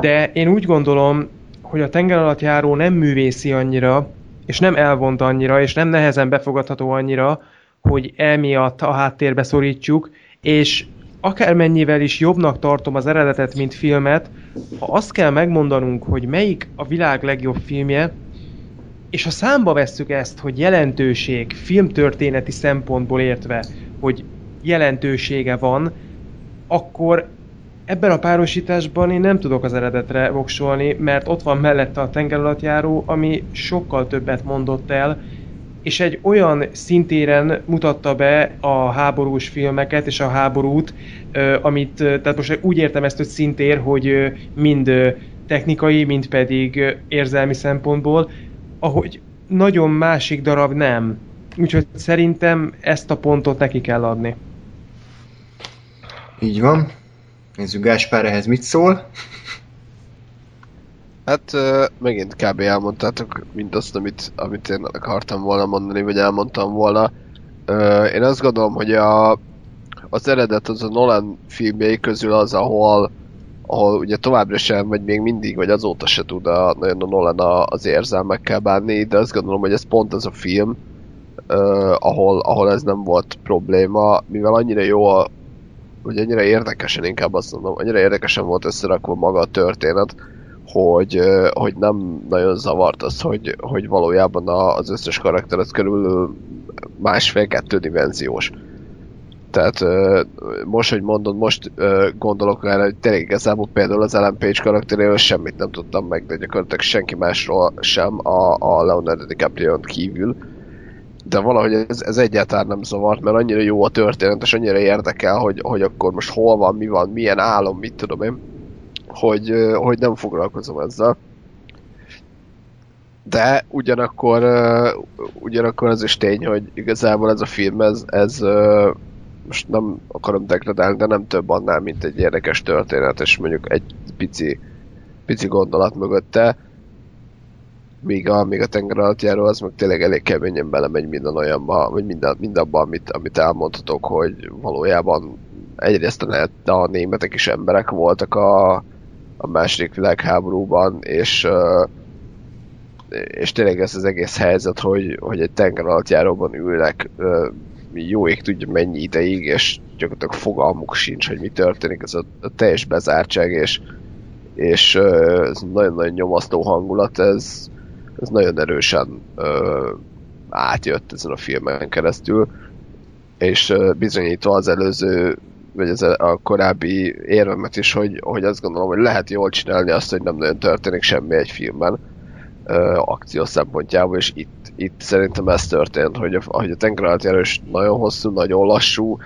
De én úgy gondolom, hogy a Tengeralattjáró nem művészi annyira, és nem elvont annyira, és nem nehezen befogadható annyira, hogy emiatt a háttérbe szorítjuk, és akármennyivel is jobbnak tartom az Eredetet, mint filmet, ha azt kell megmondanunk, hogy melyik a világ legjobb filmje, és ha számba vesszük ezt, hogy jelentőség, filmtörténeti szempontból értve, hogy jelentősége van, akkor ebben a párosításban én nem tudok az Eredetre voksolni, mert ott van mellette a Tengeralattjáró, ami sokkal többet mondott el, és egy olyan szintéren mutatta be a háborús filmeket és a háborút, amit, tehát most úgy értem ezt, hogy szintér, hogy mind technikai, mind pedig érzelmi szempontból, ahogy nagyon másik darab nem. Úgyhogy szerintem ezt a pontot neki kell adni. Így van. Nézzük, Gáspár, ehhez mit szól? Hát megint kb. Elmondtátok mindazt, amit én akartam volna mondani, vagy elmondtam volna. Én azt gondolom, hogy az Eredet az a Nolan filmjei közül az, ahol ugye továbbra sem, vagy még mindig, vagy azóta se tud nagyon a Nolan az érzelmekkel bánni, de azt gondolom, hogy ez pont az a film, ahol ez nem volt probléma, mivel annyira jó hogy annyira érdekesen, inkább azt mondom, annyira érdekesen volt összerakva maga a történet, hogy nem nagyon zavart az, hogy valójában az összes karakter az körülbelül 1,5-2 dimenziós. Tehát most, hogy mondod, most gondolok erre, hogy tényleg igazából például az Ellen Page karakteréről semmit nem tudtam meg, de gyakorlatilag senki másról sem a Leonardo DiCaprión kívül. De valahogy ez egyáltalán nem zavart, mert annyira jó a történet, és annyira érdekel, hogy akkor most hol van, mi van, milyen álom, mit tudom én, hogy nem foglalkozom ezzel. De ugyanakkor az is tény, hogy igazából ez a film, ez most nem akarom degradálni, de nem több annál, mint egy érdekes történet, és mondjuk egy pici gondolat mögötte. Míg a Tengeralattjáró az meg tényleg elég keményen belemegy minden olyanba, vagy mindabban, amit elmondhatok, hogy valójában egyrészt a németek is emberek voltak a második világháborúban, és tényleg ez az egész helyzet, hogy egy tengeralattjáróban ülnek, jó ég tudja mennyi ideig, és gyakorlatilag fogalmuk sincs, hogy mi történik, ez a teljes bezártság, és ez nagyon-nagyon nyomasztó hangulat, ez nagyon erősen átjött ezen a filmen keresztül, és bizonyítva az előző, vagy ez a korábbi érvemet is, hogy azt gondolom, hogy lehet jól csinálni azt, hogy nem nagyon történik semmi egy filmben akció szempontjából, és itt szerintem ez történt, hogy a tengeralattjáró nagyon hosszú, nagyon lassú,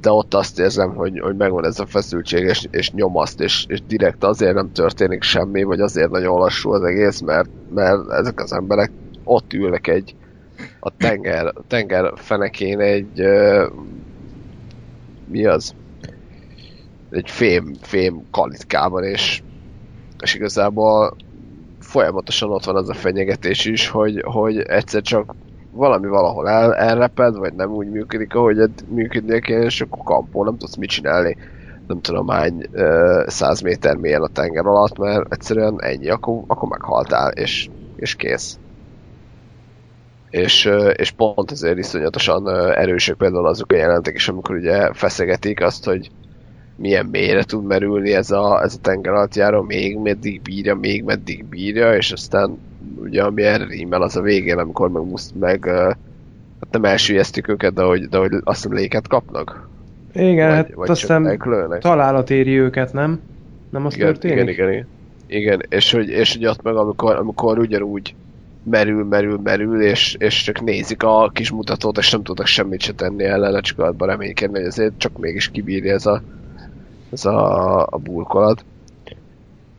de ott azt érzem, hogy megvan ez a feszültség, és nyomaszt, és direkt azért nem történik semmi, vagy azért nagyon lassú az egész, mert ezek az emberek ott ülnek a tenger fenekén egy fém kalitkában, és igazából folyamatosan ott van az a fenyegetés is, hogy egyszer csak valami valahol elreped, vagy nem úgy működik, ahogy működnie kell, és akkor kampó, nem tudsz mit csinálni, nem tudom hány 100 méter mélyen a tenger alatt, mert egyszerűen ennyi, akkor meghaltál, és kész. És pont ezért iszonyatosan erősek például azok a jelentek is, amikor ugye feszegetik azt, hogy milyen mélyre tud merülni ez a tengeralattjáró, még meddig bírja, és aztán ugye ami erre rímel az a végén, amikor meg hát nem elsüllyesztik őket, de hogy azt hiszem léket kapnak. Igen, vagy azt hiszem találat éri őket, nem? Nem az történik? Igen, és hogy ott meg amikor ugyanúgy merül, és csak nézik a kis mutatót, és nem tudnak semmit se tenni ellene, csak abban reménykedni, hogy azért csak mégis kibírja ez a burkolat.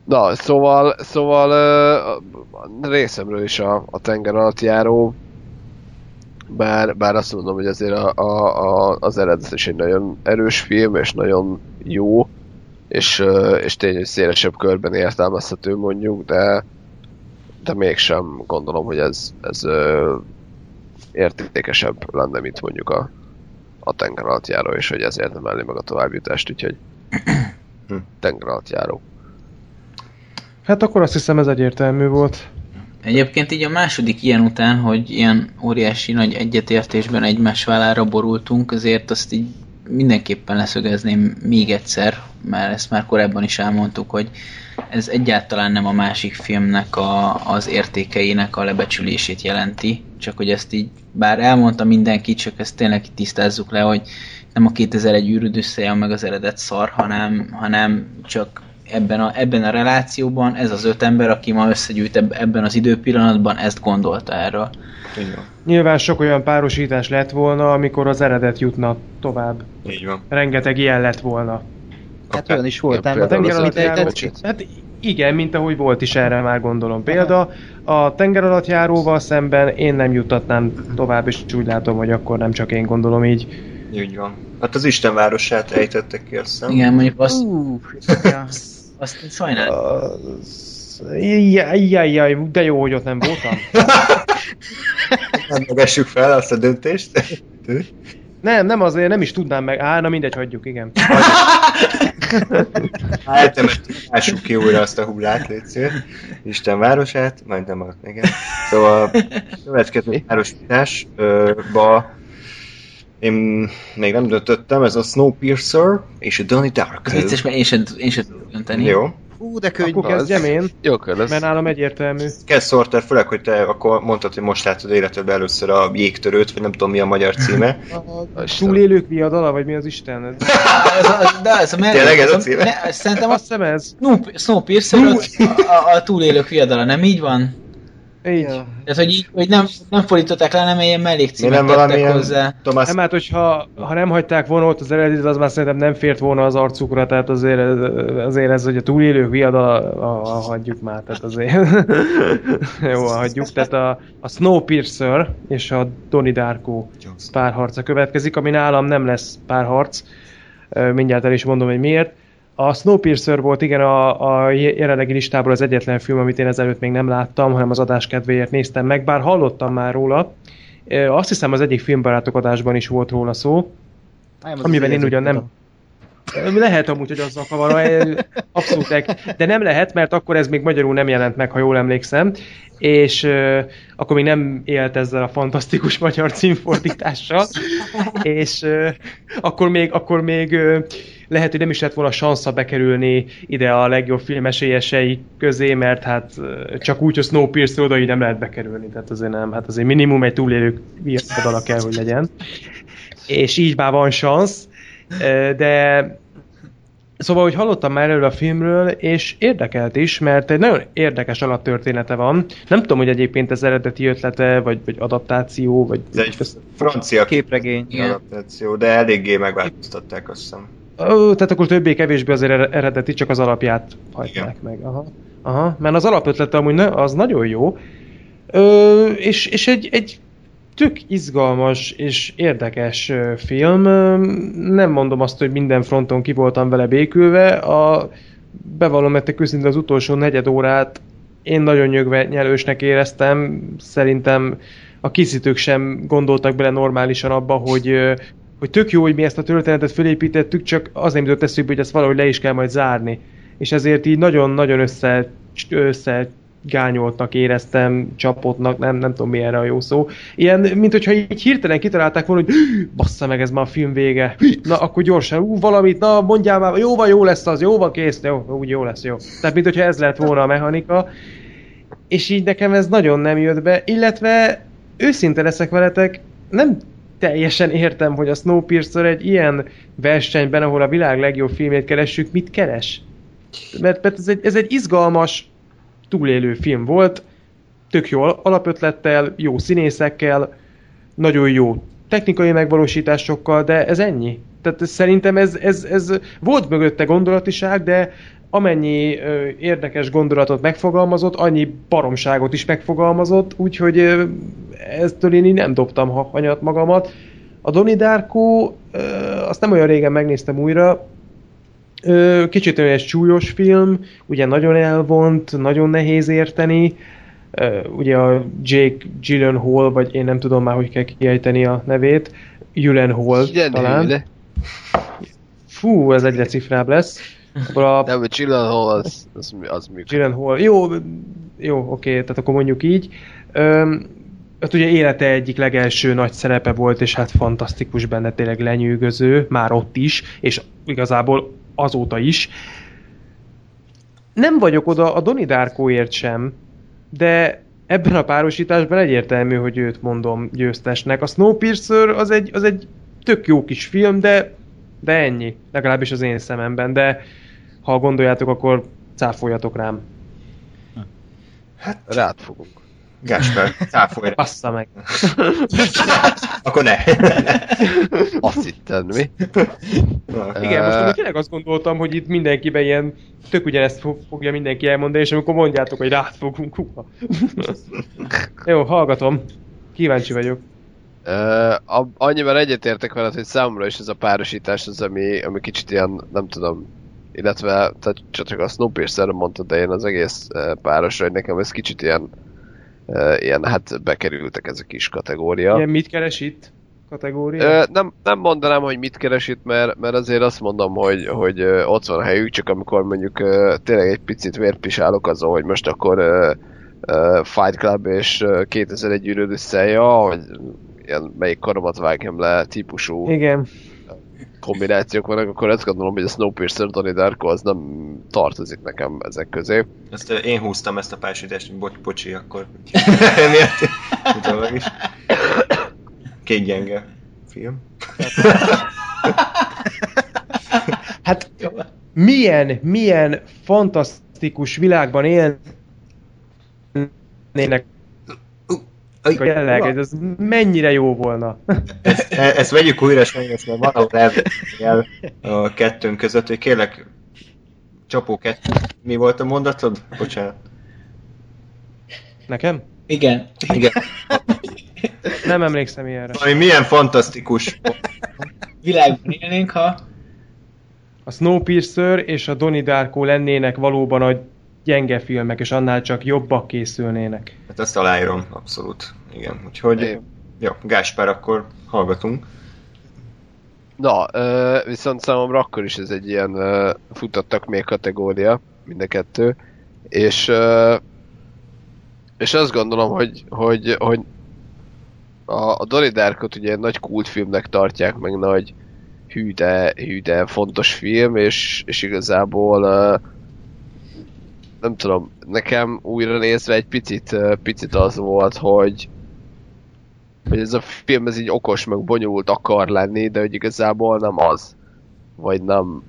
Na, szóval részemről is a tengeralattjáró, bár azt mondom, hogy azért az eredet is egy nagyon erős film, és nagyon jó, és tényleg szélesebb körben értelmezhető mondjuk, de mégsem gondolom, hogy ez értékesebb lenne, mint mondjuk a tengeralattjáró, és hogy ezért nem elli meg a továbbjutást, úgyhogy tengeralattjáró. Hát akkor azt hiszem ez egyértelmű volt. Egyébként így a második ilyen után, hogy ilyen óriási nagy egyetértésben egymás vállára borultunk, azért azt így mindenképpen leszögezném még egyszer, mert ezt már korábban is elmondtuk, hogy ez egyáltalán nem a másik filmnek az értékeinek a lebecsülését jelenti, csak hogy ezt így, bár elmondta mindenki, csak ezt tényleg tisztázzuk le, hogy nem a 2001 űrodüsszeia meg az eredet szar, hanem csak ebben a relációban ez az 5 ember, aki ma összegyűjt ebben az időpillanatban, ezt gondolta erről. Így van. Nyilván sok olyan párosítás lett volna, amikor az eredet jutna tovább. Így van. Rengeteg ilyen lett volna. Hát olyan is volt, nem? Hát igen, mint ahogy volt is erre már gondolom. Példa, a tengeralattjáróval szemben én nem juttatnám tovább, és úgy látom, hogy akkor nem csak én gondolom így. Így van. Hát az Istenvárosát ejtettek ki, azt hiszem. Igen, mondjuk azt... azt sajnálom. Jajjajjaj, de jó, hogy ott nem voltam. Hát megessük fel azt a döntést. Nem azért, nem is tudnám meg. Na mindegy, hagyjuk, igen. Hát lássuk ki újra azt a hullát, létszél. Istenvárosát, majdnem a... igen. Szóval a következő városításba... Én még nem döntöttem, ez a Snowpiercer és a Donnie Darko. Vicces, mert én sem tudok dönteni. Jó. Hú, de könyv. Akkor kezdjem én, jó, mert nálam egyértelmű. Kezd Sorter, főleg, hogy te akkor mondtad, hogy most látod életedben először a jégtörőt, vagy nem tudom mi a magyar címe. A túlélők viadala, vagy mi az Isten? Tényleg ez a címe? Szerintem azt hiszem ez. Snowpiercer, a túlélők viadala, nem így van? Így. Tehát, hogy nem fordították le, nem ilyen mellékcímet tettek hozzá. Tomás... Nem, hát, hogyha nem hagyták volna ott az eredetit, az már szerintem nem fért volna az arcukra, tehát azért ez, hogy a túlélők viadala, hagyjuk már, tehát azért. Jó, hagyjuk. Tehát a Snowpiercer és a Donnie Darko párharca következik, ami nálam nem lesz párharc. Mindjárt el is mondom, hogy miért. A Snowpiercer volt igen a jelenlegi listából az egyetlen film, amit én ezelőtt még nem láttam, hanem az adás kedvéért néztem meg, bár hallottam már róla. Azt hiszem az egyik Filmbarátok adásban is volt róla szó. Amiben én ugyan nem... Lehet amúgy, hogy azzal kavarva, abszolút, de nem lehet, mert akkor ez még magyarul nem jelent meg, ha jól emlékszem, és akkor még nem élt ezzel a fantasztikus magyar címfordítással, és akkor még lehet, hogy nem is lett volna sansza bekerülni ide a legjobb film esélyesei közé, mert hát csak úgy, hogy Snowpiercer oda így nem lehet bekerülni, tehát azért nem, hát azért minimum egy túlélő viadala kell, hogy legyen, és így már van sansz. De szóval, hogy hallottam már előre a filmről, és érdekelt is, mert egy nagyon érdekes alaptörténete van. Nem tudom, hogy egyébként ez eredeti ötlete, vagy adaptáció, vagy... Ez egy francia képregény adaptáció, de eléggé megváltoztatták, azt hiszem. Tehát akkor többé-kevésbé azért eredeti, csak az alapját hagyták meg. Aha. Mert az alapötlete amúgy az nagyon jó, és egy tök izgalmas és érdekes film. Nem mondom azt, hogy minden fronton ki voltam vele békülve. Bevallom nektek őszintén, az utolsó negyed órát én nagyon nyelősnek éreztem. Szerintem a készítők sem gondoltak bele normálisan abba, hogy tök jó, hogy mi ezt a történetet fölépítettük, csak az nem jutott eszükbe, hogy ezt valahogy le is kell majd zárni. És ezért így nagyon-nagyon gányoltnak éreztem, csapottnak, nem tudom mi erre a jó szó. Ilyen, mint hogyha így hirtelen kitalálták volna, hogy bassza meg, ez már a film vége. Na, akkor gyorsan, valamit, na, mondjál már, jó lesz az, jó van, kész, jó, úgy jó lesz, jó. Tehát, mint hogyha ez lett volna a mechanika. És így nekem ez nagyon nem jött be, illetve őszinte leszek veletek, nem teljesen értem, hogy a Snowpiercer egy ilyen versenyben, ahol a világ legjobb filmét keressük, mit keres? Mert ez egy izgalmas túlélő film volt, tök jó alapötlettel, jó színészekkel, nagyon jó technikai megvalósításokkal, de ez ennyi. Tehát szerintem ez volt mögötte gondolatiság, de amennyi érdekes gondolatot megfogalmazott, annyi baromságot is megfogalmazott, úgyhogy eztől én nem dobtam hanyat magamat. A Donnie Darko, azt nem olyan régen megnéztem újra, kicsit olyan súlyos film, ugye nagyon elvont, nagyon nehéz érteni, ugye a Jake Gyllenhaal, vagy én nem tudom már, hogy kell kiejteni a nevét, Gyllenhaal talán. De. Fú, ez egyre cifrább lesz. Nem, a Gyllenhaal az működik. Gyllenhaal, jó, oké, tehát akkor mondjuk így. Hát ugye élete egyik legelső nagy szerepe volt, és hát fantasztikus benne, tényleg lenyűgöző, már ott is, és igazából azóta is. Nem vagyok oda a Donnie Darkoért sem, de ebben a párosításban egyértelmű, hogy őt mondom győztesnek. A Snowpiercer az egy tök jó kis film, de ennyi. Legalábbis az én szememben, de ha gondoljátok, akkor cáfoljatok rám. Hát rád fogunk. Gáspár, cáfolj rá. Bassza meg. Akkor ne. Azt hittem, mi? Igen, most én tényleg azt gondoltam, hogy itt mindenkiben ilyen, tök ugyanezt fogja mindenki elmondani, és amikor mondjátok, hogy rád fogunk. Jó, hallgatom. Kíváncsi vagyok. Annyiban egyetértek veled, hogy számomra is ez a párosítás az, ami kicsit ilyen, nem tudom, illetve tehát csak a Snowpiercerre mondtad, de én az egész párosra, hogy nekem ez kicsit ilyen, hát bekerültek ezek is kategória. Ilyen mit keres itt kategória? Nem mondanám, hogy mit keres itt, mert azért azt mondom, hogy ott van a helyük, csak amikor mondjuk tényleg egy picit vérpisálok azon, hogy most akkor Fight Club és 2001: Űrodüsszeia, hogy ilyen melyik karomat vágjam le típusú igen kombinációk vannak, akkor azt gondolom, hogy a Snowpiercer, Donnie Darko az nem tartozik nekem ezek közé. Ezt én húztam ezt a párosítást, hogy bocsi, akkor... Tudom meg is. Két gyenge film. Hát milyen fantasztikus világban élnének. Jelenleg, ez mennyire jó volna. Ezt vegyük újra, sajnos, mert valahol elvettem a kettőnk között, hogy kérlek, csapó kettő. Mi volt a mondatod? Bocsánat. Nekem? Igen. Nem emlékszem ilyenre. Ami milyen fantasztikus. Világban élnénk, ha... A Snowpiercer és a Donnie Darko lennének valóban a gyenge filmek, és annál csak jobbak készülnének. Hát ezt aláírom, abszolút. Igen, úgyhogy... Jó, Gáspár, akkor hallgatunk. Na, viszont számomra akkor is ez egy ilyen futottak még kategória, mind a kettő, és azt gondolom, hogy a Donnie Darkot ugye nagy kultfilmnek tartják, meg nagy hű de fontos film, és igazából nem tudom, nekem újra nézve egy picit az volt, hogy ez a film ez így okos, meg bonyolult akar lenni, de hogy igazából nem az. Vagy nem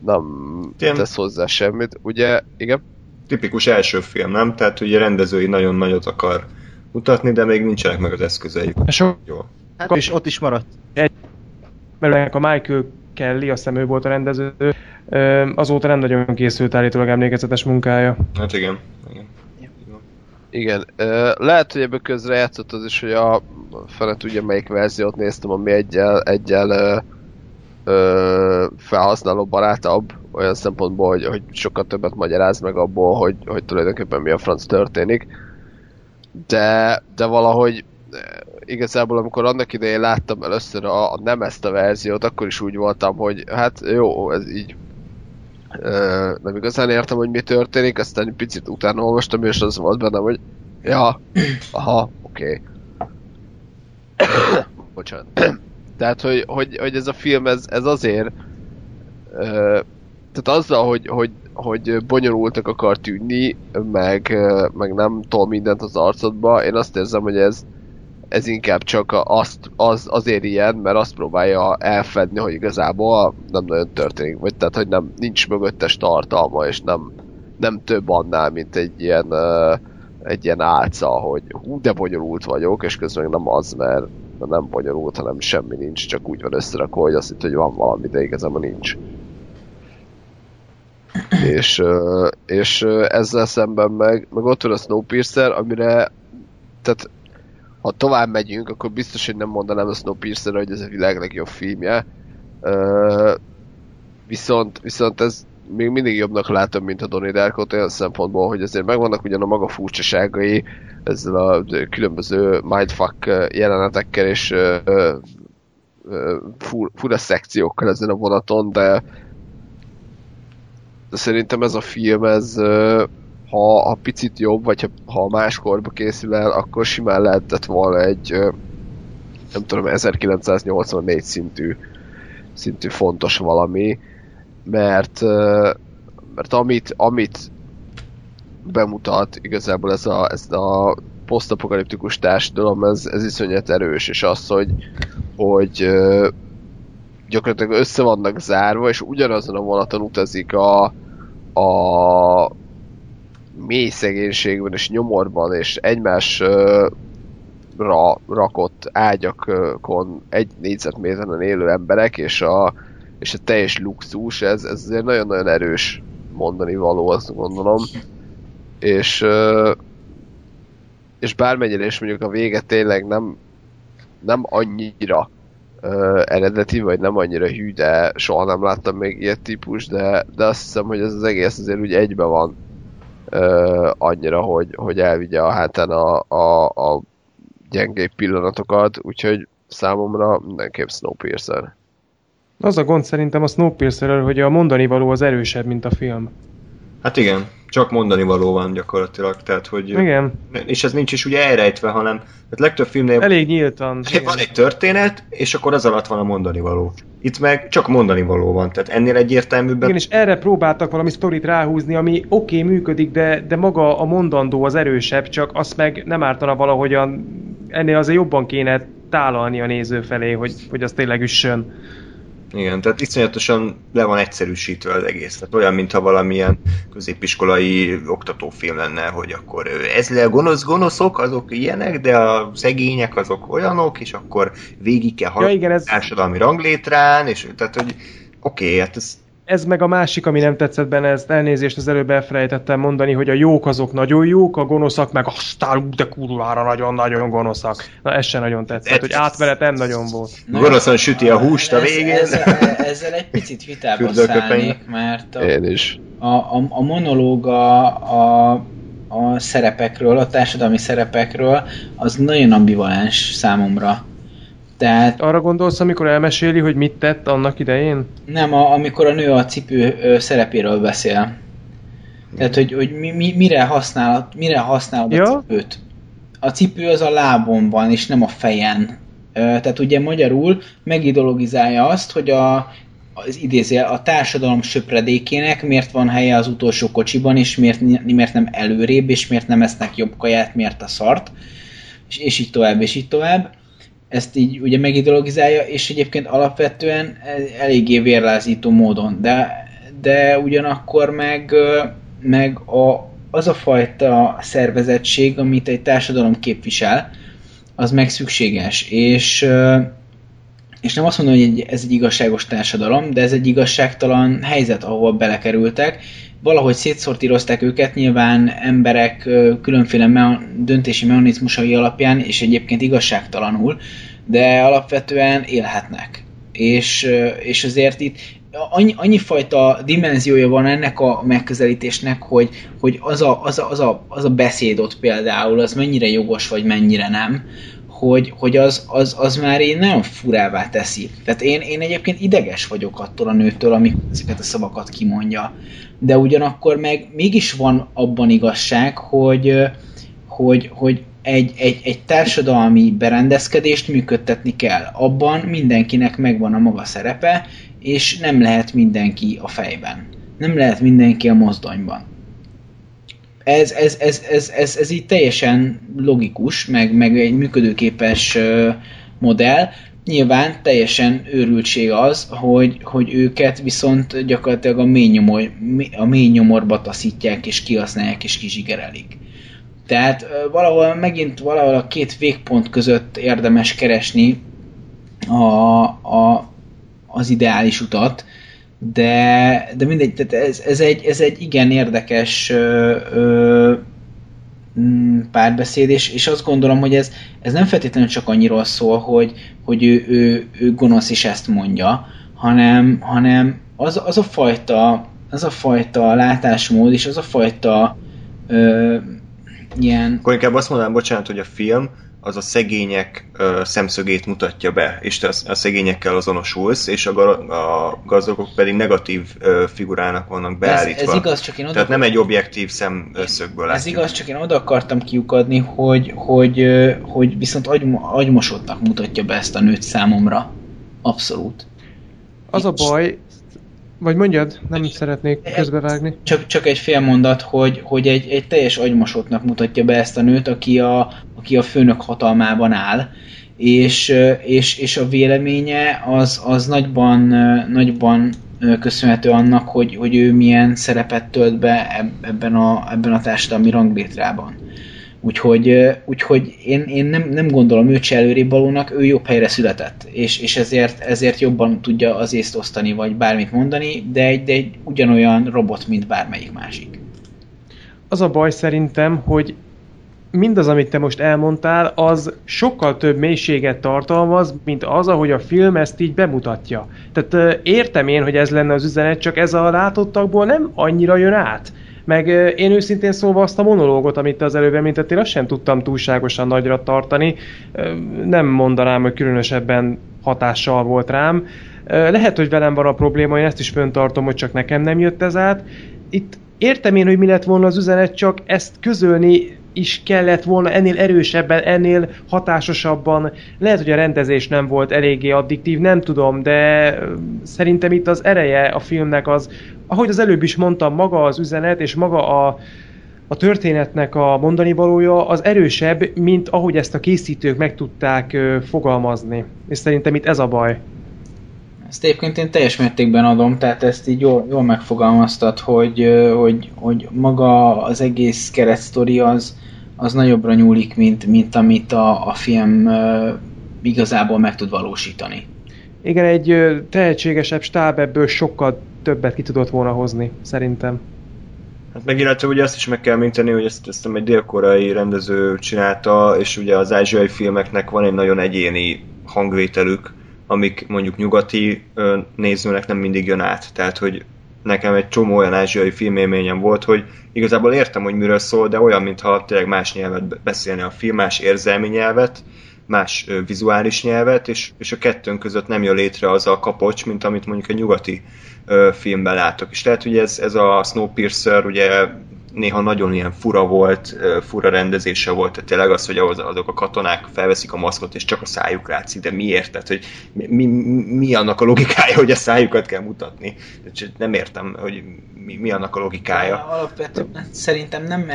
tesz hozzá semmit. Ugye, igen? Tipikus első film, nem? Tehát ugye rendezői nagyon nagyot akar mutatni, de még nincsenek meg az eszközei. Jó. Hát és ott is maradt. Mert a Michael Kelly, azt hiszem ő volt a rendező, azóta nem nagyon készült állítólag emlékezetes munkája. Hát igen. Igen, lehet, hogy ebből közre játszott az is, hogy a fene tudja melyik verziót néztem, ami egyel felhasználó barátabb, olyan szempontból, hogy sokkal többet magyaráz meg abból, hogy tulajdonképpen mi a franc történik. De valahogy igazából amikor annak idején láttam először a nem ezt a verziót, akkor is úgy voltam, hogy hát jó, ez így nem igazán értem, hogy mi történik, aztán picit utána olvastam, és az volt bennem, hogy ja, aha, oké. Okay. Bocsánat. Tehát, hogy ez a film, ez azért tehát azzal, hogy bonyolultak akar tűnni, meg nem tol mindent az arcodba, én azt érzem, hogy ez inkább csak azért ilyen, mert azt próbálja elfedni, hogy igazából nem nagyon történik, vagy tehát, hogy nem, nincs mögöttes tartalma, és nem több annál, mint egy ilyen álca, hogy hú, de bonyolult vagyok, és közben nem az, mert nem bonyolult, hanem semmi nincs, csak úgy van összerakva, hogy azt hitt, hogy van valami, de igazából nincs. És ezzel szemben meg ott van a Snowpiercer, amire tehát ha tovább megyünk, akkor biztos, hogy nem mondanám a Snowpiercerre, hogy ez a világ legjobb filmje. Viszont ez még mindig jobbnak látom, mint a Donnie Darkot olyan szempontból, hogy azért megvannak ugyan a maga furcsaságai ezzel a különböző mindfuck jelenetekkel és fura szekciókkal ezen a vonaton, de szerintem ez a film, ha picit jobb, vagy ha máskorba készül el, akkor simán lehetett volna egy, nem tudom, 1984 szintű fontos valami, mert amit bemutat igazából ez a posztapokaliptikus társadalom, ez iszonyat erős, és az, hogy gyakorlatilag össze vannak zárva, és ugyanazon a vonaton utazik a mély szegénységben és nyomorban és egymásra rakott ágyakon egy négyzetméteren élő emberek és a teljes luxus, ez azért nagyon-nagyon erős mondani való, azt gondolom. És bármennyire is mondjuk a vége tényleg nem annyira eredeti, vagy nem annyira hű, de soha nem láttam még ilyet típus, de azt hiszem, hogy ez az egész azért úgy egybe van annyira, hogy elvigye a hátán a gyengébb pillanatokat, úgyhogy számomra mindenképp Snowpiercer. Az a gond szerintem a Snowpiercerről, hogy a mondani való az erősebb, mint a film. Hát igen, csak mondani való van gyakorlatilag, tehát hogy... Igen. És ez nincs is ugye elrejtve, hanem tehát legtöbb filmnél... Elég nyíltan. Van egy történet, és akkor az alatt van a mondani való. Itt meg csak mondani való van, tehát ennél egyértelműbben... Igen, és erre próbáltak valami sztorit ráhúzni, ami oké, működik, de maga a mondandó az erősebb, csak azt meg nem ártana valahogyan... Ennél azért jobban kéne tálalni a néző felé, hogy az tényleg üssön. Igen, tehát iszonyatosan le van egyszerűsítve az egész. Tehát olyan, mintha valamilyen középiskolai oktatófilm lenne, hogy akkor ez le a gonoszok, azok ilyenek, de a szegények azok olyanok, és akkor végig kell haladni a társadalmi ranglétrán, és tehát, hogy oké, hát ez... Ez meg a másik, ami nem tetszett benne, ezt elnézést az előbb elfelejtettem mondani, hogy a jók azok nagyon jók, a gonoszak meg aztán de kurvára nagyon-nagyon gonoszak. Na ez sem nagyon tetszett, hogy átmenet nem nagyon volt. Gonoszan süti a húst a végén. Ezzel egy picit vitába szállnék, mert a monológ a szerepekről, a társadalmi szerepekről az nagyon ambivalens számomra. Tehát... Arra gondolsz, amikor elmeséli, hogy mit tett annak idején? Nem, amikor a nő a cipő szerepéről beszél. Tehát, hogy mire használod ja? A cipőt? A cipő az a lábon van, és nem a fejen. Tehát ugye magyarul megideologizálja azt, hogy a társadalom söpredékének miért van helye az utolsó kocsiban, és miért nem előrébb, és miért nem esznek jobb kaját, miért a szart, és így tovább, és így tovább. Ezt így ugye megideologizálja, és egyébként alapvetően eléggé vérlázító módon, de ugyanakkor meg az a fajta szervezettség, amit egy társadalom képvisel, az meg szükséges, és nem azt mondom, hogy ez egy igazságos társadalom, de ez egy igazságtalan helyzet, ahol belekerültek. Valahogy szétszortírozták őket, nyilván emberek különféle döntési mechanizmusai alapján, és egyébként igazságtalanul, de alapvetően élhetnek. És azért itt annyi fajta dimenziója van ennek a megközelítésnek, hogy az a beszédot például, az mennyire jogos, vagy mennyire nem, hogy az már én nagyon furává teszi. Tehát én egyébként ideges vagyok attól a nőtől, amikor ezeket a szavakat kimondja. De ugyanakkor meg mégis van abban igazság, hogy egy társadalmi berendezkedést működtetni kell. Abban mindenkinek megvan a maga szerepe, és nem lehet mindenki a fejben. Nem lehet mindenki a mozdonyban. Ez így teljesen logikus, meg egy működőképes modell. Nyilván teljesen őrültség az, hogy őket viszont gyakorlatilag a mély nyomorba taszítják, és kihasználják, és kizsigerelik. Tehát valahol a két végpont között érdemes keresni az ideális utat, de mindegy, tehát ez egy igen érdekes párbeszéd, és azt gondolom, hogy ez nem feltétlenül csak annyiról szól, hogy ő gonosz is ezt mondja, hanem az a fajta látásmód, és az a fajta ilyen... Akkor inkább azt mondanám, bocsánat, hogy a film az a szegények szemszögét mutatja be, és te a szegényekkel azonosulsz, és a gazdagok pedig negatív figurának vannak beállítva. Ez igaz, csak én tehát nem egy objektív szemszögből látjuk. Ez igaz, csak én oda akartam kiukadni, hogy viszont agymosottnak mutatja be ezt a nőt számomra. Abszolút. Az a baj, vagy mondjad, nem szeretnék közbevágni. Csak egy fél mondat, hogy egy teljes agymosottnak mutatja be ezt a nőt, aki a főnök hatalmában áll, és a véleménye az nagyban köszönhető annak, hogy ő milyen szerepet tölt be ebben a társadalmi ranglétrában. Úgyhogy én nem gondolom őt se előrébb valónak, ő jobb helyre született, és ezért jobban tudja az észt osztani, vagy bármit mondani, de egy ugyanolyan robot, mint bármelyik másik. Az a baj szerintem, hogy mindaz, amit te most elmondtál, az sokkal több mélységet tartalmaz, mint az, ahogy a film ezt így bemutatja. Tehát értem én, hogy ez lenne az üzenet, csak ez a látottakból nem annyira jön át. Meg én őszintén szólva azt a monológot, amit te az előbb említettél, azt sem tudtam túlságosan nagyra tartani. Nem mondanám, hogy különösebben hatással volt rám. Lehet, hogy velem van a probléma, én ezt is föntartom, hogy csak nekem nem jött ez át. Itt értem én, hogy mi lett volna az üzenet, csak ezt közölni is kellett volna ennél erősebben, ennél hatásosabban. Lehet, hogy a rendezés nem volt eléggé addiktív, nem tudom, de szerintem itt az ereje a filmnek az, ahogy az előbb is mondtam, maga az üzenet és maga a történetnek a mondani valója az erősebb, mint ahogy ezt a készítők meg tudták fogalmazni. És szerintem itt ez a baj. Ezt egyébként én teljes mértékben adom, tehát ezt így jól megfogalmaztad, hogy maga az egész keresztori az nagyobbra nyúlik, mint amit a film igazából meg tud valósítani. Igen, egy tehetségesebb stáb ebből sokkal többet ki tudott volna hozni, szerintem. Hát megilletve ugye azt is meg kell minteni, hogy ezt egy dél-koreai rendező csinálta, és ugye az ázsiai filmeknek van egy nagyon egyéni hangvételük, amik mondjuk nyugati nézőnek nem mindig jön át. Tehát, hogy nekem egy csomó olyan ázsiai filmélményem volt, hogy igazából értem, hogy miről szól, de olyan, mintha tényleg más nyelvet beszélne a film, más érzelmi nyelvet, más vizuális nyelvet, és a kettőnk között nem jön létre az a kapocs, mint amit mondjuk egy nyugati filmben látok. És lehet, hogy ez a Snowpiercer ugye néha nagyon ilyen fura volt, fura rendezése volt, tehát tényleg az, hogy azok a katonák felveszik a maszkot, és csak a szájuk látszik, de miért? Tehát, hogy mi annak a logikája, hogy a szájukat kell mutatni? Nem értem, hogy mi annak a logikája. Alapvetően szerintem nem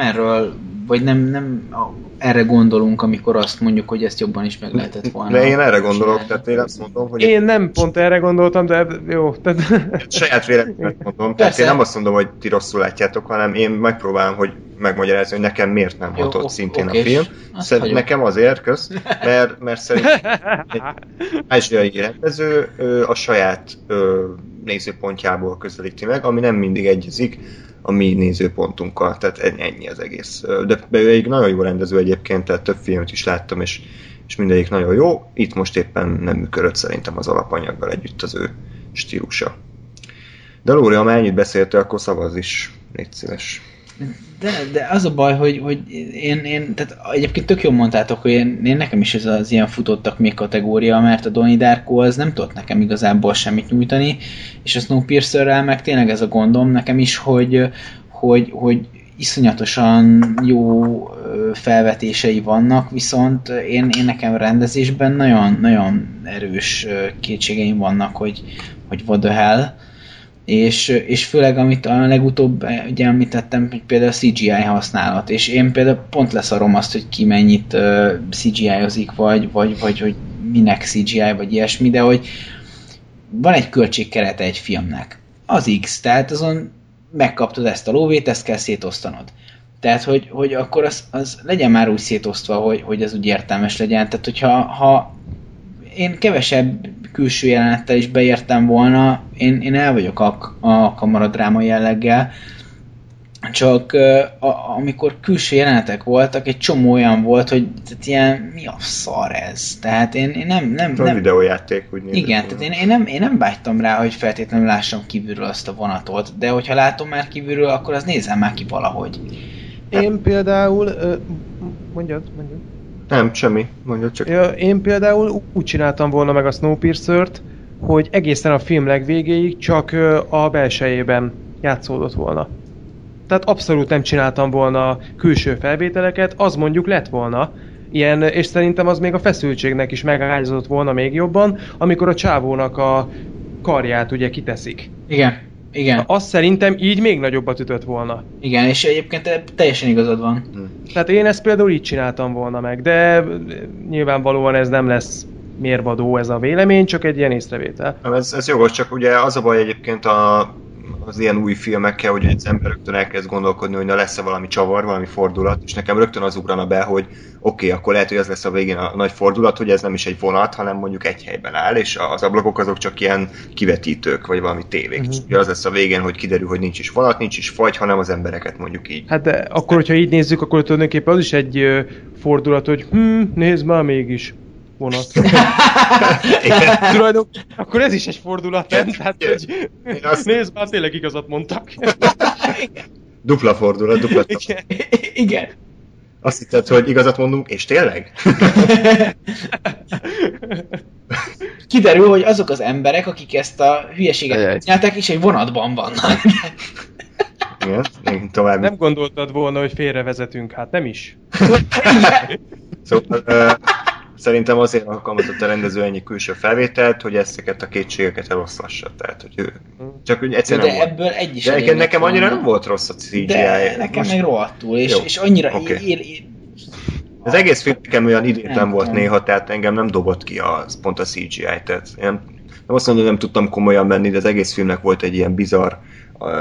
erről vagy nem erre gondolunk, amikor azt mondjuk, hogy ezt jobban is meg lehetett volna. De én erre gondolok, tehát én azt mondom, hogy... Én nem pont erre gondoltam, de jó. Saját véleményemet mondom, tehát én nem azt mondom, hogy ti rosszul látjátok, hanem én megpróbálom, hogy megmagyarázni, hogy nekem miért nem hatott szintén a film. Nekem azért, mert szerintem egy ázsiai rendező a saját nézőpontjából közelíti meg, ami nem mindig egyezik a mi nézőpontunkkal, tehát ennyi az egész. De ő egy nagyon jó rendező egyébként, tehát több filmet is láttam, és mindegyik nagyon jó. Itt most éppen nem működött szerintem az alapanyaggal együtt az ő stílusa. De Lóri, ha már ennyit beszéltél, akkor szavazz is, légy szíves. De az a baj, hogy én tehát egyébként tök jól mondtátok, hogy én nekem is ez az ilyen futottak még kategória, mert a Donnie Darko az nem tudott nekem igazából semmit nyújtani, és a Snowpiercerrel meg tényleg ez a gondom nekem is, hogy iszonyatosan jó felvetései vannak, viszont én nekem rendezésben nagyon-nagyon erős kétségeim vannak, hogy what the hell. És főleg, amit a legutóbb ugye említettem, hogy például CGI használat, és én például pont leszarom azt, hogy ki mennyit CGI-ozik, vagy hogy minek CGI, vagy ilyesmi, de hogy van egy költségkerete egy filmnek. Az X, tehát azon megkaptad ezt a lóvét, ezt kell szétosztanod. Tehát, hogy akkor az legyen már úgy szétosztva, hogy ez úgy értelmes legyen. Tehát, hogyha én kevesebb külső jelenettel is beértem volna, én el vagyok a kamaradráma jelleggel, csak amikor külső jelenetek voltak, egy csomó olyan volt, hogy tehát ilyen, mi a szar ez? Tehát én nem... A videójáték úgy nézett. Igen, tehát én nem vágytam rá, hogy feltétlenül lássam kívülről azt a vonatot, de hogyha látom már kívülről, akkor az nézem már ki valahogy. Én például... Mondjad. Nem, semmi, mondjuk csak. Én például úgy csináltam volna meg a Snowpiercer-t, hogy egészen a film legvégéig csak a belsejében játszódott volna. Tehát abszolút nem csináltam volna külső felvételeket, az mondjuk lett volna ilyen, és szerintem az még a feszültségnek is megállított volna még jobban, amikor a csávónak a karját ugye kiteszik. Igen. Azt szerintem így még nagyobbat ütött volna. Igen, és egyébként teljesen igazad van. Tehát én ezt például így csináltam volna meg, de nyilvánvalóan ez nem lesz mérvadó ez a vélemény, csak egy ilyen észrevétel. Ez jogos, csak ugye az a baj egyébként az ilyen új filmekkel, hogy az ember rögtön elkezd gondolkodni, hogy na lesz-e valami csavar, valami fordulat, és nekem rögtön az ugrana be, hogy oké, akkor lehet, hogy ez lesz a végén a nagy fordulat, hogy ez nem is egy vonat, hanem mondjuk egy helyben áll, és az ablakok azok csak ilyen kivetítők, vagy valami tévék. Uh-huh. És ugye az lesz a végén, hogy kiderül, hogy nincs is vonat, nincs is fagy, hanem az embereket mondjuk így. Hát de akkor, hogyha így nézzük, akkor tulajdonképpen az is egy fordulat, hogy nézd már mégis. Vonat. Akkor ez is egy fordulat, nem? Tehát, hogy nézd, már tényleg igazat mondtak. Dupla fordulat, dupla. Igen. Azt hitted, hogy igazat mondunk, és tényleg? Kiderül, hogy azok az emberek, akik ezt a hülyeséget csinálták, és egy vonatban vannak. Igen, tovább. Nem gondoltad volna, hogy félrevezetünk, hát nem is. Szóval... Szerintem azért alkalmazott a rendező ennyi külső felvételt, hogy ezeket a kétségeket eloszlassa. Tehát, hogy ő... Csak úgy egyszerűen de ebből volt. Egy is de nekem annyira mondom. Nem volt rossz a CGI. De nekem most... meg rohadtul, és annyira... Okay. Az egész filmben olyan idétlen volt néha, tehát engem nem dobott ki pont a CGI. Tehát nem azt mondom, hogy nem tudtam komolyan venni, de az egész filmnek volt egy ilyen bizarr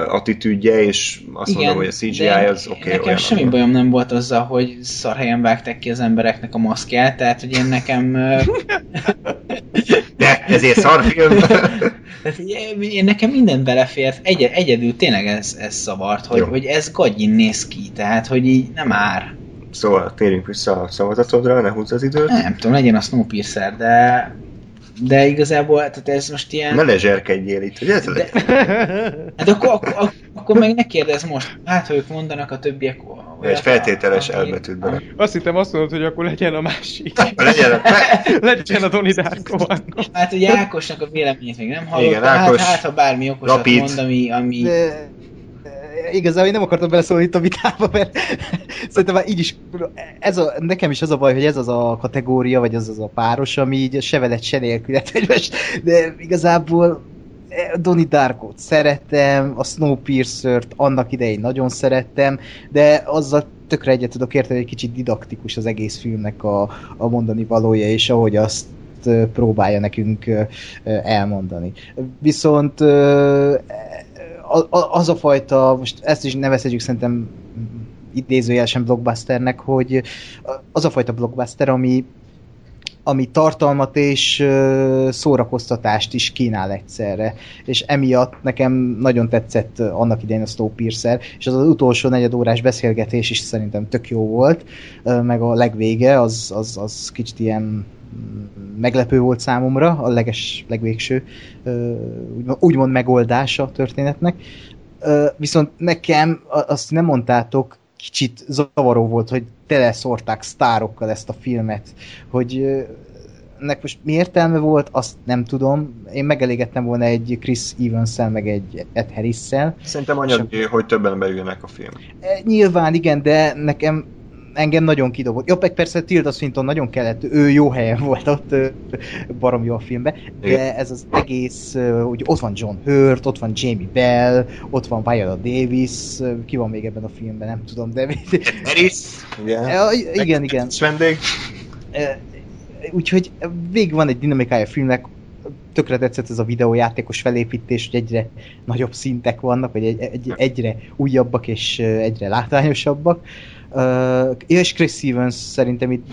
attitűdje, és azt mondom, hogy a CGI az oké. Nekem semmi bajom nem volt azzal, hogy szar helyen vágták ki az embereknek a maszkját, tehát hogy én nekem... De ezért szar film! Én nekem mindent belefért, egyedül tényleg ez zavart, hogy ez gagyin néz ki, tehát hogy így nem ár. Szóval térjünk vissza a szavazatodra, ne húzz az időt. Nem tudom, legyen a Snowpiercer, de igazából, tehát ez most ilyen... Ne lezserkedjél itt, hogy ez de... Hát akkor meg ne kérdezz most. Hát, ha ők mondanak, a többiek Egy feltételes elbetűt bele. Azt hittem azt mondod, hogy akkor legyen a másik. Legyen a Donnie Darko. Hát ugye Ákosnak a véleményét még nem hallottam. Hát ha bármi okosat mond, ami... De... Igazából én nem akartam beleszólni itt a vitába, mert szerintem már így is, nekem is az a baj, hogy ez az a kategória, vagy az a páros, ami így se veled, se nélkület, de igazából Donnie Darkot szerettem, a Snowpiercert annak idején nagyon szerettem, de azzal tökre egyet tudok érteni, hogy egy kicsit didaktikus az egész filmnek a mondani valója, és ahogy azt próbálja nekünk elmondani. Viszont az a fajta, most ezt is nevezhetjük szerintem idézőjelesen blockbusternek, hogy az a fajta blockbuster, ami tartalmat és szórakoztatást is kínál egyszerre. És emiatt nekem nagyon tetszett annak idején a Snowpiercer, és az utolsó negyedórás beszélgetés is szerintem tök jó volt, meg a legvége, az kicsit ilyen meglepő volt számomra, a legvégső úgymond megoldása a történetnek. Viszont nekem, azt nem mondtátok, kicsit zavaró volt, hogy teleszórták sztárokkal ezt a filmet, hogy ennek most mi értelme volt, azt nem tudom. Én megelégettem volna egy Chris Evans-szel, meg egy Ed Harris-szel. Szerintem anyagi, hogy többen beülnek a film. Nyilván igen, de engem nagyon kidobott. Jobb, persze Tilda Swinton nagyon kellett, ő jó helyen volt ott, barom jó a filmben, de igen. Ez az egész, hogy ott van John Hurt, ott van Jamie Bell, ott van Viola Davis, ki van még ebben a filmben, nem tudom, de... Harris? Igen. Vendég. Úgyhogy végig van egy dinamikája a filmnek, tökre tetszett ez a videójátékos felépítés, hogy egyre nagyobb szintek vannak, vagy egyre újabbak és egyre látványosabbak. És Chris Stevens szerintem itt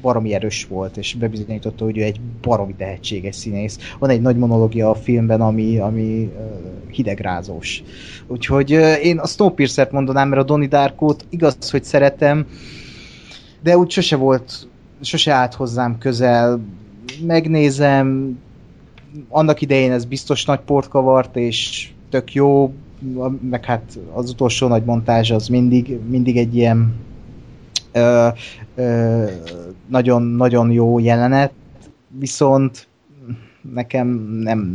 baromi erős volt, és bebizonyította, hogy ő egy baromi tehetséges színész. Van egy nagy monológia a filmben, ami hidegrázós. Úgyhogy én a Snowpiercert mondanám, mert a Donnie Darkot igaz, hogy szeretem, de úgy sose állt hozzám közel. Megnézem, annak idején ez biztos nagy port kavart, és tök jó, meg hát az utolsó nagy montázs az mindig egy ilyen nagyon-nagyon jó jelenet, viszont nekem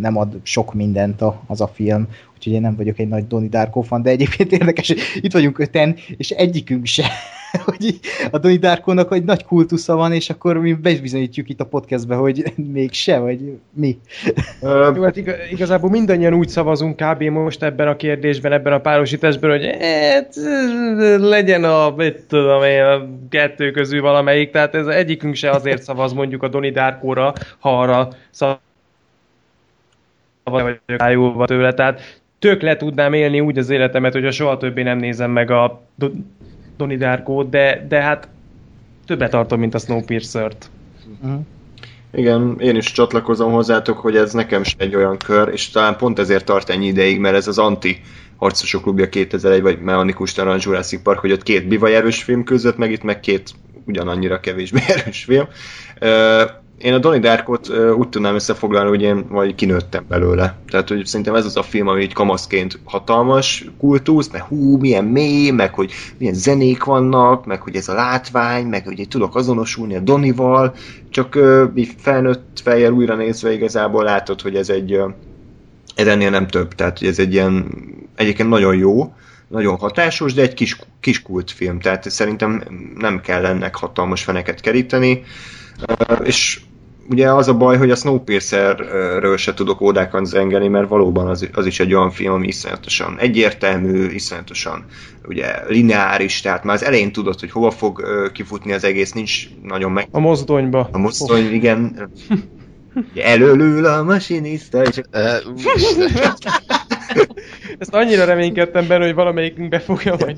nem ad sok mindent az a film, úgyhogy én nem vagyok egy nagy Donnie Darko fan, de egyébként érdekes, itt vagyunk öten, és egyikünk se, hogy a Donnie Darko-nak egy nagy kultusza van, és akkor mi bebizonyítjuk itt a podcastbe, hogy mégse, vagy mi? Jó, hát igazából mindannyian úgy szavazunk kb. Most ebben a kérdésben, ebben a párosításban, hogy legyen a kettő közül valamelyik, tehát ez egyikünk se azért szavaz mondjuk a Donnie Darko-ra, ha arra vagy rájúlva tőle, tehát tök le tudnám élni úgy az életemet, hogy soha többé nem nézem meg a Donnie Darkót, de hát többet tartom, mint a Snowpiercer-t. Uh-huh. Igen, én is csatlakozom hozzátok, hogy ez nekem sem egy olyan kör, és talán pont ezért tart ennyi ideig, mert ez az anti-Harcosok klubja 2001, vagy Mechanikus narancs Jurassic Park, hogy ott két bivaj erős film között, meg itt meg két ugyanannyira kevésbé erős film. Én a Donnie Darkot úgy tudnám összefoglalni, hogy én majd kinőttem belőle. Tehát, hogy szerintem ez az a film, ami így kamaszként hatalmas kultusz, meg milyen mély, meg hogy milyen zenék vannak, meg hogy ez a látvány, meg hogy tudok azonosulni a Donnie-val, csak így felnőtt fejjel újra nézve igazából látod, hogy ez egy ennél nem több. Tehát, hogy ez egy ilyen egyébként nagyon jó, nagyon hatásos, de egy kis kultfilm. Tehát szerintem nem kell ennek hatalmas feneket keríteni. És ugye az a baj, hogy a Snowpiercerről se tudok ódákat zengeni, mert valóban az is egy olyan film, ami iszonyatosan egyértelmű, iszonyatosan ugye lineáris, tehát már az elején tudod, hogy hova fog kifutni az egész, nincs nagyon meg... A mozdonyba. A mozdony, igen. Elölül a masinista, és... Ezt annyira reménykedtem benne, hogy valamelyikünk befogja majd.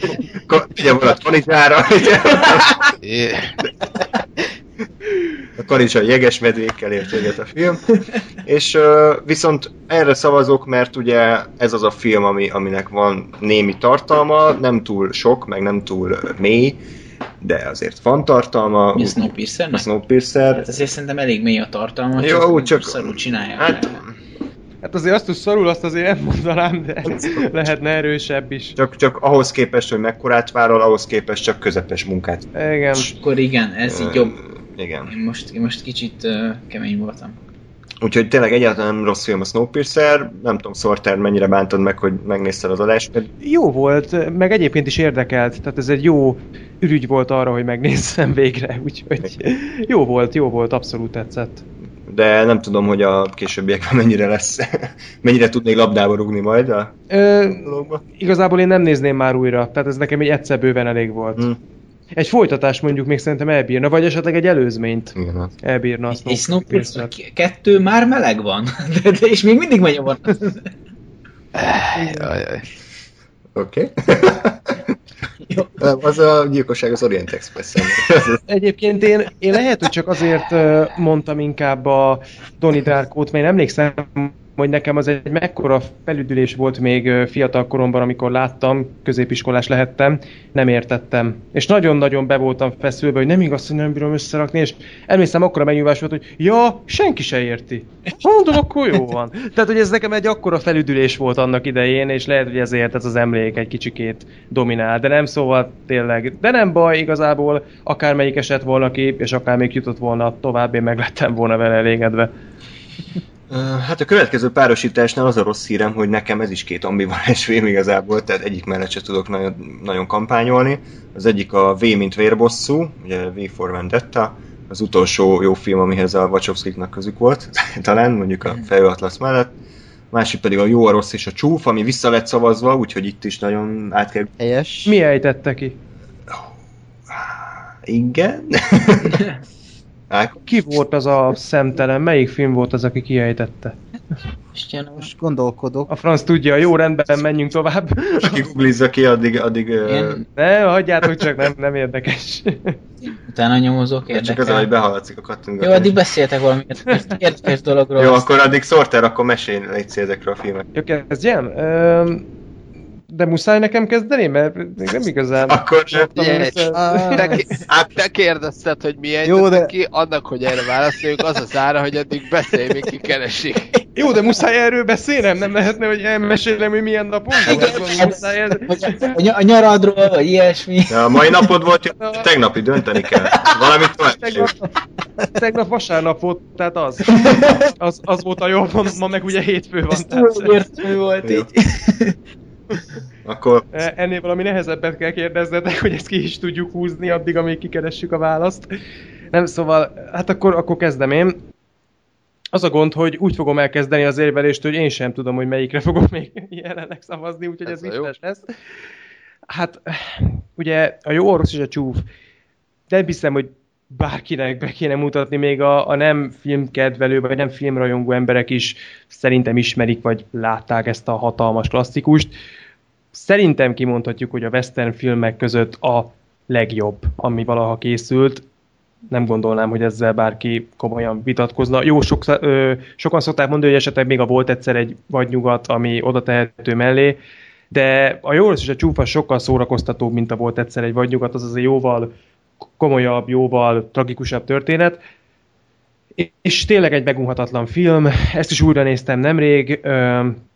Ugye van a tonitára, ugye... A Karincs a jeges medvékkel ért egyet a film. És viszont erre szavazok, mert ugye ez az a film, aminek van némi tartalma, nem túl sok, meg nem túl mély, de azért van tartalma. Mi a Snowpiercer? Hát azért szerintem elég mély a tartalma, jó, csak szarul csinálják. Hát, Hát azért azt is szorul, azt azért elmondanám, de lehetne erősebb is. Csak ahhoz képest, hogy mekkorát vállal, ahhoz képest csak közepes munkát. Igen. Akkor igen, ez így jobb. Igen. Én most kicsit kemény voltam. Úgyhogy tényleg egyáltalán nem rossz film a Snowpiercer, nem tudom, Sorter, mennyire bántod meg, hogy megnézted az adást. Jó volt, meg egyébként is érdekelt, tehát ez egy jó ürügy volt arra, hogy megnézzem végre, úgyhogy jó volt, abszolút tetszett. De nem tudom, hogy a későbbiekben mennyire tudnék labdába rúgni majd a dologba. Igazából én nem nézném már újra, tehát ez nekem egy egyszer bőven elég volt. Egy folytatást mondjuk még szerintem elbírna, vagy esetleg egy előzményt elbírna. A és Snowpiercer 2 már meleg van, de és még mindig megy van. Oké. Az a gyilkosság az Orient Express-en. Egyébként én lehet, hogy csak azért mondtam inkább a Donnie Darkót, mert én emlékszem, hogy nekem az egy mekkora felüdülés volt még fiatal koromban, amikor láttam, középiskolás lehettem, nem értettem. És nagyon-nagyon be voltam feszülve, hogy nem igaz, hogy nem bírom összerakni, és emlékszem, akkora megnyúlás volt, hogy ja, senki se érti. Mondom, akkor jó van. Tehát, hogy ez nekem egy akkora felüdülés volt annak idején, és lehet, hogy ezért ez az emlék egy kicsikét dominál, de nem, szóval tényleg. De nem baj, igazából akármelyik esett volna ki, és akár még jutott volna tovább, én meg lettem volna vele elégedve. Hát a következő párosításnál az a rossz hírem, hogy nekem ez is két ambivalens film igazából, tehát egyik mellett se tudok nagyon, nagyon kampányolni. Az egyik a V, mint vérbosszú, ugye V for Vendetta, az utolsó jó film, amihez a Wachowskiknak közük volt, talán mondjuk a Fejőatlasz mellett. Másik pedig a Jó, a rossz és a csúf, ami vissza lett szavazva, úgyhogy itt is nagyon át kell... Helyes. Mi ejtette ki? Igen... Ki volt az a szemtelen? Melyik film volt az, aki kiejtette? Most gondolkodok. A franc tudja, jó, rendben, menjünk tovább. Most kiguglizza ki, addig... Ne, hagyjátok csak, nem érdekes. Utána nyomozók érdekel. Csak az, hogy behaladszik a kattingatás. Jó, addig beszéltek valamiért érdekes dologról. Jó, akkor addig Sorter, akkor mesélj ezekről a filmekről. Jó, kezdjem? De muszáj nekem kezdeni, mert nem igazán... Akkor sem. Te kérdezted, hogy mi ejtettek ki, annak, hogy erre válaszoljuk, az az ára, hogy eddig beszélj, még kikeresik. Jó, de muszáj erről beszélnem? Nem lehetne, hogy elmesélem, hogy milyen napon van? A nyaradról, vagy ilyesmi. A mai napod volt, tegnapi, dönteni kell. Valamit tovább. Tegnap vasárnap volt, tehát az volt a jó, ma meg ugye hétfő van. Ez volt így. Akkor... Ennél valami nehezebbet kell kérdeznetek, hogy ezt ki is tudjuk húzni addig, amíg kikeressük a választ. Nem, szóval, hát akkor kezdem én. Az a gond, hogy úgy fogom elkezdeni az érvelést, hogy én sem tudom, hogy melyikre fogok még jelenleg szavazni, úgyhogy ez vicces lesz. Hát, ugye a Jó, a rossz és a csúf, de hiszem, hogy bárkinek be kéne mutatni, még a nem filmkedvelő, vagy nem filmrajongó emberek is szerintem ismerik, vagy látták ezt a hatalmas klasszikust. Szerintem kimondhatjuk, hogy a western filmek között a legjobb, ami valaha készült. Nem gondolnám, hogy ezzel bárki komolyan vitatkozna. Jó, sokan szokták mondani, hogy esetleg még a Volt egyszer egy vadnyugat, ami oda tehető mellé, de a Jó, rossz és a csúf sokkal szórakoztatóbb, mint a Volt egyszer egy vadnyugat, az azért jóval komolyabb, jóval tragikusabb történet. És tényleg egy megunhatatlan film, ezt is újra néztem nemrég,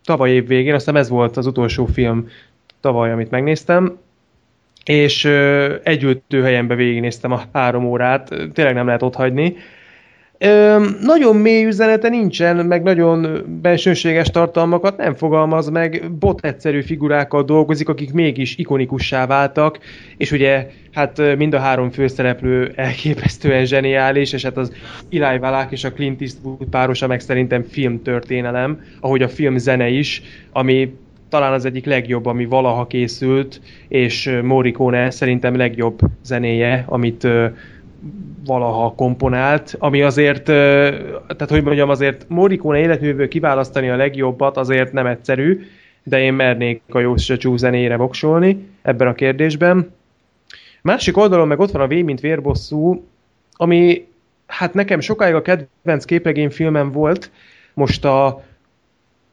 tavaly év végén, aztán ez volt az utolsó film tavaly, amit megnéztem, és együltő helyembe végignéztem a 3 órát, tényleg nem lehet otthagyni. Nagyon mély üzenete nincsen, meg nagyon bensőséges tartalmakat nem fogalmaz meg, botegyszerű figurákkal dolgozik, akik mégis ikonikussá váltak, és ugye hát mind a 3 főszereplő elképesztően zseniális, és hát az Eli Wallach és a Clint Eastwood párosa meg szerintem filmtörténelem, ahogy a film zene is, ami talán az egyik legjobb, ami valaha készült, és Morricone szerintem legjobb zenéje, amit valaha komponált, ami azért, tehát hogy mondjam, azért Morricone életművéből kiválasztani a legjobbat azért nem egyszerű, de én mernék a Jó, és a csúf zenére voksolni ebben a kérdésben. Másik oldalon meg ott van a V, mint vérbosszú, ami hát nekem sokáig a kedvenc képregényfilmem volt, most a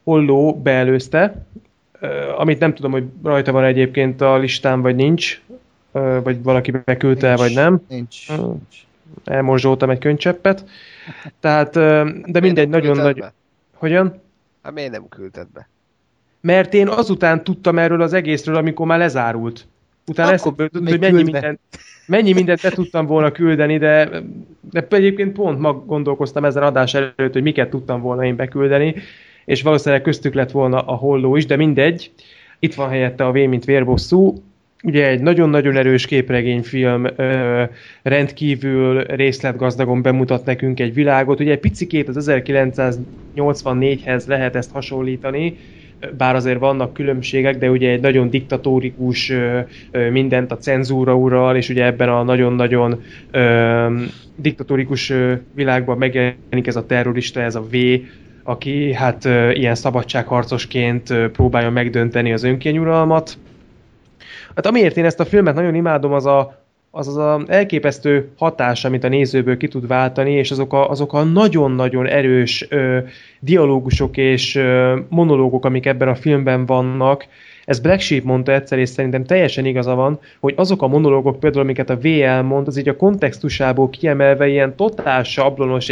Holló beelőzte, amit nem tudom, hogy rajta van egyébként a listán, vagy nincs, vagy valaki beküldte el, vagy nem. Nincs. Elmorzsoltam egy könycseppet. Tehát, de mindegy, nagyon nagy... Hogyan? Hát miért nem küldted be? Mert én azután tudtam erről az egészről, amikor már lezárult. Utána eszembe jutott, hogy mennyi mindent be tudtam volna küldeni, de egyébként pont mag gondolkoztam ezen adás előtt, hogy miket tudtam volna én beküldeni, és valószínűleg köztük lett volna a holló is, de mindegy. Itt van helyette a V, mint vérbosszú. Ugye egy nagyon-nagyon erős képregényfilm, rendkívül részletgazdagon bemutat nekünk egy világot. Ugye egy picikét az 1984-hez lehet ezt hasonlítani, bár azért vannak különbségek, de ugye egy nagyon diktatórikus, mindent a cenzúra ural, és ugye ebben a nagyon-nagyon diktatórikus világban megjelenik ez a terrorista, ez a V, aki hát ilyen szabadságharcosként próbálja megdönteni az önkényuralmat. Hát amiért én ezt a filmet nagyon imádom, az elképesztő hatás, amit a nézőből ki tud váltani, és azok a nagyon-nagyon erős dialógusok és monológok, amik ebben a filmben vannak. Ez Black Sheep mondta egyszer, és szerintem teljesen igaza van, hogy azok a monológok például, amiket a VL mond, az így a kontextusából kiemelve ilyen totál sablonos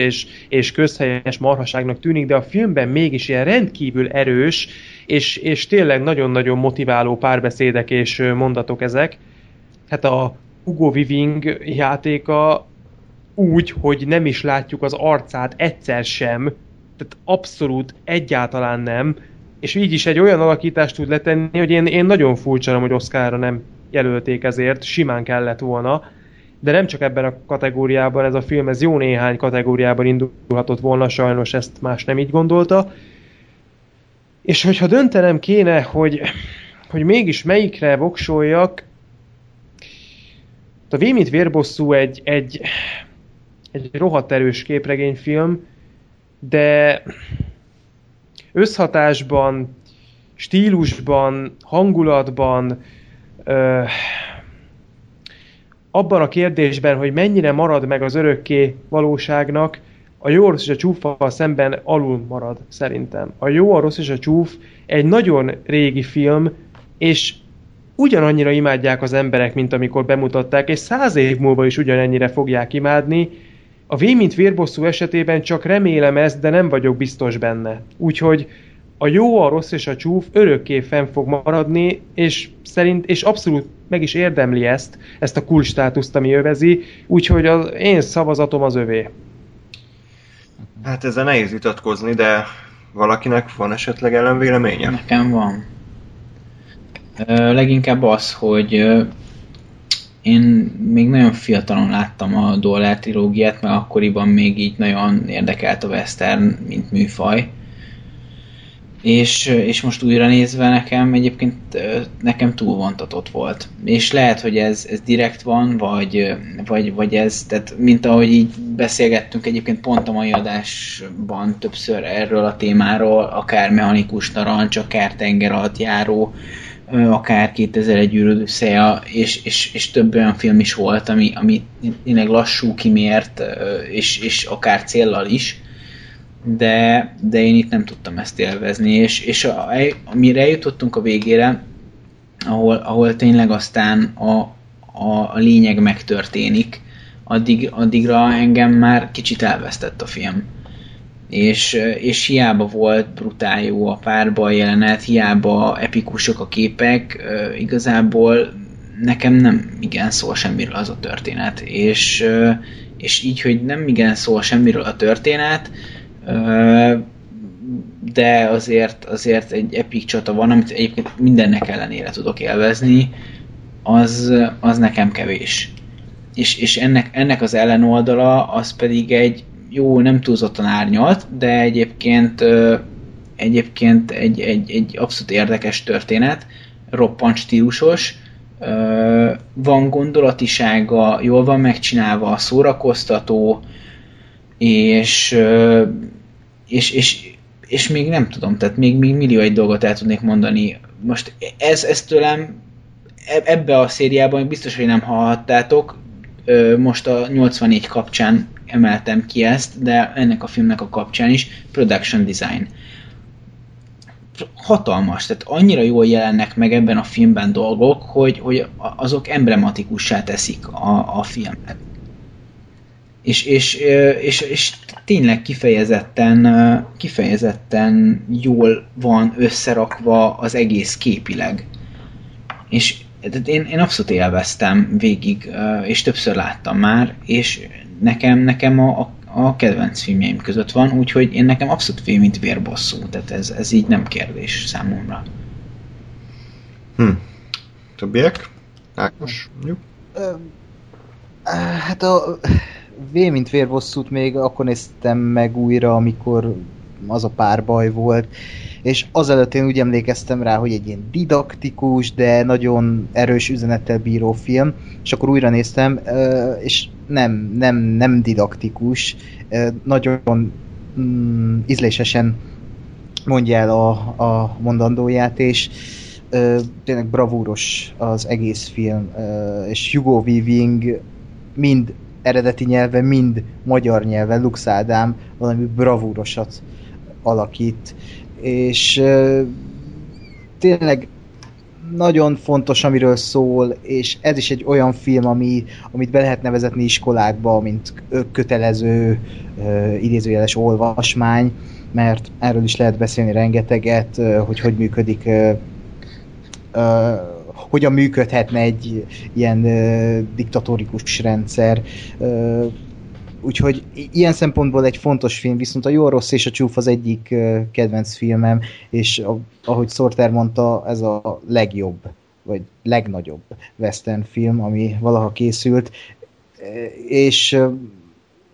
és közhelyes marhaságnak tűnik, de a filmben mégis ilyen rendkívül erős, és tényleg nagyon-nagyon motiváló párbeszédek és mondatok ezek. Hát a Hugo Weaving játéka úgy, hogy nem is látjuk az arcát egyszer sem, tehát abszolút egyáltalán nem, és így is egy olyan alakítást tud letenni, hogy én nagyon furcsalom, hogy Oscarra nem jelölték ezért, simán kellett volna, de nem csak ebben a kategóriában, ez a film ez jó néhány kategóriában indulhatott volna, sajnos ezt más nem így gondolta. És hogyha döntenem kéne, hogy mégis melyikre voksoljak, a V, mint vérbosszú egy rohadt erős képregényfilm, de összhatásban, stílusban, hangulatban, abban a kérdésben, hogy mennyire marad meg az örökké valóságnak, a Jó, a rossz és a csúffal szemben alul marad, szerintem. A Jó, a rossz és a csúf egy nagyon régi film, és ugyanannyira imádják az emberek, mint amikor bemutatták, és 100 év múlva is ugyanennyire fogják imádni. A V, mint vérbosszú esetében csak remélem ezt, de nem vagyok biztos benne. Úgyhogy a Jó, a rossz és a csúf örökké fenn fog maradni, és abszolút meg is érdemli ezt a kulcsstátuszt, ami övezi, úgyhogy az én szavazatom az övé. Hát ezzel nehéz vitatkozni, de valakinek van esetleg ellenvéleménye? Nekem van. Leginkább az, hogy én még nagyon fiatalon láttam a Donnie trilógiát, mert akkoriban még így nagyon érdekelt a western, mint műfaj. És most újra nézve nekem túlvontatott volt. És lehet, hogy ez direkt van, vagy ez, tehát mint ahogy így beszélgettünk egyébként pont a mai adásban többször erről a témáról, akár Mechanikus narancs, akár Tengeralattjáró, akár 2001: Űrodüsszeia, és több olyan film is volt, ami tényleg lassú, kimért, és akár céllal is, de én itt nem tudtam ezt élvezni, és amire eljutottunk a végére, ahol tényleg aztán a lényeg megtörténik, addigra engem már kicsit elvesztett a film. És hiába volt brutál jó a párbaj jelenet, hiába epikusok a képek, igazából nekem nem igen szól semmiről az a történet. És így, hogy nem igen szól semmiről a történet, de azért egy epik csata van, amit egyébként mindennek ellenére tudok élvezni, az nekem kevés. És ennek az ellenoldala az pedig egy jó, nem túlzottan árnyalt, de egyébként egy abszolút érdekes történet, roppant stílusos, van gondolatisága, jól van megcsinálva, szórakoztató, és még nem tudom, tehát még millió egy dolgot el tudnék mondani. Most ez tőlem ebbe a szériában biztos, hogy nem hallhattátok, most a 84 kapcsán emeltem ki ezt, de ennek a filmnek a kapcsán is, production design. Hatalmas, tehát annyira jól jelennek meg ebben a filmben dolgok, hogy azok emblematikussá teszik a filmet. És tényleg kifejezetten jól van összerakva az egész képileg. És én abszolút élveztem végig, és többször láttam már, és nekem a kedvenc filmjeim között van, úgyhogy én nekem abszolút fél, mint vérbosszú. Tehát ez így nem kérdés számomra. Többiek? Ákos? Jó. Hát a V, mint vérbosszút még akkor néztem meg újra, amikor az a párbaj volt, és azelőtt én úgy emlékeztem rá, hogy egy ilyen didaktikus, de nagyon erős üzenettel bíró film, és akkor újra néztem, és nem didaktikus, nagyon ízlésesen mondja el a mondandóját, és tényleg bravúros az egész film, és Hugo Weaving mind eredeti nyelven, mind magyar nyelven, Lux Ádám valami bravúrosat alakít, és tényleg nagyon fontos, amiről szól, és ez is egy olyan film, amit be lehet nevezetni iskolákba, mint kötelező idézőjeles olvasmány, mert erről is lehet beszélni rengeteget, hogy működik, hogyan működhetne egy ilyen diktatórikus rendszer. Úgyhogy ilyen szempontból egy fontos film, viszont a Jó, a rossz és a csúf az egyik kedvenc filmem, és ahogy Sorter mondta, ez a legjobb, vagy legnagyobb western film, ami valaha készült, és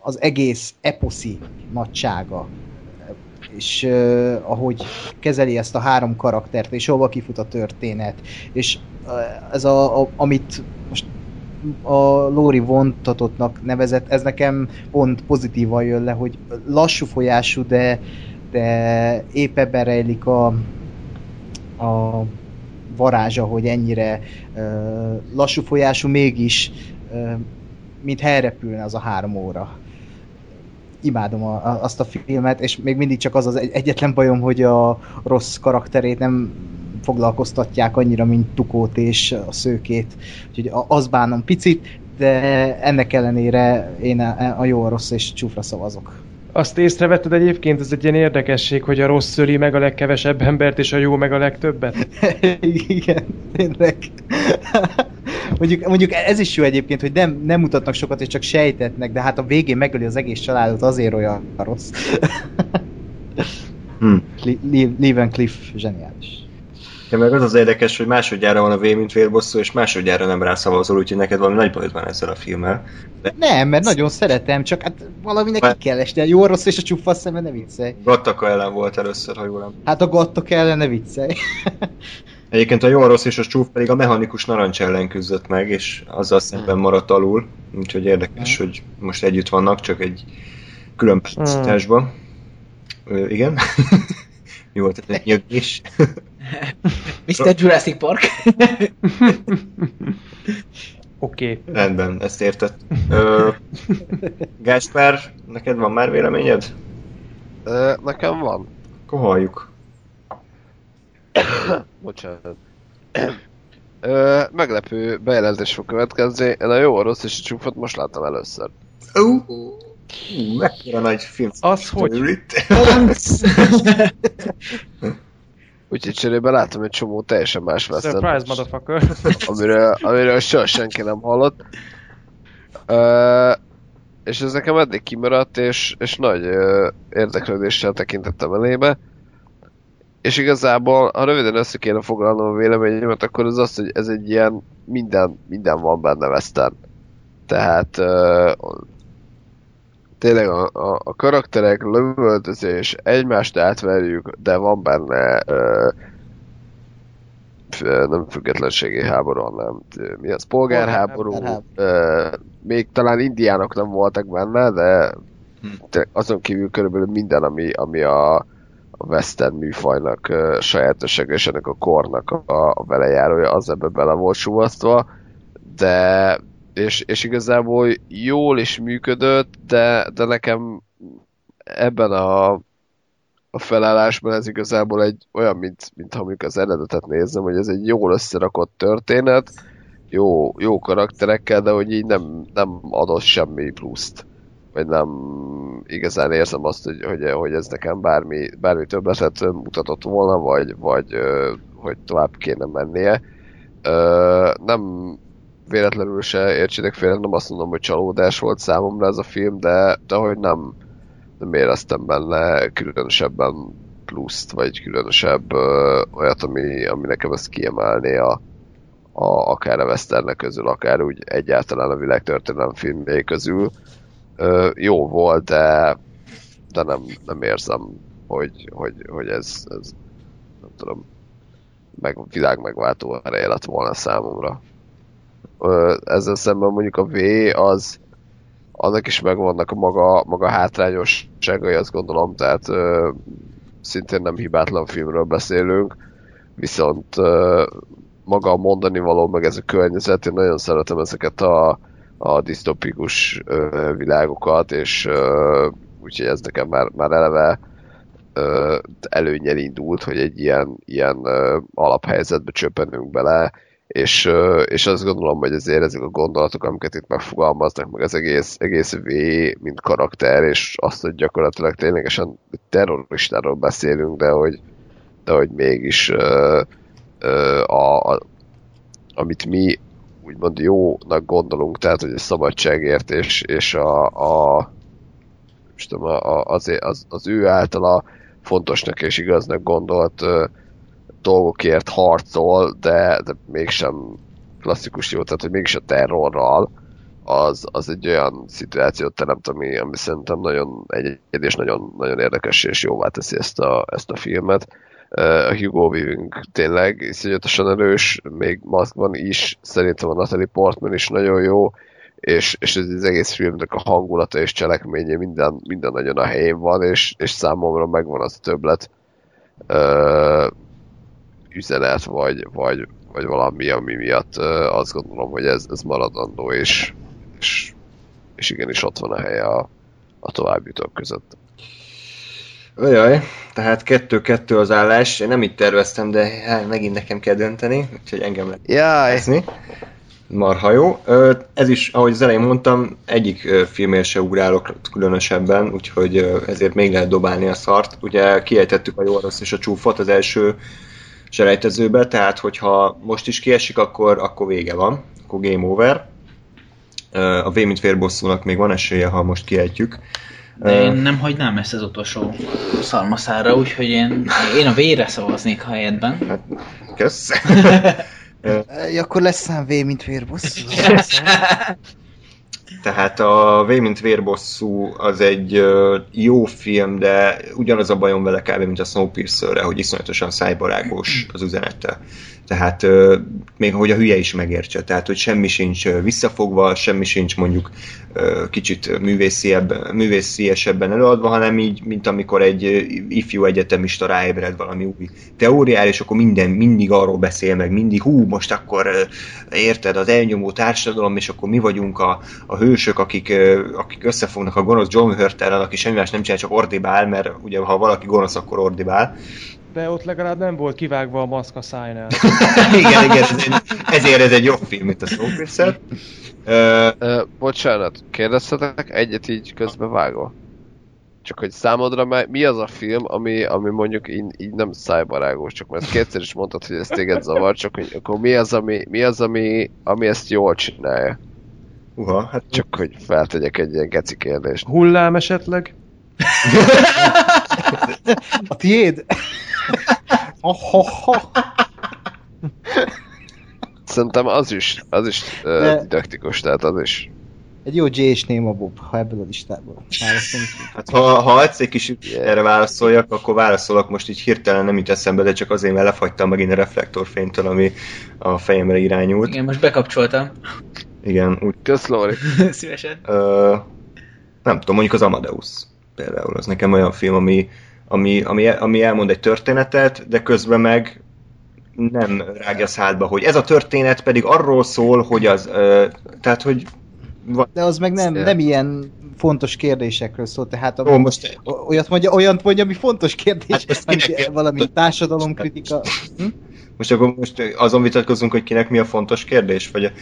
az egész eposzi nagysága, és ahogy kezeli ezt a három karaktert, és hova kifut a történet, és ez amit most a Lóri vontatottnak nevezett, ez nekem pont pozitívan jön le, hogy lassú folyású, de épp ebben rejlik a varázsa, hogy ennyire lassú folyású, mégis mint elrepülne az a 3 óra. Imádom azt a filmet, és még mindig csak az az egyetlen bajom, hogy a rossz karakterét nem foglalkoztatják annyira, mint Tukót és a Szőkét. Úgyhogy azt bánom picit, de ennek ellenére én a Jó, a rossz és a csúfra szavazok. Azt észrevetted egyébként, ez egy ilyen érdekesség, hogy a rossz szöli meg a legkevesebb embert, és a jó meg a legtöbbet? Igen, tényleg. Mondjuk ez is jó egyébként, hogy nem mutatnak sokat, és csak sejtetnek, de hát a végén megöli az egész családot, azért olyan rossz. Leavencliff zseniális. Ja, meg az érdekes, hogy másodjára van a V, mint vérbosszú, és másodjára nem rászavazol, úgyhogy neked valami nagy bajod van ezzel a filmmel. De... Nem, mert nagyon szeretem, csak hát valami neki kell esni. A Jó, rossz és a csúfa szemben, ne viccelj. Gattaka ellen volt először, ha jól emlékszem. Hát a Gattaka ellen ne viccelj. Egyébként a Jó, rossz és a csúf pedig a Mechanikus narancs ellen küzdött meg, és azzal szemben maradt alul. Úgyhogy érdekes, hogy most együtt vannak, csak egy külön pályázatásban. Igen? Mi volt ez? Nyögés? Mr. Jurassic Park. Oké. Rendben, ezt érted. Gáspár, neked van már véleményed? Nekem van. Akkor halljuk. Bocsánat. Meglepő bejelentés fog következni. Én a Jó, a rossz és a csúfot most láttam először. Mekkora nagy film. Az hogy? Úgyhogy cserébe látom egy csomó teljesen más western. Surprise, motherfucker! Amiről soha senki nem hallott. És ez nekem eddig kimaradt, és nagy érdeklődéssel tekintettem elébe. És igazából, ha röviden össze kéne foglalnom a véleményemet, akkor az az, hogy ez egy ilyen minden van benne western. Tehát tényleg a karakterek, lövöldözés, egymást átverjük, de van benne nem függetlenségi háború, hanem mi az, polgárháború, még talán indiánok nem voltak benne, de azon kívül körülbelül minden, ami a western műfajnak sajátosság, és ennek a kornak a velejárója, az ebbe bele volt suvasztva, de és igazából jól is működött, de nekem ebben a felállásban ez igazából egy olyan, mint ha mondjuk az eredetet nézem, hogy ez egy jól összerakott történet, jó karakterekkel, de hogy így nem adott semmi pluszt. vagy nem igazán érzem azt, hogy ez nekem bármi többet mutatott volna, vagy hogy tovább kéne mennie. Nem véletlenül se értsétek félre, nem azt mondom, hogy csalódás volt számomra ez a film, de hogy nem éreztem benne különösebben pluszt, vagy különösebb olyat, ami nekem ezt kiemelné akár a western közül, akár úgy egyáltalán a világtörténelem filmjei közül. Jó volt, de nem érzem, hogy ez nem tudom, világ megváltó ereje lett volna számomra. Ezzel szemben mondjuk a V, az annak is megvannak a maga hátrányosságai, azt gondolom, tehát szintén nem hibátlan filmről beszélünk, viszont maga a mondani való, meg ez a környezet, én nagyon szeretem ezeket a disztopikus világokat, és úgyhogy ez nekem már eleve előnnyel indult, hogy egy ilyen alaphelyzetbe csöppenünk bele, és azt gondolom, hogy azért ezek a gondolatok, amiket itt megfogalmaznak, meg az egész V, mint karakter, és azt, hogy gyakorlatilag ténylegesen terroristáról beszélünk, de hogy mégis amit mi úgymond jónak gondolunk, tehát hogy a szabadságért és az ő általa fontosnak és igaznak gondolt dolgokért harcol, de mégsem klasszikus jó, tehát hogy mégis a terrorral az egy olyan szituációt teremt, ami szerintem nagyon egyedi és nagyon, nagyon érdekes és jóvá teszi ezt a filmet. A Hugo Weaving tényleg iszonyatosan erős, még maszkban is, szerintem a Natalie Portman is nagyon jó, és ez az egész filmnek a hangulata és cselekménye minden nagyon a helyén van, és számomra megvan az többlet üzenet, vagy valami, ami miatt azt gondolom, hogy ez maradandó, és igenis ott van a helye a továbbjutók között. Jaj, tehát 2-2 az állás, én nem így terveztem, de megint nekem kell dönteni, úgyhogy engem lehet leszni. Marha jó. Ez is, ahogy az elején mondtam, egyik filmért se ugrálok különösebben, úgyhogy ezért még lehet dobálni a szart. Ugye kiejtettük a Jó, a rossz és a csúfot az első selejtezőbe, tehát hogyha most is kiesik, akkor vége van, akkor game over. A V mint vérbosszúnak még van esélye, ha most kiejtjük. De én nem hagynám ezt az utolsó szarmaszára, úgyhogy én a V-re szavaznék helyetben. Hát, kösz. Akkor lesz szám V, mint vérbosszú. Tehát a V, mint vérbosszú az egy jó film, de ugyanaz a bajom vele kb. Mint a Snowpiercerre, hogy iszonyatosan szájbarágos az üzenete. Tehát még ahogy a hülye is megértse, tehát hogy semmi sincs visszafogva, semmi sincs mondjuk kicsit művésziesebben előadva, hanem így, mint amikor egy ifjú egyetemista ráébred valami új teóriára, és akkor mindig arról beszél meg, mindig most akkor érted az elnyomó társadalom, és akkor mi vagyunk a hősök, akik összefognak a gonosz John Hurterrel, aki semmi más nem csinál, csak ordibál, mert ugye ha valaki gonosz, akkor ordibál. De ott legalább nem volt kivágva a maszk a szájnál. igen, ezért ez egy jobb film, mint a Snowpiercer. Bocsánat, kérdeztetek egyet így közbevágva? Csak hogy számodra mi az a film, ami mondjuk így nem szájbarágos, csak mert kétszer is mondtad, hogy ez téged zavar, csak hogy akkor mi az, ami ezt jól csinálja? Hát csak hogy feltegyek egy ilyen geci kérdést. Hullám esetleg? A tiéd? Szerintem az is didaktikus, tehát az is. Egy jó J és Néma Bob, ha ebből a listából válaszolom. Hát ha egyszer egy kis erre válaszoljak, akkor válaszolok, most így hirtelen nem jut eszembe, de csak azért, mert lefagytam megint a reflektorfénytől, ami a fejemre irányult. Igen, most bekapcsoltam. Igen, úgy. Kösz, Lóri. Szívesen. Nem tudom, mondjuk az Amadeus. Például az nekem olyan film, ami elmond egy történetet, de közben meg nem rágja hátba, hogy ez a történet pedig arról szól, hogy az... tehát, hogy... De az meg nem ilyen fontos kérdésekről szól, tehát olyat mondja, ami fontos kérdés, hát valami társadalomkritika. Most akkor azon vitatkozunk, hogy kinek mi a fontos kérdés, vagy...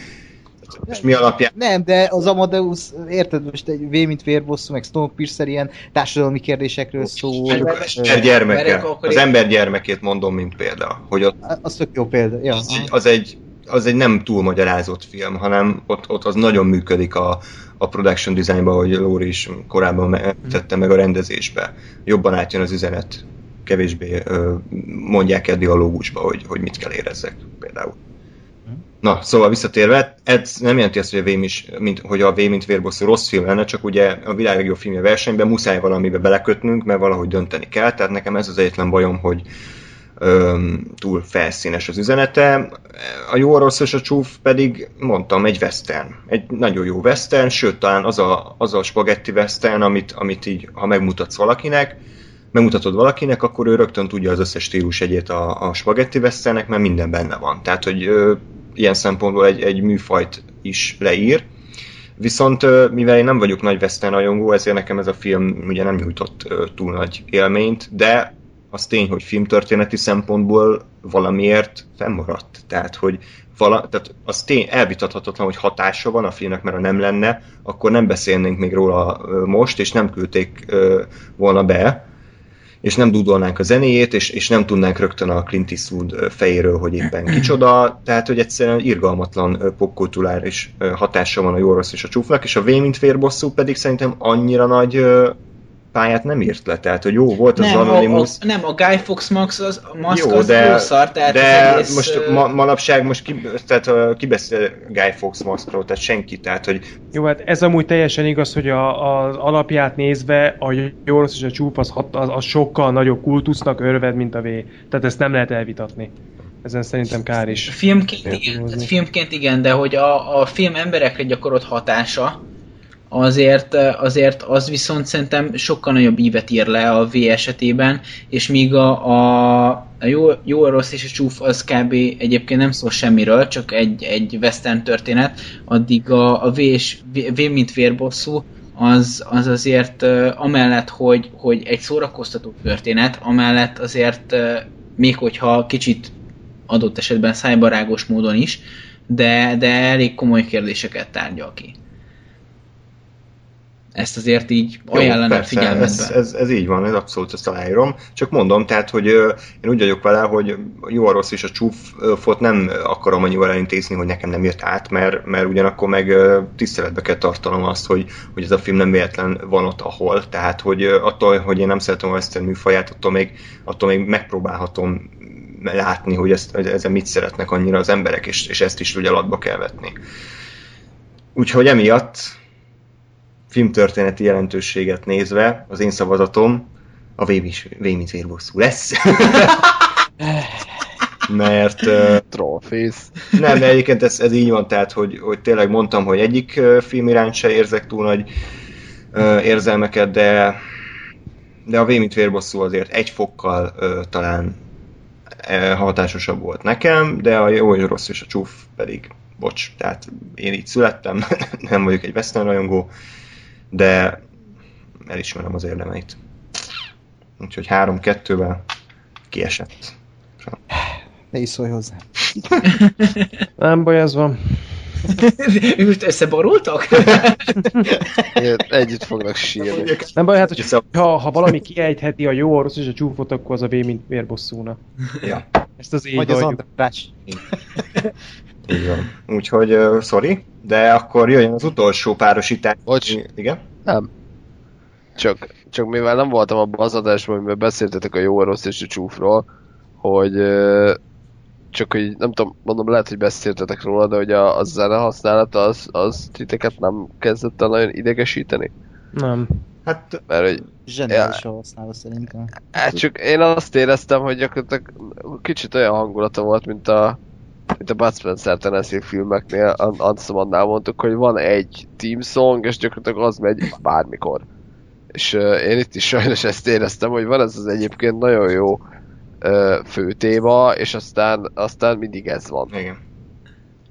És mi alapján? Nem, de az Amadeus, érted, most egy V mint vérbosszú, meg Snowpiercer ilyen társadalmi kérdésekről szól. Az ember gyermekét mondom, mint példa. Hogy ott az tök jó példa. Ja. Az egy nem túl magyarázott film, hanem ott az nagyon működik a production designba, ahogy Lóri is korábban tette meg a rendezésbe. Jobban átjön az üzenet, kevésbé mondják el dialógusba, hogy mit kell érezzek például. Na, szóval visszatérve, ez nem jelenti azt, hogy a V mint vérbosszú rossz film lenne, csak ugye a világ legjobb filmje versenyben muszáj valamibe belekötnünk, mert valahogy dönteni kell, tehát nekem ez az egyetlen bajom, hogy túl felszínes az üzenete. A Jó, a rossz és a csúf pedig, mondtam, egy western. Egy nagyon jó western, sőt, talán az a spagetti western, amit így, ha megmutatod valakinek, akkor ő rögtön tudja az összes stílus egyét a spagetti westernnek, mert minden benne van. Tehát, hogy ilyen szempontból egy műfajt is leír. Viszont, mivel én nem vagyok nagy western rajongó, ezért nekem ez a film ugye nem nyújtott túl nagy élményt, de az tény, hogy filmtörténeti szempontból valamiért fennmaradt. Tehát, hogy tehát az tény, elvitathatatlan, hogy hatása van a filmnek, mert ha nem lenne, akkor nem beszélnénk még róla most, és nem küldték volna be, és nem dudolnánk a zenéjét, és nem tudnánk rögtön a Clint Eastwood fejéről, hogy éppen kicsoda, tehát, hogy egyszerűen irgalmatlan popkulturális hatása van a Jó, rossz és a csúfnak, és a V mint vérbosszú pedig szerintem annyira nagy pályát nem írt le, tehát, hogy jó volt az Anonymous. Nem, a Guy Fawkes Mask az jó szar, tehát de az egész... most manapság ki beszél Guy Fawkes Maskról, tehát senki, tehát, hogy... Jó, hát ez amúgy teljesen igaz, hogy az alapját nézve a Jó, rossz és a csúf az sokkal nagyobb kultusznak örved, mint a V. Tehát ezt nem lehet elvitatni. Ezen szerintem kár is. Filmként igen, de hogy a film emberekre gyakorolt hatása, azért az viszont szerintem sokkal nagyobb ívet ír le a V esetében, és míg a jó, a rossz és a csúf az kb. Egyébként nem szól semmiről, csak egy western történet, addig a V mint vérbosszú az azért amellett, hogy egy szórakoztató történet, amellett azért még hogyha kicsit adott esetben szájbarágos módon is, de elég komoly kérdéseket tárgyal ki. Ezt azért így ajánlanám figyelmetbe. Ez így van, ez abszolút, ezt aláírom. Csak mondom, tehát, hogy én úgy vagyok vele, hogy Jó, a rossz és a csúfot nem akarom annyival elintézni, hogy nekem nem jött át, mert ugyanakkor meg tiszteletbe kell tartanom azt, hogy ez a film nem véletlen van ott, ahol. Tehát, hogy attól, hogy én nem szeretem a western műfaját, attól még megpróbálhatom látni, hogy ezen mit szeretnek annyira az emberek, és ezt is ugye alatba kell vetni. Úgyhogy emiatt... filmtörténeti jelentőséget nézve, az én szavazatom a V mint vérbosszú lesz. Mert... Trollface. Nem, de egyébként ez így van, tehát, hogy tényleg mondtam, hogy egyik film iránt se érzek túl nagy érzelmeket, de a V mint vérbosszú azért egy fokkal talán hatásosabb volt nekem, de a Jó, a rossz és a csúf pedig, bocs, tehát én így születtem, nem vagyok egy western rajongó, de elismerem az érdemeit. Úgyhogy 3-2-vel kiesett. Ne is szólj hozzá. Nem baj, ez van. Most összeborultak? Együtt fognak sírni. Nem baj, hát hogy ha valami kiejtheti a Jó, a rossz és a csúfot, akkor az a V mint vérbosszúna. Ja. Ezt az így az András. Igen. Úgyhogy, sorry, de akkor jöjjön az utolsó párosítás. Bocs. Igen? Nem. Csak mivel nem voltam abban az adásban, amiben beszéltetek a Jó, a rossz és a csúfról, hogy csak hogy nem tudom, mondom, lehet, hogy beszéltetek róla, de hogy a zenehasználat az titeket nem kezdett el nagyon idegesíteni? Nem. Hát, zseniálisan használva szerintem. Hát csak én azt éreztem, hogy gyakorlatilag kicsit olyan hangulata volt, mint a Bud Spencer Tennessee filmeknél, annál mondtuk, hogy van egy theme song, és gyakorlatilag az megy bármikor. És én itt is sajnos ezt éreztem, hogy van ez az egyébként nagyon jó fő téma, és aztán mindig ez van. Igen.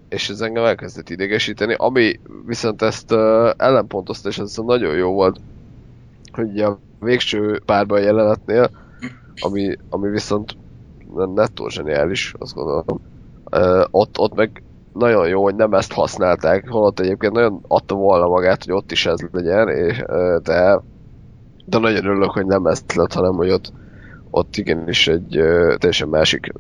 És ez engem elkezdett idegesíteni, ami viszont ezt ellenpontozta, és ez nagyon jó volt, hogy a végső párbaj jelenetnél, ami viszont nettó zseniális, azt gondolom, ott meg nagyon jó, hogy nem ezt használták, holott egyébként nagyon adta volna magát, hogy ott is ez legyen, és, de nagyon örülök, hogy nem ezt lett, hanem hogy ott igenis egy teljesen másik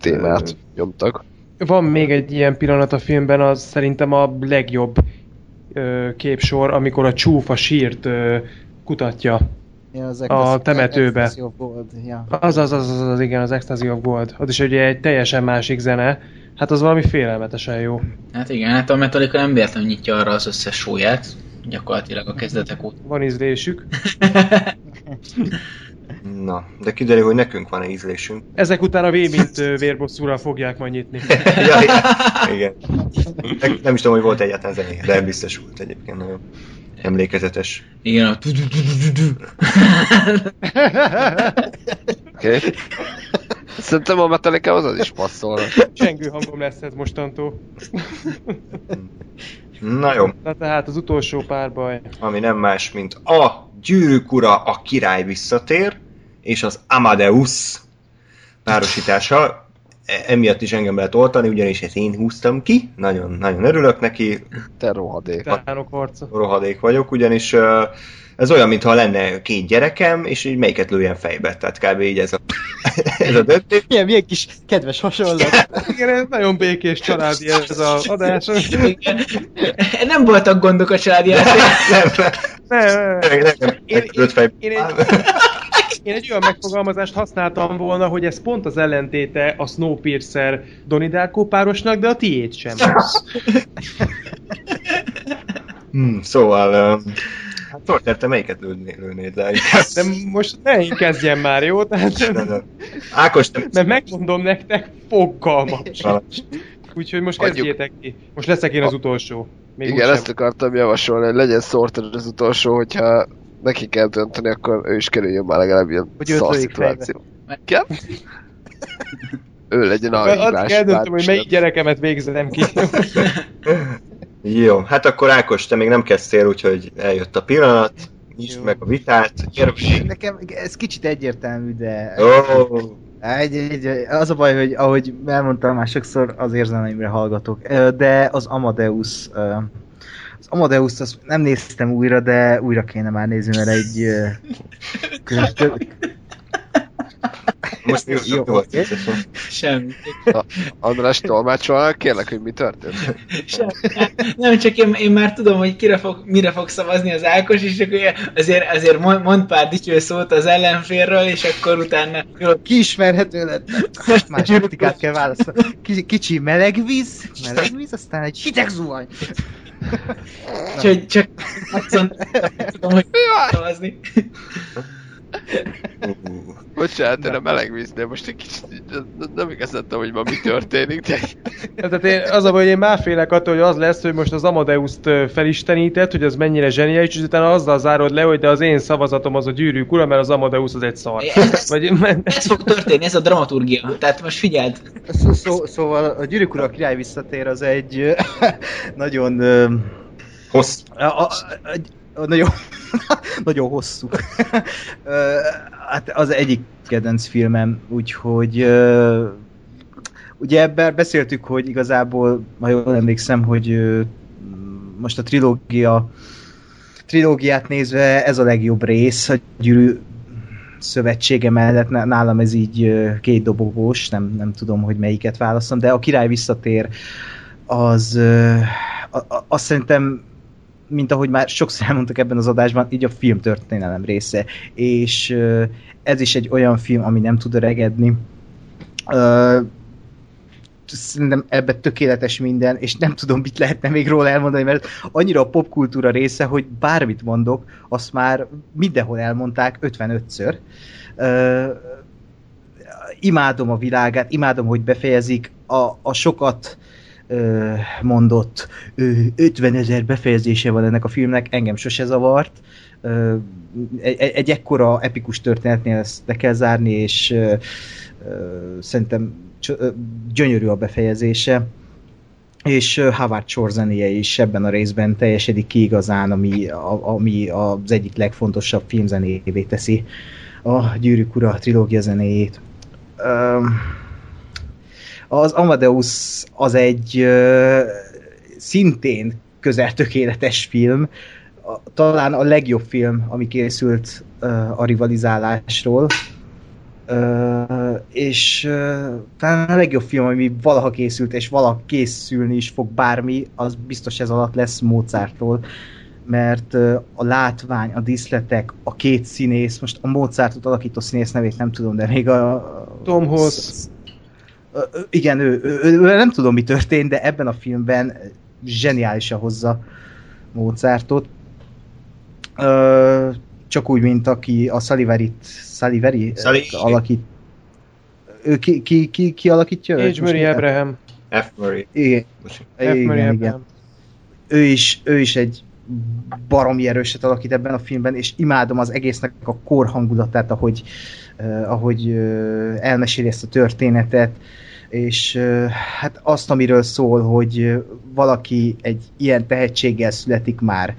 témát nyomtak. Van még egy ilyen pillanat a filmben, az szerintem a legjobb képsor, amikor a csúf a sírt kutatja. Ja, a temetőbe. Ecstasy of Gold. Ja. Az, igen, az Ecstasy of Gold. Ott is ugye egy teljesen másik zene. Hát az valami félelmetesen jó. Hát igen, hát a Metallica nem véletlenül nyitja arra az összes sóját. Gyakorlatilag a kezdetek óta. Van ízlésük. Na, de kiderül, hogy nekünk van ízlésünk. Ezek után a V-mint vérbosszúra fogják majd nyitni. Ja, igen. Nem is tudom, hogy volt egyáltalán zené, de biztos volt egyébként nagyon. Emlékezetes. Igen, a Oké. Szerintem a Metallica-hoz az is passzol. Csengő hangom lesz ez mostantól. Na jó. Na tehát az utolsó párbaj. Ami nem más, mint a Gyűrűk ura, a király visszatér, és az Amadeus párosítása. Emiatt is engem lehet oltani, ugyanis ezt én húztam ki. Nagyon örülök neki. Te rohadék. Rohadék vagyok, ugyanis ez olyan, mintha lenne két gyerekem, és így melyiket lőjen fejbe. Tehát kb. Így ez a döntés. Milyen kis kedves hasonlat. Igen, nagyon békés családi ez az adás. Nem voltak gondok a családi játékban. Én egy olyan megfogalmazást használtam volna, hogy ez pont az ellentéte a Snowpiercer Donnie Darko párosnak, de a tiéd sem. Szóval... Sorter, te melyiket lőnéd le? De most ne kezdjen már, jó? Tehát, Ákos, te... Mert megmondom nektek, fogalmam sincs. Úgyhogy most kezdjétek ki. Most leszek én az utolsó. Még igen, ezt akartam javasolni, hogy legyen Sorter az utolsó, hogyha... neki kell dönteni, akkor ő is kerüljön már legalább ilyen szalszituáció. Kell? Ő legyen a hívás. Azt kell döntöm, hogy melyik gyerekemet végzelem ki. Jó, hát akkor Ákos, te még nem kezdtél, úgyhogy eljött a pillanat. Nyisd meg a vitát. Nekem ez kicsit egyértelmű, de... Az a baj, hogy ahogy elmondtam már sokszor, az érzelmeimre hallgatok. De az Amadeus... Az Amadeust azt nem néztem újra, de újra kéne már nézni, mert egy... Most jó, okay. Semmi. András, tolmácsolnál? Kérlek, hogy mi történt? Semmi. Nem, csak én már tudom, hogy mire fog szavazni az Ákos, és akkor azért mond pár dicső szót az ellenfélről, és akkor utána... Kiismerhető lett. Már kritikát kell válaszolni. Kicsi meleg víz, aztán egy hideg zuhany. Csak tudom, hogy szavazni. Bocsánat, én a meleg víznél most egy kicsit nem igazadtam, hogy ma mi történik, de... Tehát az a baj, hogy én már félek attól, hogy az lesz, hogy most az Amadeust felistenített, hogy az mennyire zseniális, és utána azzal zárod le, hogy de az én szavazatom az a Gyűrűk ura, mert az Amadeus az egy szar. Ez fog történni, ez a dramaturgia. Tehát most figyeld. Szóval a Gyűrűk ura, a király visszatér, az egy nagyon... Hossz. Nagyon hosszú. Hát az egyik kedvenc filmem, úgyhogy... Ugye ebben beszéltük, hogy igazából, ha jól emlékszem, hogy most a trilógiát nézve ez a legjobb rész, a Gyűrű szövetsége mellett nálam ez így két dobogós, nem tudom, hogy melyiket választom, de a király visszatér, az azt szerintem, mint ahogy már sokszor elmondtak ebben az adásban, így a filmtörténelem része. És ez is egy olyan film, ami nem tud öregedni. Szerintem ebben tökéletes minden, és nem tudom, mit lehetne még róla elmondani, mert annyira a popkultúra része, hogy bármit mondok, azt már mindenhol elmondták 55-ször. Imádom a világát, imádom, hogy befejezik a sokat mondott 50 000 befejezése van ennek a filmnek, engem sose zavart. Egy ekkora epikus történetnél ezt le kell zárni, és szerintem gyönyörű a befejezése. És Howard Shore zenéje is ebben a részben teljesedik ki igazán, ami az egyik legfontosabb filmzenévé teszi a Gyűrűk ura trilógia zenéjét. Az Amadeus az egy szintén közel tökéletes film, talán a legjobb film, ami készült a rivalizálásról, és talán a legjobb film, ami valaha készült, és valaha készülni is fog bármi, az biztos ez alatt lesz Mozartról, mert a látvány, a díszletek, a két színész, most a Mozartot alakító színész nevét nem tudom, de még a... Tom Hulce. Igen, ő nem tudom, mi történt, de ebben a filmben zseniálisan hozza Mozartot. Csak úgy, mint aki a Salieri alakít. Ő ki alakítja? H. Murray Abraham. F. Murray. Igen. Ő is egy baromi erőset alakít ebben a filmben, és imádom az egésznek a kor hangulatát, ahogy elmeséli ezt a történetet, és hát azt, amiről szól, hogy valaki egy ilyen tehetséggel születik már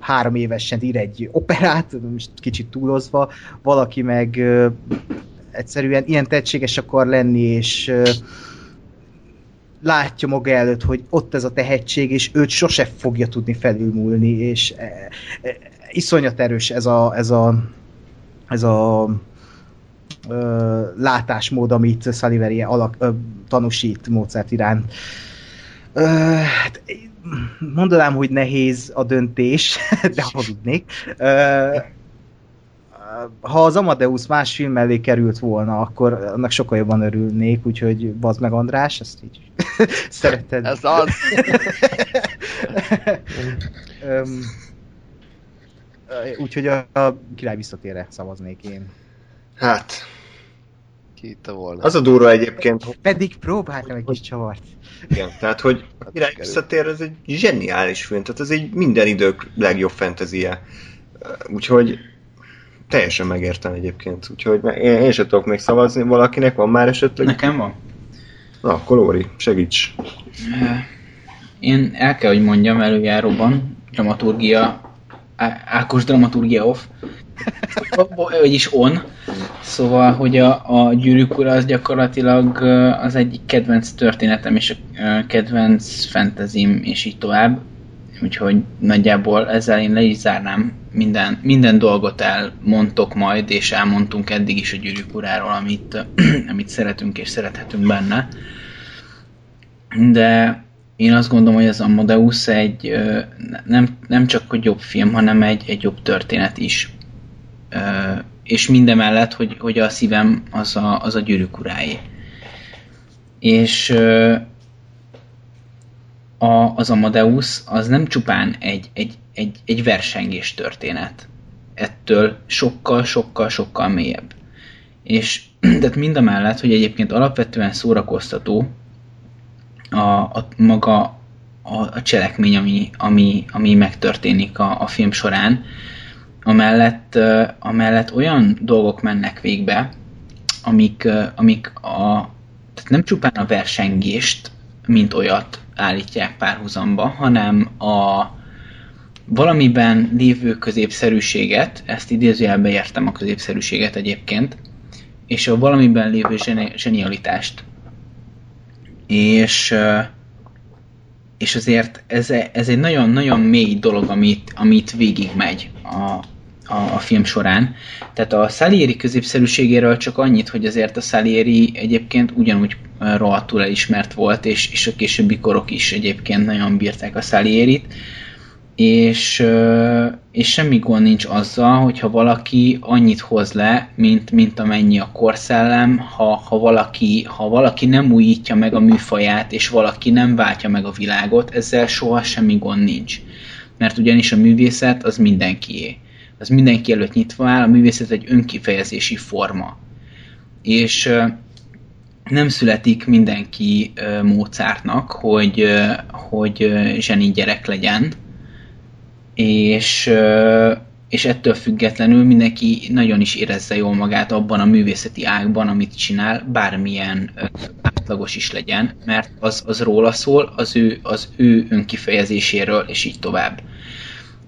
3 évesen, ír egy operát, most kicsit túlozva, valaki meg egyszerűen ilyen tehetséges akar lenni, és látja maga előtt, hogy ott ez a tehetség, és őt sose fogja tudni felülmúlni, és iszonyat erős ez a látásmód, amit Salieri tanúsít Mozart iránt. Hát, mondanám, hogy nehéz a döntés, de hazudnék. Ha az Amadeus más film mellé került volna, akkor annak sokkal jobban örülnék, úgyhogy bazd meg, András, ezt így szereted. Ez az! Úgyhogy a király visszatérre szavaznék én. Hát, ki itt volna. Az a durva egyébként. Pedig próbáltam egy kis csavart. Igen, tehát hogy a király visszatér, ez egy zseniális film, tehát ez egy minden idők legjobb fantasy-je. Úgyhogy teljesen megértem egyébként. Úgyhogy én sem tudok még szavazni, valakinek van már esetleg? Nekem van. Na, akkor Lóri, segíts. Én el kell, hogy mondjam előjáróban, dramaturgia, Ákos dramaturgia off, vagyis on. Szóval, hogy a Gyűrűk Ura az gyakorlatilag az egyik kedvenc történetem és a kedvenc fantasim és így tovább. Úgyhogy nagyjából ezzel én le is zárnám. Minden dolgot elmondtok majd, és elmondtunk eddig is a Gyűrűk Uráról, amit szeretünk és szerethetünk benne. De én azt gondolom, hogy az Amadeus egy nem csak egy jobb film, hanem egy jobb történet is. És mindemellett, hogy a szívem az a Gyűrűk Uráé. És az Amadeus az nem csupán egy versengés történet. Ettől sokkal, sokkal, sokkal mélyebb. És tehát mindamellett, hogy egyébként alapvetően szórakoztató maga a cselekmény, ami megtörténik a film során, amellett olyan dolgok mennek végbe, amik tehát nem csupán a versengést, mint olyat állítják párhuzamba, hanem a valamiben lévő középszerűséget, ezt idézőjelbe értem a középszerűséget egyébként, és a valamiben lévő zsenialitást. És azért ez egy nagyon-nagyon mély dolog, amit végigmegy a film során. Tehát a Salieri középszerűségéről csak annyit, hogy azért a Salieri egyébként ugyanúgy rohadtul elismert volt, és a későbbi korok is egyébként nagyon bírták a Salierit, és semmi gond nincs azzal, hogyha valaki annyit hoz le, mint amennyi a korszellem, ha valaki nem újítja meg a műfaját, és valaki nem váltja meg a világot, ezzel soha semmi gond nincs. Mert ugyanis a művészet az mindenkié. Az mindenki előtt nyitva áll, a művészet egy önkifejezési forma. És nem születik mindenki Mozartnak, hogy zseni gyerek legyen, és ettől függetlenül mindenki nagyon is érezze jól magát abban a művészeti ágban, amit csinál, bármilyen átlagos is legyen, mert az róla szól, az ő önkifejezéséről, és így tovább.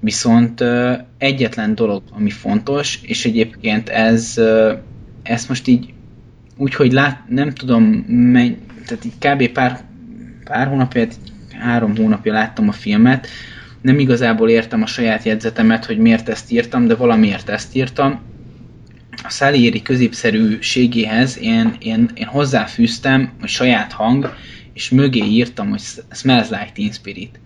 Viszont egyetlen dolog, ami fontos, és egyébként ezt most így Úgyhogy nem tudom, tehát így kb. pár hónapja, 3 hónapja láttam a filmet, nem igazából értem a saját jegyzetemet, hogy miért ezt írtam, de valamiért ezt írtam. A Salieri középszerűségéhez én hozzáfűztem, hogy saját hang, és mögé írtam, hogy Smells Like Teen Spirit.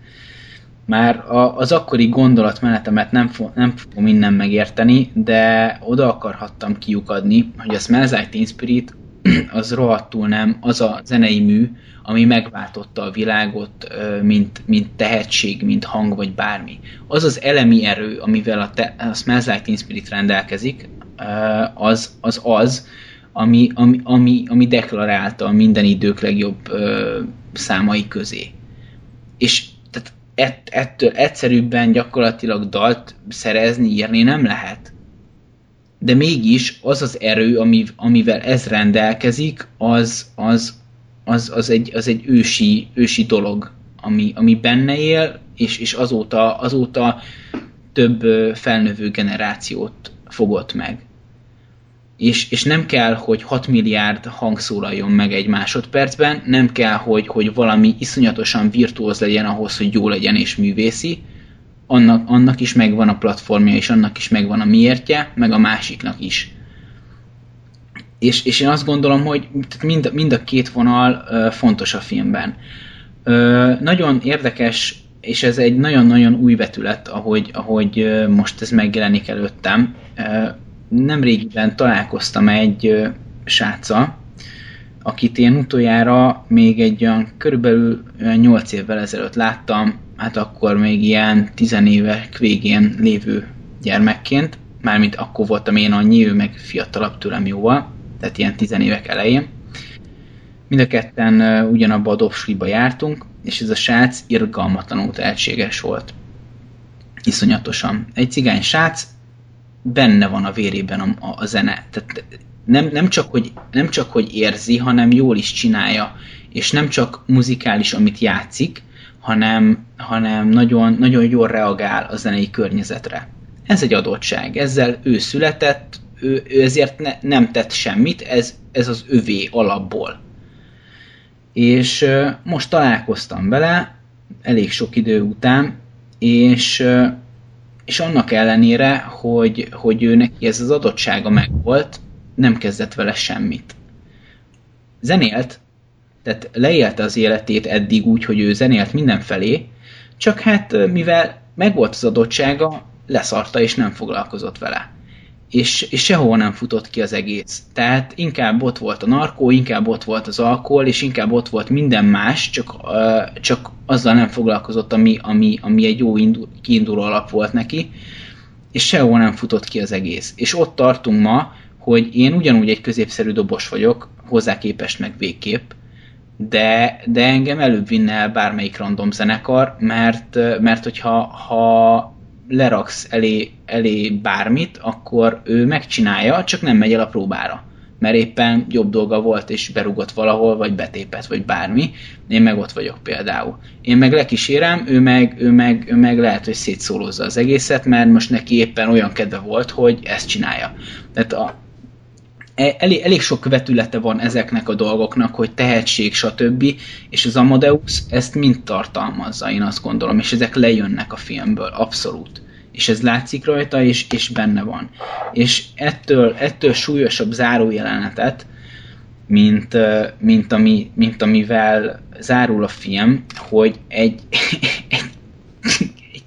Már az akkori gondolatmenetemet nem fogom minden megérteni, de oda akarhattam kiukadni, hogy a Smells Like Teen Spirit az rohadtul nem az a zenei mű, ami megváltotta a világot, mint tehetség, mint hang, vagy bármi. Az az elemi erő, amivel a Smells Like Teen Spirit rendelkezik, az ami deklarálta minden idők legjobb számai közé. És tehát ettől egyszerűbben gyakorlatilag dalt szerezni, írni nem lehet. De mégis az az erő, amivel ez rendelkezik, az egy ősi dolog, ami benne él, és azóta több felnövő generációt fogott meg. És nem kell, hogy 6 milliárd hang szólaljon meg egy másodpercben, nem kell, hogy valami iszonyatosan virtuóz legyen ahhoz, hogy jó legyen és művészi, annak is megvan a platformja, és annak is megvan a miértje, meg a másiknak is. És én azt gondolom, hogy mind a két vonal fontos a filmben. Nagyon érdekes, és ez egy nagyon-nagyon új vetület, ahogy most ez megjelenik előttem. Nemrégiben találkoztam egy sráccal, akit én utoljára még egy olyan körülbelül 8 évvel ezelőtt láttam, hát akkor még ilyen 10 évek végén lévő gyermekként, mármint akkor voltam én annyi, ő meg fiatalabb tőlem jóval, tehát ilyen 10 évek elején. Mind a ketten ugyanabba a dobsliba jártunk, és ez a srác irgalmatlanul tehetséges volt. Iszonyatosan. Egy cigány srác, benne van a vérében a zene. Tehát nem csak, hogy érzi, hanem jól is csinálja, és nem csak muzikális, amit játszik, hanem nagyon, nagyon jól reagál a zenei környezetre. Ez egy adottság, ezzel ő született, ő ezért nem tett semmit, ez az övé alapból. És most találkoztam vele elég sok idő után, és annak ellenére, hogy ő neki ez az adottsága megvolt, nem kezdett vele semmit. Zenélt, tehát leélte az életét eddig úgy, hogy ő zenélt mindenfelé, csak hát mivel megvolt az adottsága, leszarta és nem foglalkozott vele. És sehol nem futott ki az egész. Tehát inkább ott volt a narkó, inkább ott volt az alkohol, és inkább ott volt minden más, csak azzal nem foglalkozott, ami egy jó kiinduló alap volt neki, és sehol nem futott ki az egész. És ott tartunk ma, hogy én ugyanúgy egy középszerű dobos vagyok, hozzá képest meg végképp, de engem előbb vinne el bármelyik random zenekar, mert hogyha leraksz elé bármit, akkor ő megcsinálja, csak nem megy el a próbára. Mert éppen jobb dolga volt, és berúgott valahol, vagy betépett, vagy bármi. Én meg ott vagyok például. Én meg lekísérem, ő meg lehet, hogy szétszólozza az egészet, mert most neki éppen olyan kedve volt, hogy ezt csinálja. Tehát elég sok vetülete van ezeknek a dolgoknak, hogy tehetség, stb. És az Amadeus ezt mind tartalmazza, én azt gondolom, és ezek lejönnek a filmből, abszolút. És ez látszik rajta, és benne van. És ettől súlyosabb zárójelenetet, mint amivel zárul a film, hogy egy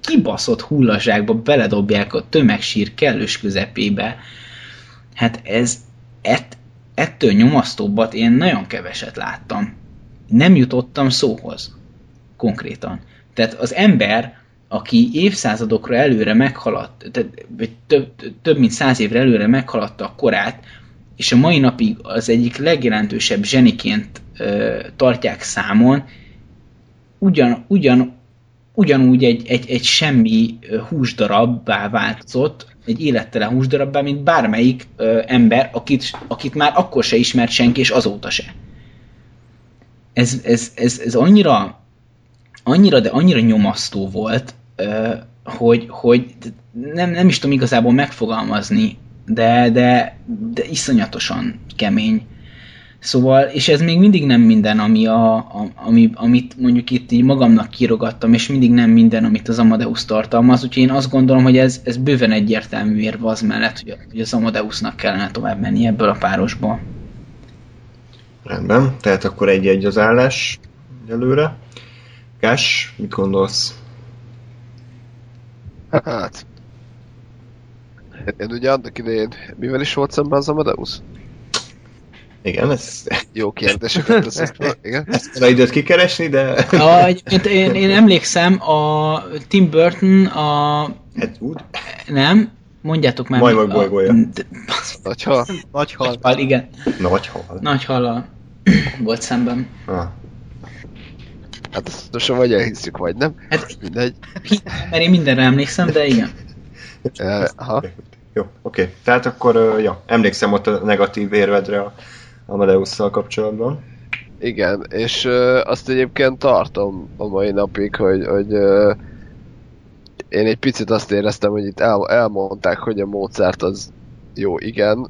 kibaszott hullazsákba beledobják a tömegsír kellős közepébe. Hát ettől nyomasztóbbat én nagyon keveset láttam. Nem jutottam szóhoz. Konkrétan. Tehát az ember, aki évszázadokra előre meghaladt, vagy több mint 100 évre előre meghaladta a korát, és a mai napig az egyik legjelentősebb zseniként tartják számon, ugyanúgy egy semmi húsdarabbá változott, egy élettelen húsdarabbá, mint bármelyik ember, akit már akkor se ismert senki, és azóta se. Ez annyira nyomasztó volt, hogy nem is tudom igazából megfogalmazni, de iszonyatosan kemény. Szóval, és ez még mindig nem minden, ami amit mondjuk itt így magamnak kirogattam, és mindig nem minden, amit az Amadeus tartalmaz, úgyhogy én azt gondolom, hogy ez bőven egyértelmű érv az mellett, hogy az Amadeusnak kellene tovább menni ebből a párosból. Rendben, tehát akkor egy-egy az állás előre. Gás, mit gondolsz? Hát, én ugye annak idején mivel is volt szemben az Amadeus? Igen, ez... Jó kérdéseket tesz. Ezt a időt kikeresni, de... Én emlékszem, a Tim Burton a... Eastwood? Nem, mondjátok már... Majmok bolygója. Nagyhal. Nagyhal, igen. Nagyhal. Nagyhal volt szemben. Hát ezt most vagy elhiszük, vagy nem. Hát, mindegy. Mert én mindenre emlékszem, de igen. Jó, oké. Tehát akkor, ja, emlékszem ott a negatív érvedre a Amadeusszal kapcsolatban. Igen, és azt egyébként tartom a mai napig, hogy én egy picit azt éreztem, hogy itt elmondták, hogy a Mozart az jó, igen,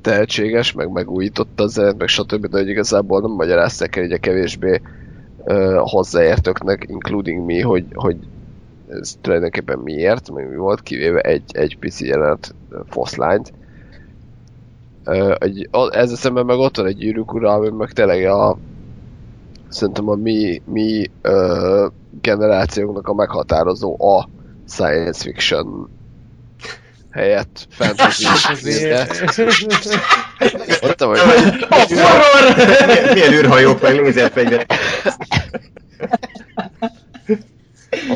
tehetséges, meg megújította a zenét, meg stb., de hogy igazából nem magyarázták el, hogy a kevésbé hozzáértőknek, including me, hogy ez tulajdonképpen miért, meg mi volt, kivéve egy pici jelenet foszlányt. Ezzel szemben meg ott van egy Gyűrűk ura, ami meg tényleg szerintem a mi generációknak a meghatározó a science fiction helyett fantasy de... Ott vagy. Milyen űrhajók meg lézerfegyverek.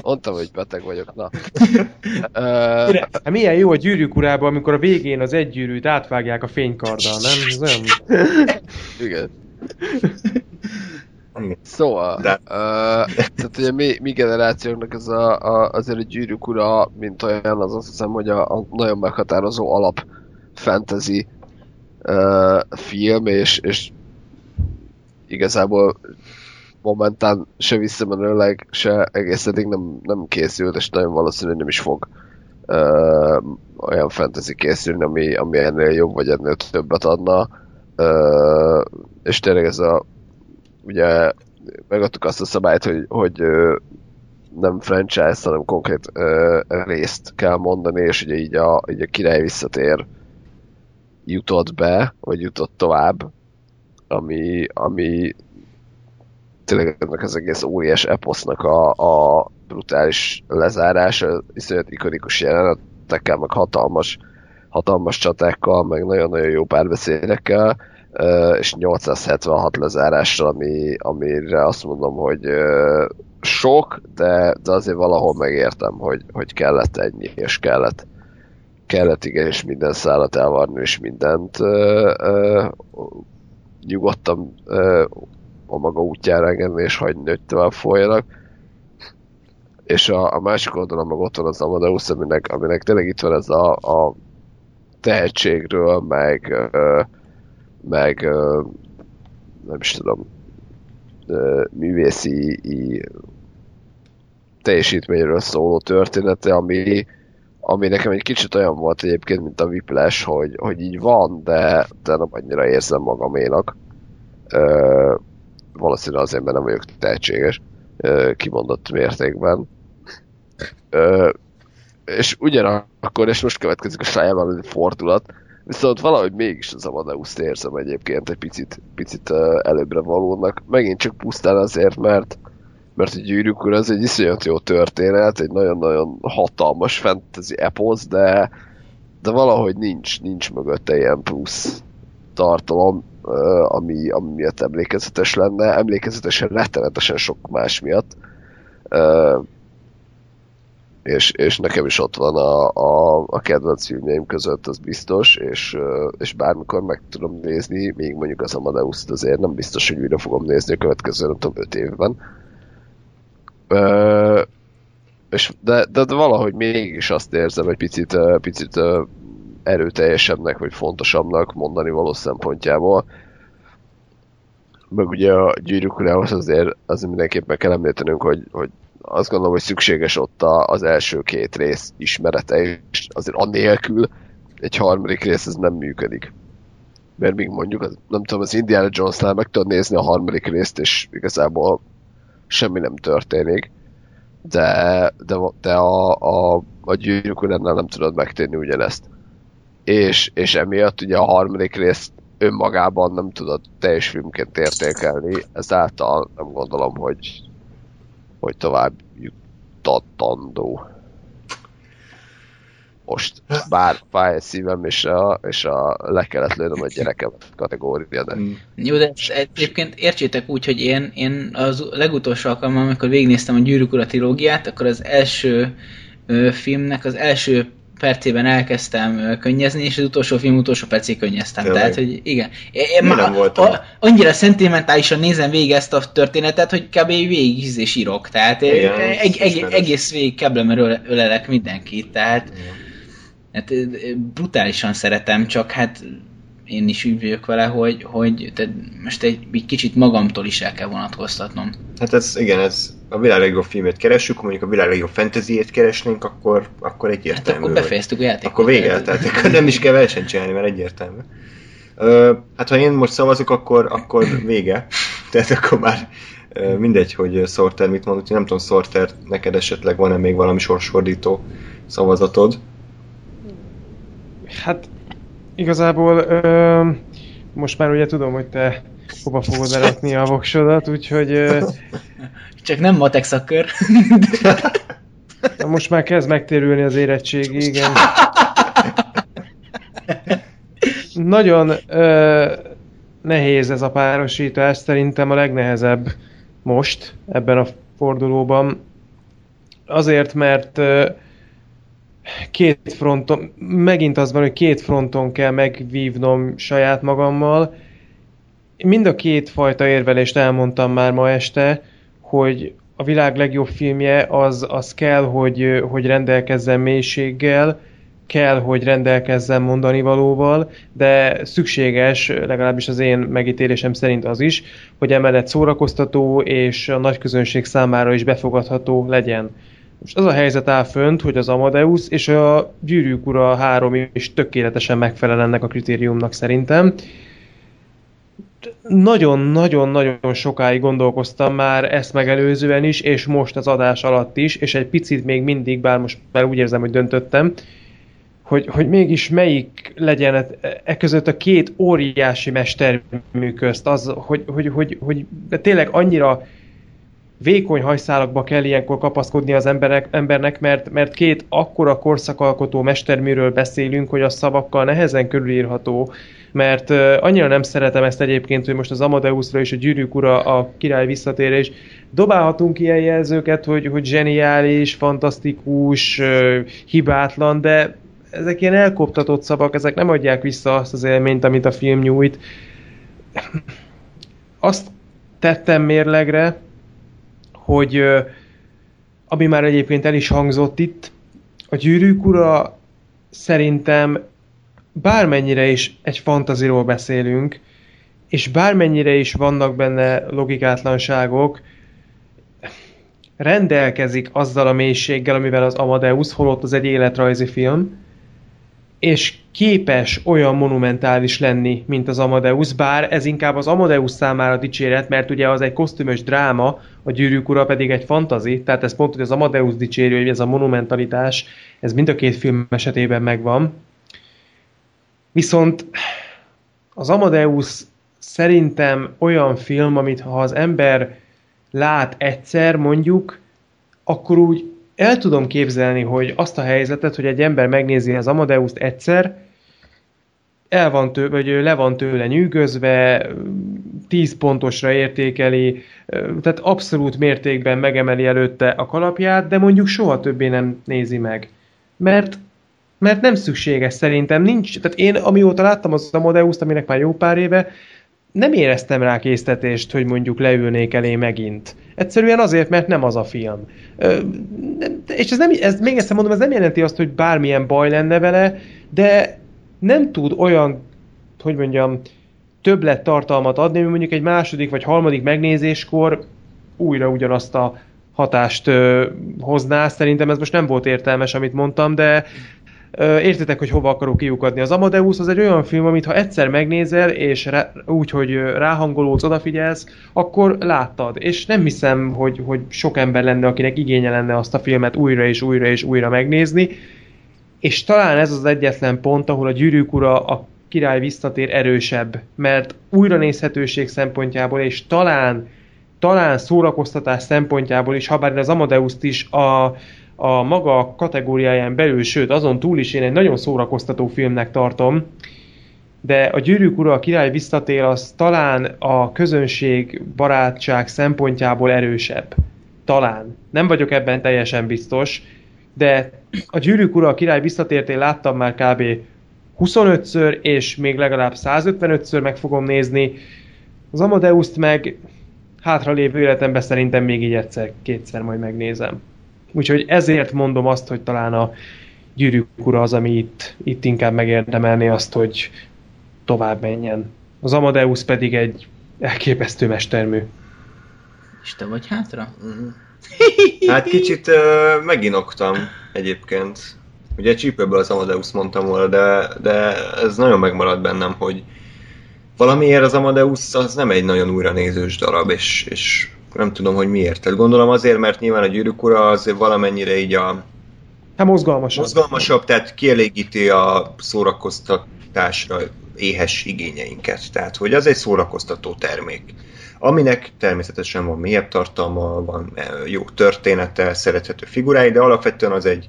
Mondtam, hogy beteg vagyok, na. Milyen jó a Gyűrűk urában, amikor a végén az egy gyűrűt átvágják a fénykarddal, nem? Ez olyan... Igen. Szóval, tehát ugye mi generációknak ez azért a Gyűrűk ura, mint olyan, az azt hiszem, hogy a nagyon meghatározó alap fantasy film, és igazából momentán se visszamenőleg, se egész eddig nem készült, és nagyon valószínűleg nem is fog olyan fantasy készülni, ami ennél jobb, vagy ennél többet adna. És tényleg ez ugye megadtuk azt a szabályt, hogy nem franchise, hanem konkrét részt kell mondani, és ugye így a Király visszatér jutott be, vagy jutott tovább, ami tényleg ennek az egész óriás eposznak a brutális lezárása, iszonyat ikonikus jelenetekkel, meg hatalmas csatákkal, meg nagyon-nagyon jó párbeszédekkel, és 876 lezárásra, amire azt mondom, hogy sok, de azért valahol megértem, hogy kellett ennyi, és kellett igen, és minden szállat elvarni, és mindent nyugodtan a maga útjára engedni, és hagyni, hogy tovább folyjanak. És a másik oldalon meg ott van az Amadeus, aminek tényleg itt van ez a tehetségről, meg nem is tudom, művészi teljesítményről szóló története, ami nekem egy kicsit olyan volt egyébként, mint a Whiplash, hogy így van, de nem annyira érzem magaménak. Valószínűleg azért, mert nem vagyok tehetséges kimondott mértékben. És ugyanakkor, és most következik a sajában egy fordulat, viszont valahogy mégis az Amadeust érzem egyébként egy picit előbbre valónak. Megint csak pusztán azért, mert a Gyűrűk ura az egy iszonyat jó történet, egy nagyon-nagyon hatalmas fantasy eposz, de valahogy nincs mögötte ilyen plusz tartalom, ami miatt emlékezetes lenne, emlékezetesen rettenetesen sok más miatt. És nekem is ott van a kedvenc filmjeim között, az biztos, és bármikor meg tudom nézni, még mondjuk az Amadeust azért nem biztos, hogy újra fogom nézni a következő, nem tudom, 5 évben. De valahogy mégis azt érzem egy picit erőteljesebbnek, vagy fontosabbnak mondani való szempontjából. Meg ugye a Gyűrűk urához azért mindenképpen kell említenünk, hogy azt gondolom, hogy szükséges ott az első két rész ismerete, és azért annélkül egy harmadik rész ez nem működik. mert még mondjuk, az, nem tudom, az Indiana Jones-nál meg tudod nézni a harmadik részt, és igazából semmi nem történik. De a Gyűrűk Uránál nem tudod megtenni ugyanezt. És emiatt ugye a harmadik részt önmagában nem tudod teljes filmként értékelni, ezáltal nem gondolom, hogy tovább jutatandó. Most bár fáj szívem, és a le kellett lőnöm a gyerekemet kategória. De... Jó, de egyébként értsétek úgy, hogy én az legutolsó alkalommal, amikor végignéztem a Gyűrűk Ura trilógiát, akkor az első filmnek az első percében elkezdtem könnyezni, és az utolsó film utolsó percig könnyeztem. Tényleg. Tehát, hogy igen. Én már annyira szentimentálisan nézem végig ezt a történetet, hogy kb. Végig és írok. Tehát igen, egész végig keblemről ölelek mindenkit. Tehát hát, brutálisan szeretem, csak hát én is úgy vagyok vele, hogy most egy kicsit magamtól is el kell vonatkoztatnom. Hát ez a világ legjobb filmét keresünk, mondjuk a világ legjobb fantasyjét keresnénk, akkor egyértelmű. Hát akkor befejeztük a játékot. Akkor vége, tehát nem is kell versenyt csinálni, mert egyértelmű. Hát ha én most szavazok, akkor vége. Tehát akkor már mindegy, hogy Sorter mit mondott. Nem tudom, Sorter, neked esetleg van-e még valami sorsfordító szavazatod? Hát igazából most már ugye tudom, hogy te hova fogod lerakni a voksodat, úgyhogy... Csak nem matek szakkör. Most már kezd megtérülni az érettségi, igen. Nagyon nehéz ez a párosítás, szerintem a legnehezebb most ebben a fordulóban. Azért, mert... két fronton, megint az van, hogy két fronton kell megvívnom saját magammal. Mind a két fajta érvelést elmondtam már ma este, hogy a világ legjobb filmje az kell, hogy rendelkezzen mélységgel, kell, hogy rendelkezzen mondanivalóval, de szükséges, legalábbis az én megítélésem szerint az is, hogy emellett szórakoztató és a nagy közönség számára is befogadható legyen. Most az a helyzet áll fönt, hogy az Amadeus és a Gyűrűk Ura 3 is tökéletesen megfelel ennek a kritériumnak szerintem. Nagyon-nagyon-nagyon sokáig gondolkoztam már ezt megelőzően is, és most az adás alatt is, és egy picit még mindig, bár most már úgy érzem, hogy döntöttem, hogy mégis melyik legyen között a két óriási mestermű közt, az, hogy tényleg annyira... vékony hajszálakba kell ilyenkor kapaszkodni az embernek, mert két akkora korszakalkotó mesterműről beszélünk, hogy a szavakkal nehezen körülírható, mert annyira nem szeretem ezt egyébként, hogy most az Amadeusra és a Gyűrűk Ura, a király visszatér, és dobálhatunk ilyen jelzőket, hogy zseniális, fantasztikus, hibátlan, de ezek ilyen elkoptatott szavak, ezek nem adják vissza azt az élményt, amit a film nyújt. Azt tettem mérlegre, hogy ami már egyébként el is hangzott itt, a Gyűrűk Ura szerintem bármennyire is egy fantaziról beszélünk, és bármennyire is vannak benne logikátlanságok, rendelkezik azzal a mélységgel, amivel az Amadeus, holott az egy életrajzi film, és képes olyan monumentális lenni, mint az Amadeus, bár ez inkább az Amadeus számára dicséret, mert ugye az egy kosztümös dráma, a Gyűrűk Ura pedig egy fantazi, tehát ez pont, hogy az Amadeus dicsérő, hogy ez a monumentalitás, ez mind a két film esetében megvan. Viszont az Amadeus szerintem olyan film, amit ha az ember lát egyszer mondjuk, akkor úgy el tudom képzelni, hogy azt a helyzetet, hogy egy ember megnézi az Amadeust egyszer, le van tőle nyűgözve, 10 pontosra értékeli, tehát abszolút mértékben megemeli előtte a kalapját, de mondjuk soha többé nem nézi meg. Mert nem szükséges szerintem, nincs. Tehát én, amióta láttam az Amadeust, aminek már jó pár éve, nem éreztem rá késztetést, hogy mondjuk leülnék elé megint. Egyszerűen azért, mert nem az a film. És ez még egyszer mondom, ez nem jelenti azt, hogy bármilyen baj lenne vele, de nem tud olyan, hogy mondjam, többlet tartalmat adni, ami mondjuk egy második vagy harmadik megnézéskor újra ugyanazt a hatást hozná. Szerintem ez most nem volt értelmes, amit mondtam, de Értitek, hogy hova akarok kiukadni. Az Amadeus az egy olyan film, amit ha egyszer megnézel, és úgy, hogy ráhangolódsz, odafigyelsz, akkor láttad. És nem hiszem, hogy sok ember lenne, akinek igénye lenne azt a filmet újra és újra és újra megnézni. És talán ez az egyetlen pont, ahol a Gyűrűk ura, a Király visszatér erősebb, mert újranézhetőség szempontjából, és talán szórakoztatás szempontjából is, habár én az Amadeust is a maga kategóriáján belül, sőt azon túl is én egy nagyon szórakoztató filmnek tartom, de a Gyűrűk ura, a Király visszatér az talán a közönség barátság szempontjából erősebb. Talán. Nem vagyok ebben teljesen biztos, de a Gyűrűk ura, a Király visszatért én láttam már kb. 25-ször, és még legalább 155-ször meg fogom nézni. Az Amadeust meg hátralévő életemben szerintem még így egyszer-kétszer majd megnézem. Úgyhogy ezért mondom azt, hogy talán a Gyűrűk ura az, ami itt inkább megérdemelné azt, hogy tovább menjen. Az Amadeus pedig egy elképesztő mestermű. És te vagy hátra? Hát kicsit meginoktam egyébként. Ugye csípőből az Amadeus mondtam volna, de ez nagyon megmaradt bennem, hogy valamiért az Amadeus az nem egy nagyon újranézős darab, és nem tudom, hogy miért. Tehát gondolom azért, mert nyilván a Gyűrűk ura azért valamennyire így a... Hát mozgalmasabb, tehát kielégíti a szórakoztatásra éhes igényeinket. Tehát, hogy az egy szórakoztató termék, aminek természetesen van mélyebb tartalma, van jó története, szerethető figurái, de alapvetően az egy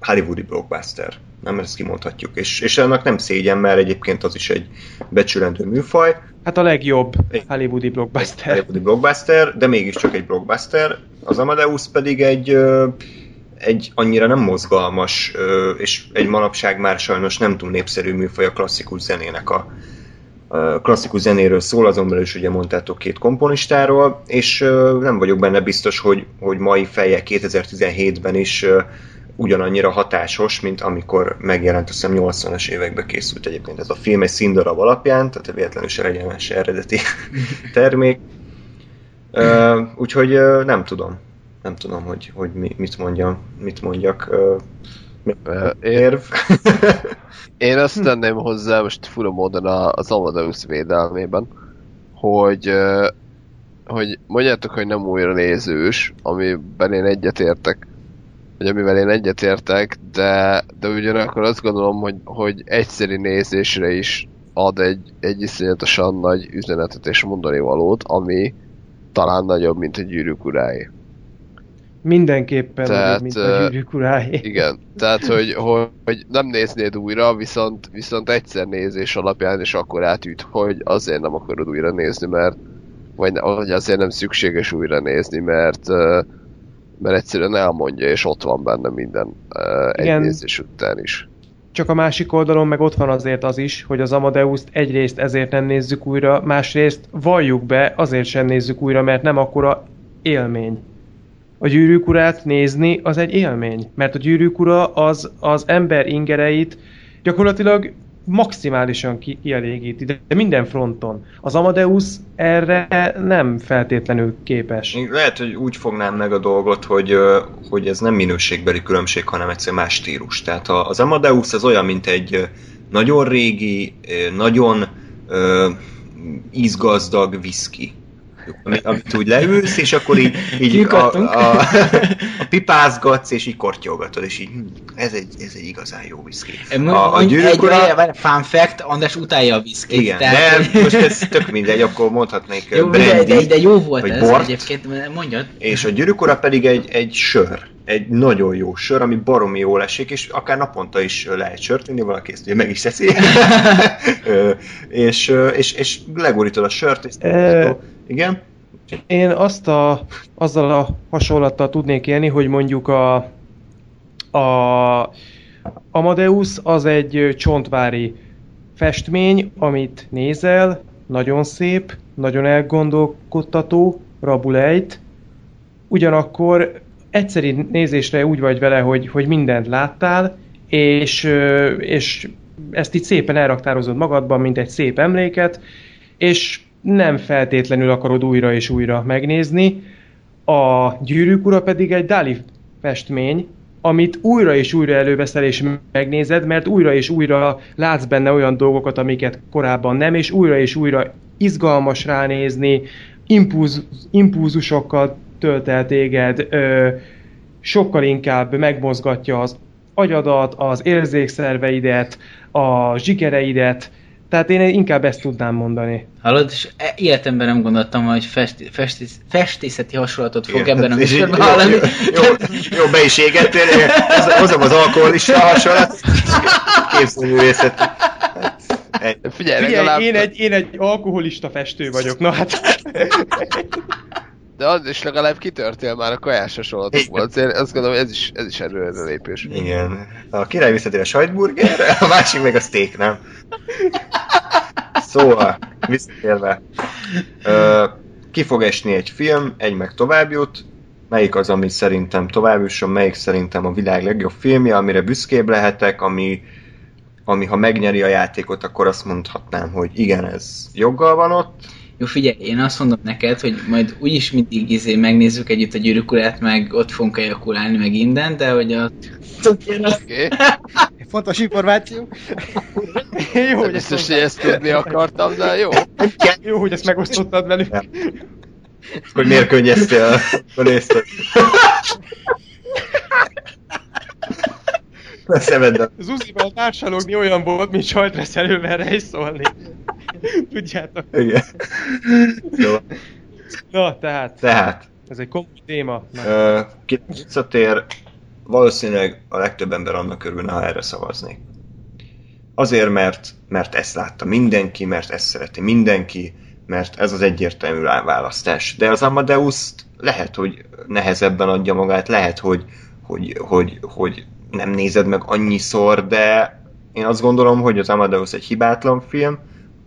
hollywoodi blockbuster. Nem, ezt kimondhatjuk. És annak nem szégyen, mert egyébként az is egy becsülendő műfaj. Hát a legjobb hollywoodi blockbuster. Hollywoodi blockbuster, de mégiscsak egy blockbuster. Az Amadeus pedig egy annyira nem mozgalmas, és egy manapság már sajnos nem túl népszerű műfaj a klasszikus zenének. A klasszikus zenéről szól, azon belül is ugye mondtátok két komponistáról, és nem vagyok benne biztos, hogy mai fejjel 2017-ben is ugyanannyira hatásos, mint amikor megjelent, azt hiszem 80-as években készült egyébként ez a film, egy színdarab alapján, tehát véletlenül se legyen más eredeti termék. Úgyhogy nem tudom, hogy mit mondjak. Érv. Én azt tenném hozzá most fura módon az Amadeus védelmében, hogy mondjátok, hogy nem újra nézős, amiben én egyetértek, de ugyanakkor azt gondolom, hogy egyszeri nézésre is ad egy iszonyatosan nagy üzenetet és mondani valót, ami talán nagyobb, mint a Gyűrűk uráé. Mindenképpen nagyobb, mint a Gyűrűk uráé. Igen, tehát hogy nem néznéd újra, viszont egyszer nézés alapján és akkor átüt, hogy azért nem akarod újra nézni, mert vagy azért nem szükséges újra nézni, mert egyszerűen elmondja, és ott van benne minden egy nézés után is. Csak a másik oldalon meg ott van azért az is, hogy az Amadeust egyrészt ezért nem nézzük újra, másrészt valljuk be, azért sem nézzük újra, mert nem akkora élmény. A Gyűrűk urát nézni az egy élmény, mert a Gyűrűk ura az ember ingereit gyakorlatilag maximálisan kielégíti, de minden fronton. Az Amadeus erre nem feltétlenül képes. Lehet, hogy úgy fognám meg a dolgot, hogy ez nem minőségbeli különbség, hanem egyszerűen más stílus. Tehát az Amadeus az olyan, mint egy nagyon régi, nagyon ízgazdag viszki. Amit úgy leülsz, és akkor így a pipázgatsz, és így kortyolgatod, és így ez egy igazán jó viszki. A Gyűrűk ura... Fun fact, András utálja a viszkit. Igen, tehát... de most ez tök mindegy, akkor mondhatnék jó, brandy, de jó volt vagy ez bort, egyébként, mondjad. És a Gyűrűk ura pedig egy sör. Egy nagyon jó sör, ami baromi jól esik, és akár naponta is lehet sört inni, valaki ezt ugye meg is teszi. és legurítod a sört, és igen? Én azzal a hasonlattal tudnék élni, hogy mondjuk a Amadeus az egy csontvári festmény, amit nézel, nagyon szép, nagyon elgondolkodtató, rabulejt, ugyanakkor egyszeri nézésre úgy vagy vele, hogy mindent láttál, és ezt így szépen elraktározod magadban, mint egy szép emléket, és nem feltétlenül akarod újra és újra megnézni. A Gyűrűk ura pedig egy Dali festmény, amit újra és újra előveszel és megnézed, mert újra és újra látsz benne olyan dolgokat, amiket korábban nem, és újra izgalmas ránézni, impulzusokkal tölt el téged, sokkal inkább megmozgatja az agyadat, az érzékszerveidet, a zsikereidet, tehát én inkább ezt tudnám mondani. Hallod, és életemben nem gondoltam, hogy festészeti hasonlatot fog ebben a műsorban hallani. Jó, be is égettél, hozom az alkoholista hasonlat, képzőművészet. Figyelj, én egy alkoholista festő vagyok, na hát... De az is legalább kitörtél már a kajás hasonlatokból. Azt gondolom, hogy ez is előrelépés. Igen. A király visszatér a sajtburgerre, a másik meg a steak, nem? Szóval, visszatérve. Ki fog esni egy film, egy meg tovább jut. Melyik az, ami szerintem tovább jusson, melyik szerintem a világ legjobb filmje, amire büszkébb lehetek, ami ha megnyeri a játékot, akkor azt mondhatnám, hogy igen, ez joggal van ott. Jó, figyelj, én azt mondom neked, hogy majd úgyis mindig megnézzük együtt a Gyűrűk Urát, meg ott fogunk ejakulálni, meg innen, de hogy a... Okay. Fontos információ. Jó, hogy biztos, hogy ezt tudni akartam, de jó. Jó, hogy ezt megosztottad velük. Ja. Hogy miért könnyeztél a néztet? A szemedben. Zuzival társalogni olyan volt, mint sajtreszelővel rejszolni. Tudjátok. Igen. Jó. Na, tehát. Ez egy komoly téma. Visszatér, valószínűleg a legtöbb ember annak örülne, ha erre szavaznék. Azért, mert ezt látta mindenki, mert ezt szereti mindenki, mert ez az egyértelmű választás. De az Amadeust lehet, hogy nehezebben adja magát, lehet, hogy nem nézed meg annyiszor, de én azt gondolom, hogy az Amadeus egy hibátlan film.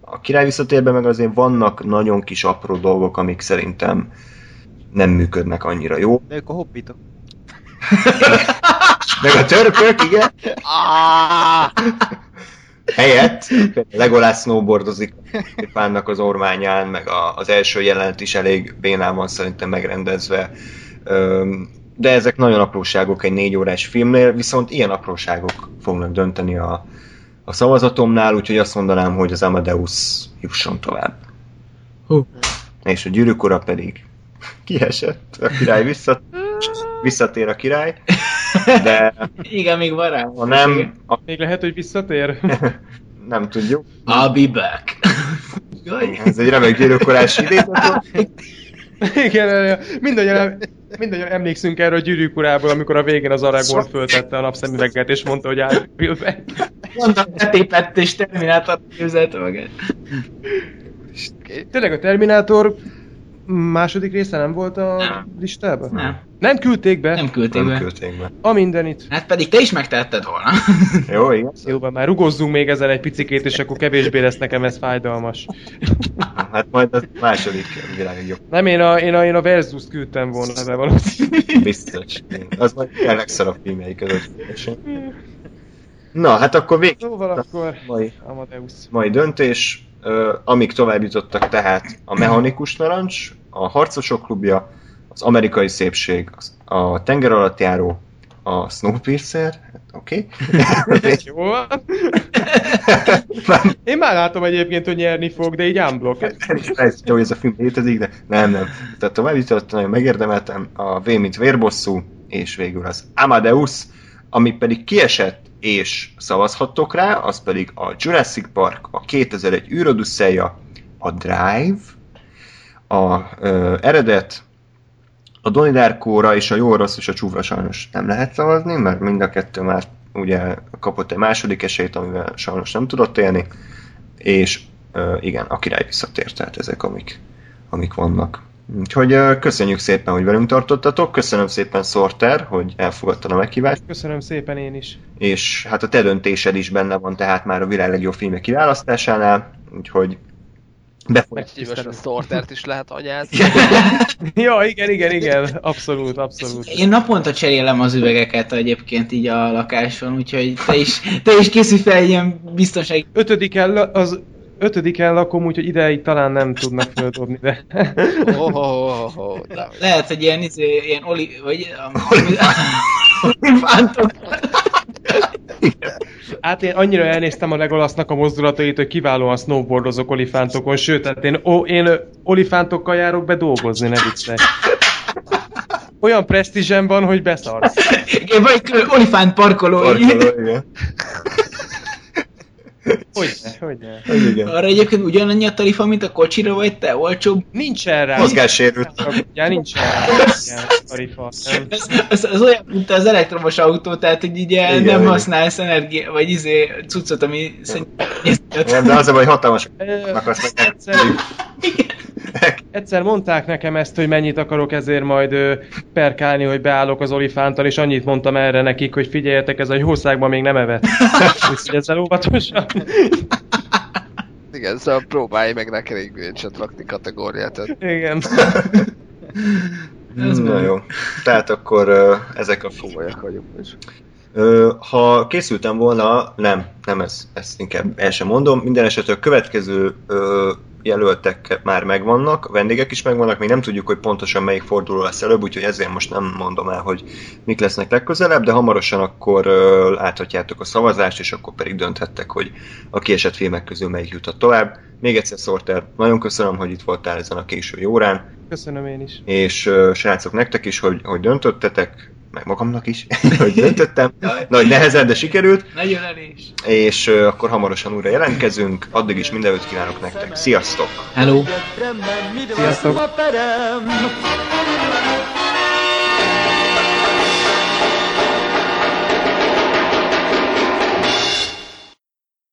A király visszatérben meg azért vannak nagyon kis apró dolgok, amik szerintem nem működnek annyira jó. De ők a hobbitok. Meg a törpök, igen. Helyett Legolász snowboardozik Pánnak az ormányán, meg az első jelenet is elég bénán van szerintem megrendezve. De ezek nagyon apróságok egy 4 órás filmnél, viszont ilyen apróságok fognak dönteni a szavazatomnál, úgyhogy azt mondanám, hogy az Amadeus jusson tovább. És a Gyűrűk Ura pedig kiesett, a király visszatér a király, de... Igen, még van rá. Ha nem... Még lehet, hogy visszatér? Nem tudjuk. I'll be back. Ez egy remek Gyűrűk Urás idézet. Igen, mindannyian emlékszünk erre a Gyűrűk Urából, amikor a végén az Aragorn föltette a napszemüveget, és mondta, hogy állj filmbe. Mondta, betépett, és Terminátor képzelte magát. Tényleg a Terminátor második része nem volt a listában? Nem küldték be? Nem küldték be. A mindenit. Hát pedig te is megtehetted volna. Jó, igaz. Jóban, már rugozzunk még ezen egy picikét, és akkor kevésbé lesz nekem ez fájdalmas. Hát majd a második világ jobb. Nem, én a Versus-t küldtem volna be valószínűleg. Biztos. Az majd a legszarabb filmjei között. Na, hát akkor végig. Szóval akkor Amadeus. Mai döntés. Amik tovább jutottak tehát a Mechanikus narancs, a Harcosok klubja, az Amerikai szépség, a Tengeralattjáró, a Snowpiercer, oké. Okay. Jó. Én már látom egyébként, hogy nyerni fog, de így unblock. Jó, ez a film létezik, de nem. Tehát tovább jutott, nagyon megérdemeltem a V, mint vérbosszú, és végül az Amadeus, ami pedig kiesett, és szavazhattok rá, az pedig a Jurassic Park, a 2001: Űrodüsszeia, a Drive, a Eredet, a Donnie Darkóra és a Jó, a rossz és a csúfra sajnos nem lehet szavazni, mert mind a kettő már ugye kapott egy második esélyt, amivel sajnos nem tudott élni, és igen, a király visszatért, tehát ezek amik vannak. Úgyhogy köszönjük szépen, hogy velünk tartottatok, köszönöm szépen Sorter, hogy elfogadtad a meghívást. Köszönöm szépen én is. És hát a te döntésed is benne van, tehát már a világ legjobb filmje kiválasztásánál, úgyhogy megszívesen a Sortert is lehet anyázni. Ja, igen, abszolút. Én naponta cserélem az üvegeket egyébként így a lakáson, úgyhogy te is készülj fel ilyen biztonsági... 5-en lakom, úgyhogy ideig talán nem tudnak földobni, de... Lehet, hogy ilyen, vagy... Hát én annyira elnéztem a Legolasznak a mozdulatait, hogy kiválóan snowboardozok olifántokon, sőt, hát én olifántokkal járok be dolgozni, ne viccelj. Olyan presztízsem van, hogy beszarsz. Igen, vagy olifánt parkoló, igen. Hogyne. Arra egyébként ugyanannyi a tarifa, mint a kocsira, vagy te olcsóbb? Nincs erre. Mozgássérült. Ja, nincs erre tarifa. Ez olyan, mint az elektromos autó, tehát hogy így igen, nem használsz energia, vagy cuccot, ami szerintem... Igen, de az a baj, hatalmas akarsz Egyszer mondták nekem ezt, hogy mennyit akarok ezért majd perkálni, hogy beállok az olifántal, és annyit mondtam erre nekik, hogy figyeljetek, ez a jószágban még nem evett. Úgyhogy ezzel óvatosan. Igen, szóval próbálj meg ne kerékbincset rakni kategóriát. Igen. Na jó. Tehát akkor ezek a fúvajak vagyunk is. Ha készültem volna, nem ezt inkább el sem mondom. Minden esetre a következő jelöltek már megvannak, a vendégek is megvannak, még nem tudjuk, hogy pontosan melyik forduló lesz előbb, úgyhogy ezért most nem mondom el, hogy mik lesznek legközelebb, de hamarosan akkor láthatjátok a szavazást, és akkor pedig dönthettek, hogy a kiesett filmek közül melyik jutott tovább. Még egyszer, Sorter, nagyon köszönöm, hogy itt voltál ezen a késői órán. Köszönöm én is. És srácok, nektek is, hogy döntöttetek, meg magamnak is, hogy döntöttem. Nagy nehezen, de sikerült. Nagyon elés. És akkor hamarosan újra jelentkezünk. Addig is mindenütt kívánok nektek. Sziasztok! Hello! Sziasztok!